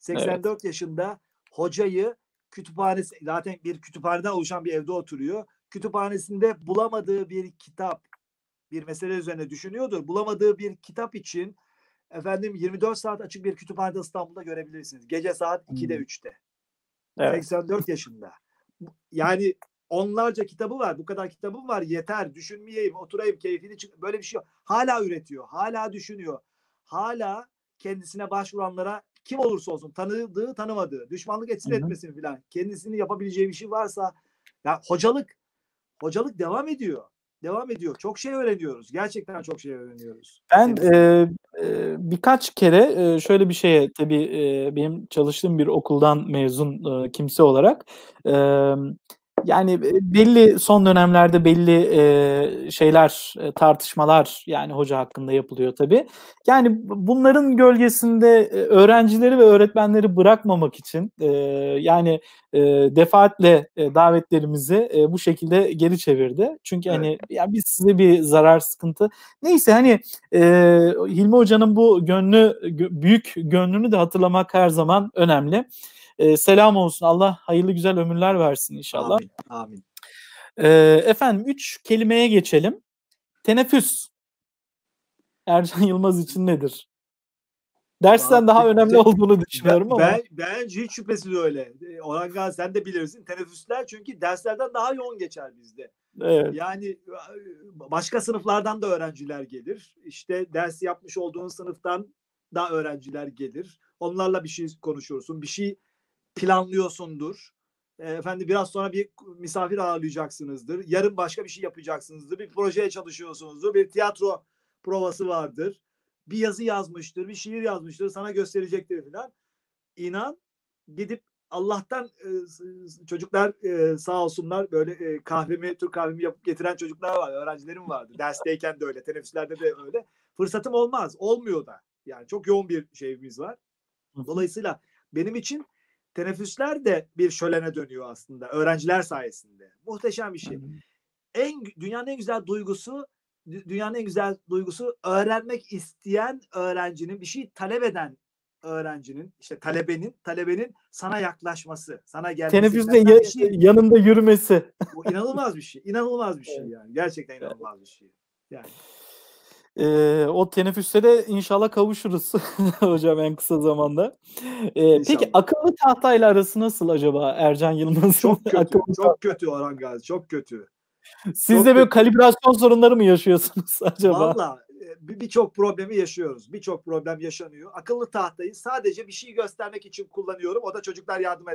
84 evet, yaşında hocayı kütüphanesi, zaten bir kütüphaneden oluşan bir evde oturuyor. Kütüphanesinde bulamadığı bir kitap, bir mesele üzerine düşünüyordur. Bulamadığı bir kitap için efendim 24 saat açık bir kütüphanede İstanbul'da görebilirsiniz. Gece saat 2'de 3'te. Evet. 84 yaşında. Yani onlarca kitabı var. Bu kadar kitabım var. Yeter. Düşünmeyeyim. Oturayım. Keyfini çık. Böyle bir şey yok. Hala üretiyor. Hala düşünüyor. Hala kendisine başvuranlara, kim olursa olsun, tanıdığı tanımadığı, düşmanlık etsin etmesin filan, kendisini yapabileceği bir şey varsa, ya hocalık devam ediyor. Devam ediyor. Çok şey öğreniyoruz. Gerçekten çok şey öğreniyoruz. Ben birkaç kere şöyle bir şeye, tabii benim çalıştığım bir okuldan mezun kimse olarak, yani belli son dönemlerde belli şeyler, tartışmalar yani hoca hakkında yapılıyor tabii. Yani bunların gölgesinde öğrencileri ve öğretmenleri bırakmamak için yani defaatle davetlerimizi bu şekilde geri çevirdi. Çünkü evet, hani yani biz size bir zarar, sıkıntı. Neyse, hani Hilmi Hoca'nın bu büyük gönlünü de hatırlamak her zaman önemli. Selam olsun. Allah hayırlı güzel ömürler versin inşallah. Amin, amin. Efendim, 3 kelimeye geçelim. Teneffüs. Ercan Yılmaz için nedir? Dersten daha önemli olduğunu düşünüyorum ama. Bence hiç şüphesiz öyle. Orhan Gazi, sen de bilirsin. Teneffüsler çünkü derslerden daha yoğun geçer bizde. Evet. Yani başka sınıflardan da öğrenciler gelir. İşte dersi yapmış olduğun sınıftan da öğrenciler gelir. Onlarla bir şey konuşursun. Bir şey planlıyorsundur. Efendim, biraz sonra bir misafir ağırlayacaksınızdır. Yarın başka bir şey yapacaksınızdır. Bir projeye çalışıyorsunuzdur. Bir tiyatro provası vardır. Bir yazı yazmıştır. Bir şiir yazmıştır. Sana gösterecektir falan. İnan, gidip Allah'tan çocuklar sağ olsunlar, böyle Türk kahvemi yapıp getiren çocuklar vardı. Öğrencilerim vardı. Dersteyken de öyle. Teneffüslerde de öyle. Fırsatım olmaz. Olmuyor da. Yani çok yoğun bir şeyimiz var. Dolayısıyla benim için teneffüsler de bir şölene dönüyor aslında. Öğrenciler sayesinde. Muhteşem bir şey. Dünyanın en güzel duygusu, öğrenmek isteyen öğrencinin, bir şey talep eden öğrencinin, işte talebenin sana yaklaşması, sana gelmesi. Teneffüste yanında yürümesi. Bu inanılmaz bir şey. İnanılmaz bir şey yani. Gerçekten inanılmaz bir şey. Yani. O teneffüste de inşallah kavuşuruz hocam en kısa zamanda. Peki akıllı tahtayla arası nasıl acaba Ercan Yılmaz'ın? Çok kötü Orhan Gazi, çok kötü. Siz de böyle kalibrasyon sorunları mı yaşıyorsunuz acaba? Valla birçok problemi yaşıyoruz. Birçok problem yaşanıyor. Akıllı tahtayı sadece bir şey göstermek için kullanıyorum. O da çocuklar yardım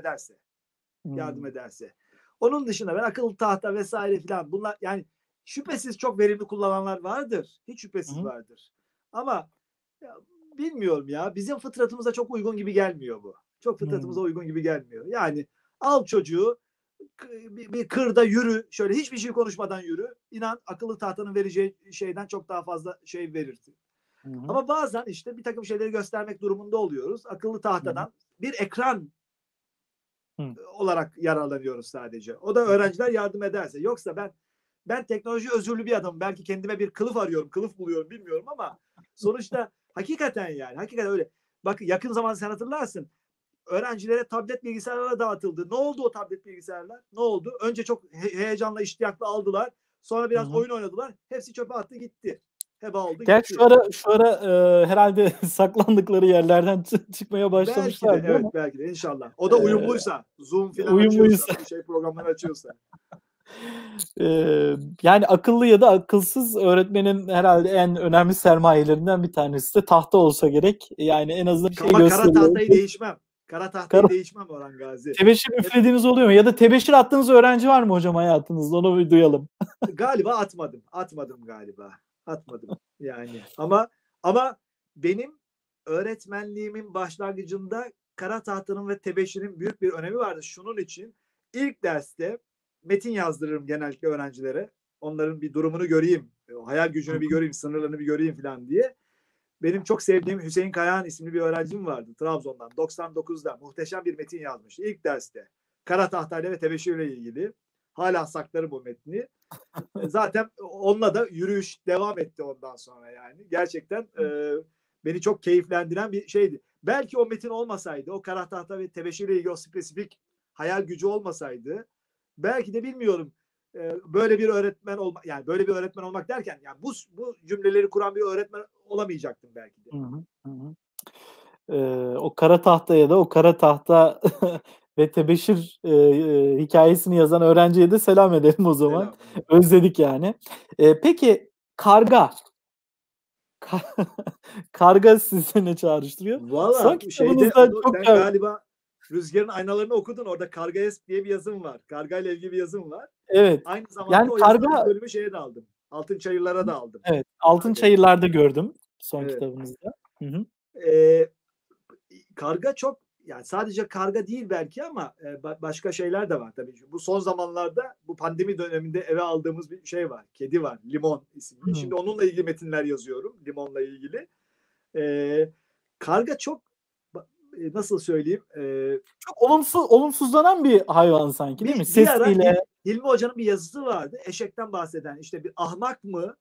ederse. Onun dışında ben akıllı tahta vesaire filan, bunlar yani şüphesiz çok verimli kullananlar vardır. Hiç şüphesiz vardır. Ama ya, bilmiyorum ya. Bizim fıtratımıza çok uygun gibi gelmiyor bu. Çok fıtratımıza uygun gibi gelmiyor. Yani al çocuğu bir kırda yürü. Şöyle hiçbir şey konuşmadan yürü. İnan akıllı tahtanın vereceği şeyden çok daha fazla şey verirdi. Ama bazen işte bir takım şeyleri göstermek durumunda oluyoruz. Akıllı tahtadan bir ekran olarak yararlanıyoruz sadece. O da öğrenciler yardım ederse. Yoksa ben ben teknoloji özürlü bir adamım. Belki kendime bir kılıf arıyorum, kılıf buluyorum bilmiyorum ama sonuçta hakikaten yani. Hakikaten öyle. Bak yakın zamanda sen hatırlarsın. Öğrencilere tablet bilgisayarlara dağıtıldı. Ne oldu o tablet bilgisayarlar? Ne oldu? Önce çok heyecanla, iştiyakla aldılar. Sonra biraz oyun oynadılar. Hepsi çöpe attı gitti. Heba oldu. Gerçi şu ara herhalde saklandıkları yerlerden çıkmaya başlamışlar. Belki de, evet, belki de inşallah. O da uyumluysa. Zoom falan uyumluysa. Açıyorsa. Şey programları açıyorsa. Yani akıllı ya da akılsız öğretmenin herhalde en önemli sermayelerinden bir tanesi de tahta olsa gerek. Yani en azından bir şey gösteriyor. Ama kara tahtayı değişmem. Kara tahtayı değişmem Orhan Gazi. Tebeşir üflediğiniz oluyor mu? Ya da tebeşir attığınız öğrenci var mı hocam hayatınızda? Onu bir duyalım. Galiba atmadım. Atmadım. Yani ama benim öğretmenliğimin başlangıcında kara tahtanın ve tebeşirin büyük bir önemi vardı. Şunun için ilk derste metin yazdırırım genellikle öğrencilere. Onların bir durumunu göreyim. Hayal gücünü bir göreyim. Sınırlarını bir göreyim falan diye. Benim çok sevdiğim Hüseyin Kayahan isimli bir öğrencim vardı. Trabzon'dan. 99'da. Muhteşem bir metin yazmış. İlk derste. Kara tahtayla ve tebeşirle ilgili. Hala saklarım bu metni. Zaten onunla da yürüyüş devam etti ondan sonra yani. Gerçekten beni çok keyiflendiren bir şeydi. Belki o metin olmasaydı, o kara tahta ve tebeşirle ilgili o spesifik hayal gücü olmasaydı, belki de bilmiyorum böyle bir öğretmen olmak, yani böyle bir öğretmen olmak derken yani bu cümleleri kuran bir öğretmen olamayacaktım belki de. O kara tahtaya da o kara tahta ve tebeşir hikayesini yazan öğrenciye de selam edelim o zaman. Selam. Özledik yani. Peki karga. Karga sizi ne çağrıştırıyor? Valla sanki sen galiba Rüzgar'ın aynalarını okudun. Orada karga diye bir yazım var. Karga ile ilgili bir yazım var. Evet. Aynı zamanda yani o karga bölümü şeye de aldım. Altın Çayırlar'a da aldım. Evet. Altın Çayırlar'da gördüm son kitabımızda. Hı-hı. Karga çok yani sadece karga değil belki ama başka şeyler de var tabii. Bu son zamanlarda bu pandemi döneminde eve aldığımız bir şey var. Kedi var. Limon isimli. Şimdi onunla ilgili metinler yazıyorum. Limonla ilgili. Karga çok nasıl söyleyeyim? Çok olumsuzlanan bir hayvan sanki değil mi? Sesiyle. Hilmi Hoca'nın bir yazısı vardı. Eşekten bahseden işte bir ahmak mı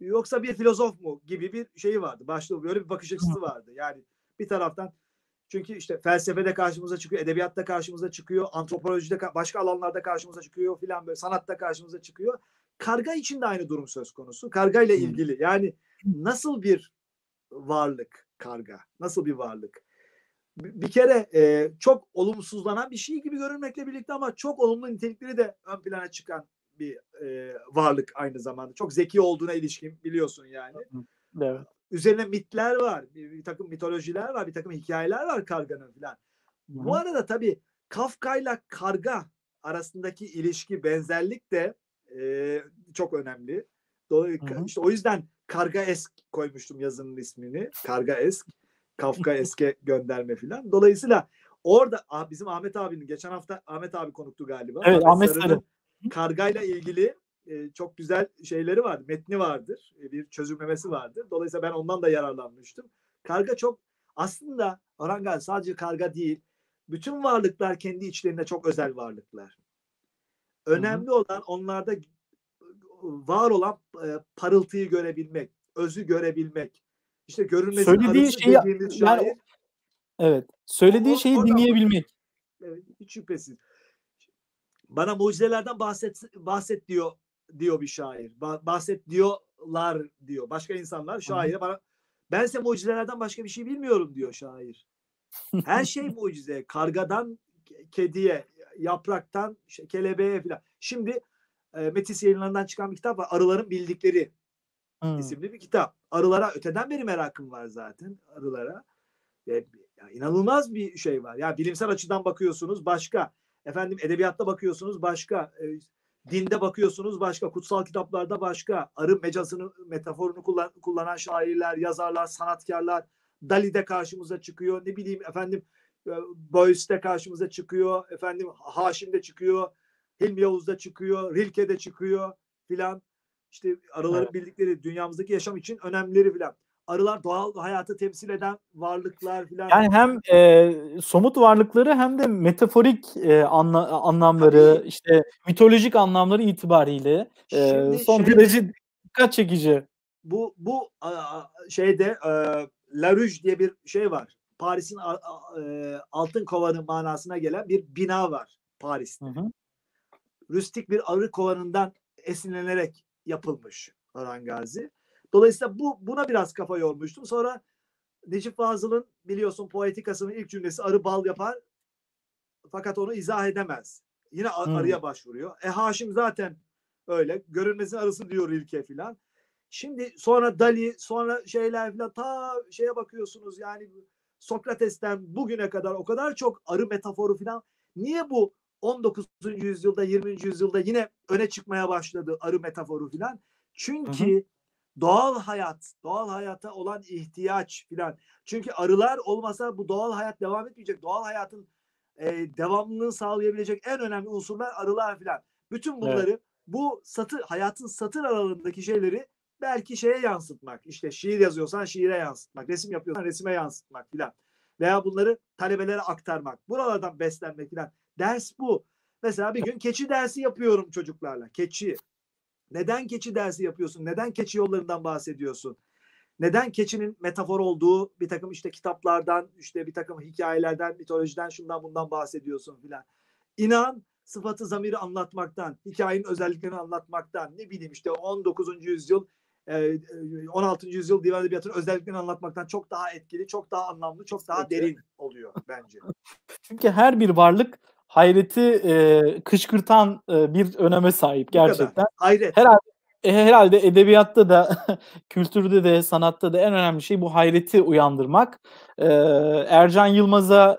yoksa bir filozof mu gibi bir şey vardı. Başlığı böyle bir bakış açısı vardı. Yani bir taraftan çünkü işte felsefede karşımıza çıkıyor, edebiyatta karşımıza çıkıyor, antropolojide başka alanlarda karşımıza çıkıyor filan böyle sanatta karşımıza çıkıyor. Karga için de aynı durum söz konusu. Karga ile ilgili yani nasıl bir varlık karga? Nasıl bir varlık? Bir kere çok olumsuzlanan bir şey gibi görünmekle birlikte ama çok olumlu nitelikleri de ön plana çıkan bir varlık aynı zamanda. Çok zeki olduğuna ilişkin biliyorsun yani. Evet. Üzerine mitler var, bir takım mitolojiler var, bir takım hikayeler var karganın filan. Bu arada tabii Kafka ile karga arasındaki ilişki, benzerlik de çok önemli. İşte o yüzden Kargaesk koymuştum yazının ismini. Kargaesk, Kafkaesk'e gönderme filan. Dolayısıyla orada bizim Ahmet abinin, geçen hafta Ahmet abi konuktu galiba. Evet, Ahmet Sarı'nın kargayla ilgili çok güzel şeyleri var, metni vardır, bir çözümlemesi vardır. Dolayısıyla ben ondan da yararlanmıştım. Karga çok aslında Orhan Gazi sadece karga değil, bütün varlıklar kendi içlerinde çok özel varlıklar. Önemli olan onlarda var olan parıltıyı görebilmek, özü görebilmek. İşte görünmesi söylediği şeyi yani, evet, söylediği şeyi dinleyebilmek. Evet, hiç şüphesiz. Bana mucizelerden bahset diyor bir şair. Bahset diyorlar diyor. Başka insanlar şaire bana bense mucizelerden başka bir şey bilmiyorum diyor şair. Her şey mucize. Kargadan kediye, yapraktan kelebeğe falan. Şimdi Metis yayınlarından çıkan bir kitap var. Arıların Bildikleri isimli bir kitap. Arılara öteden beri merakım var zaten. Arılara. Ya inanılmaz bir şey var. Ya bilimsel açıdan bakıyorsunuz başka. Efendim edebiyatta bakıyorsunuz başka. Dinde bakıyorsunuz başka, kutsal kitaplarda başka, arı mecazını, metaforunu kullanan şairler, yazarlar, sanatkarlar, Dali'de karşımıza çıkıyor, ne bileyim efendim Boyce'de karşımıza çıkıyor, efendim Haşim'de çıkıyor, Hilmi Yavuz'da çıkıyor, Rilke'de çıkıyor filan. İşte arıların bildikleri dünyamızdaki yaşam için önemlileri filan. arılar doğal hayatı temsil eden varlıklar falan. Yani hem somut varlıkları hem de metaforik anlamları, tabii, işte mitolojik anlamları itibariyle son derece dikkat çekici. Bu şeyde La Ruge diye bir şey var. Paris'in altın kovanın manasına gelen bir bina var Paris'te. Hı hı. Rüstik bir arı kovanından esinlenerek yapılmış Arangazi. Dolayısıyla buna biraz kafa yormuştum. Sonra Necip Fazıl'ın biliyorsun Poetikası'nın ilk cümlesi arı bal yapar fakat onu izah edemez. Yine arıya başvuruyor. Haşim zaten öyle. Görünmezin arısı diyor Rilke filan. Şimdi sonra Dali, sonra şeyler filan, ta şeye bakıyorsunuz yani Sokrates'ten bugüne kadar o kadar çok arı metaforu filan. Niye bu 19. yüzyılda, 20. yüzyılda yine öne çıkmaya başladı arı metaforu filan? Çünkü doğal hayata olan ihtiyaç filan. Çünkü arılar olmasa bu doğal hayat devam etmeyecek. Doğal hayatın devamlılığını sağlayabilecek en önemli unsurlar arılar filan. Bütün bunları, evet, bu hayatın satır aralığındaki şeyleri belki şeye yansıtmak. İşte şiir yazıyorsan şiire yansıtmak, resim yapıyorsan resime yansıtmak filan. Veya bunları talebelere aktarmak. Buralardan beslenmek filan. Ders bu. Mesela bir gün keçi dersi yapıyorum çocuklarla. Keçi. Neden keçi dersi yapıyorsun? Neden keçi yollarından bahsediyorsun? Neden keçinin metafor olduğu bir takım işte kitaplardan, işte bir takım hikayelerden, mitolojiden, şundan bundan bahsediyorsun filan. İnan sıfatı zamiri anlatmaktan, hikayenin özelliklerini anlatmaktan, ne bileyim işte 19. yüzyıl, 16. yüzyıl divan edebiyatının özelliklerini anlatmaktan çok daha etkili, çok daha anlamlı, çok daha derin oluyor bence. Çünkü her bir varlık hayreti kışkırtan bir öneme sahip gerçekten. Hayret. Herhalde edebiyatta da, kültürde de, sanatta da en önemli şey bu hayreti uyandırmak. Ercan Yılmaz'a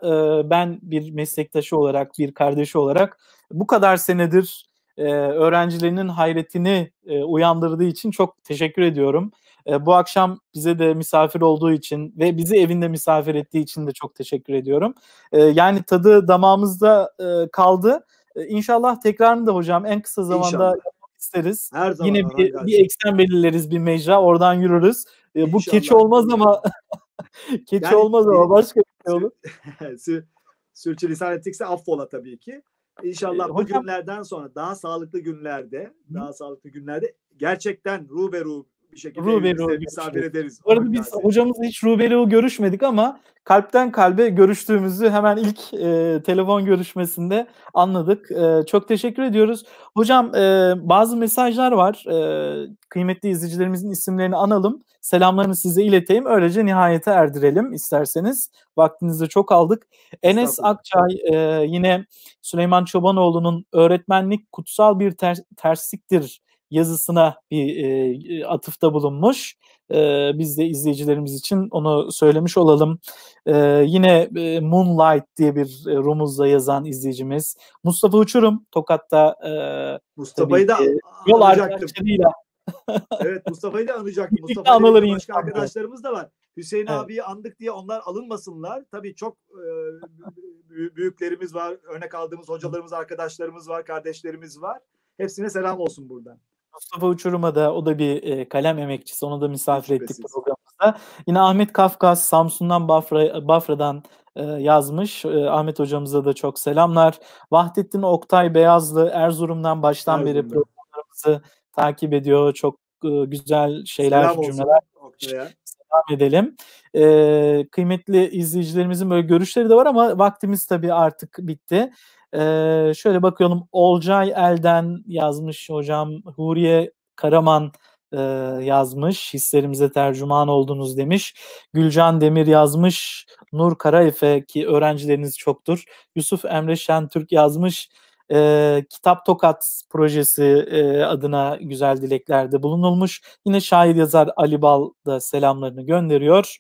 ben bir meslektaşı olarak, bir kardeşi olarak bu kadar senedir öğrencilerinin hayretini uyandırdığı için çok teşekkür ediyorum. Bu akşam bize de misafir olduğu için ve bizi evinde misafir ettiği için de çok teşekkür ediyorum. Yani tadı damağımızda kaldı. İnşallah tekrarını da hocam en kısa zamanda yapmak isteriz. Her zaman yine bir eksen belirleriz, bir mecra, oradan yürürüz. Bu keçi olmaz ama keçi yani, olmaz ama başka bir şey olur. Sürçülisan ettikse affola tabii ki. İnşallah bu günlerden sonra daha sağlıklı günlerde, daha sağlıklı günlerde gerçekten ruberu bir şekilde misafir ederiz. Bu arada biz hocamızla hiç ruberu görüşmedik ama kalpten kalbe görüştüğümüzü hemen ilk telefon görüşmesinde anladık. Çok teşekkür ediyoruz. Hocam bazı mesajlar var. Kıymetli izleyicilerimizin isimlerini analım. Selamlarını size ileteyim. Öylece nihayete erdirelim isterseniz. Vaktinizi çok aldık. Enes Akçay yine Süleyman Çobanoğlu'nun öğretmenlik kutsal bir tersliktir yazısına bir atıfta bulunmuş. Biz de izleyicilerimiz için onu söylemiş olalım. Yine Moonlight diye bir rumuzla yazan izleyicimiz. Mustafa Uçurum Tokat'ta Mustafa'yı da yol arkadaşlarıyla. Evet, Mustafa'yı da anlayacaktım. Mustafa'yı başka arkadaşlarımız da var. Hüseyin abiyi andık diye onlar alınmasınlar. Tabii çok büyüklerimiz var. Örnek aldığımız hocalarımız, arkadaşlarımız var, kardeşlerimiz var. Hepsine selam olsun buradan. Mustafa Uçurum'a da, o da bir kalem emekçisi. Onu da misafir ettik programımızda. Yine Ahmet Kafkas, Samsun'dan Bafra'dan yazmış. Ahmet hocamıza da çok selamlar. Vahdettin Oktay Beyazlı, Erzurum'dan baştan beri programlarımızı takip ediyor. Çok güzel şeyler, selam cümleler. Oktay'a devam edelim. Kıymetli izleyicilerimizin böyle görüşleri de var ama vaktimiz tabii artık bitti. Şöyle bakıyorum, Olcay Elden yazmış hocam, Huriye Karaman yazmış, hislerimize tercüman oldunuz demiş, Gülcan Demir yazmış, Nur Karaefe ki öğrencileriniz çoktur, Yusuf Emre Şentürk yazmış, Kitap Tokat projesi adına güzel dileklerde bulunulmuş. Yine şair yazar Ali Bal da selamlarını gönderiyor.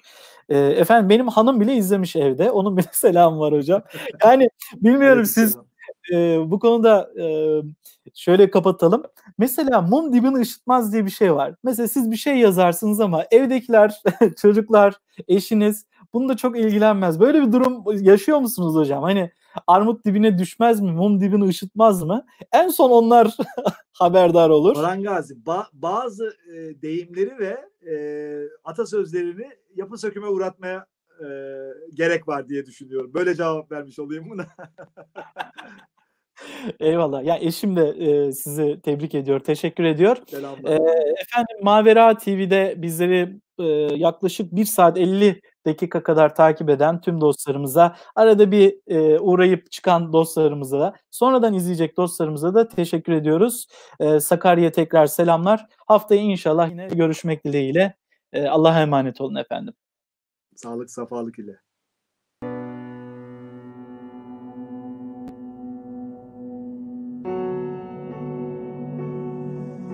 Efendim benim hanım bile izlemiş evde. Onun bile selamı var hocam. Yani bilmiyorum siz bu konuda şöyle kapatalım. Mesela mum dibini ışıtmaz diye bir şey var. Mesela siz bir şey yazarsınız ama evdekiler, çocuklar, eşiniz bunu da çok ilgilenmez. Böyle bir durum yaşıyor musunuz hocam? Hani armut dibine düşmez mi? Mum dibini ışıtmaz mı? En son onlar haberdar olur. Orhan Gazi, bazı deyimleri ve atasözlerini yapı söküme uğratmaya gerek var diye düşünüyorum. Böyle cevap vermiş olayım buna. Eyvallah. Ya eşim de sizi tebrik ediyor, teşekkür ediyor. Efendim Mavera TV'de bizleri yaklaşık 1 saat 50 dakika kadar takip eden tüm dostlarımıza, arada bir uğrayıp çıkan dostlarımıza da, sonradan izleyecek dostlarımıza da teşekkür ediyoruz. Sakarya'ya tekrar selamlar. Haftaya inşallah yine görüşmek dileğiyle. Allah'a emanet olun efendim. Sağlık, safalık ile.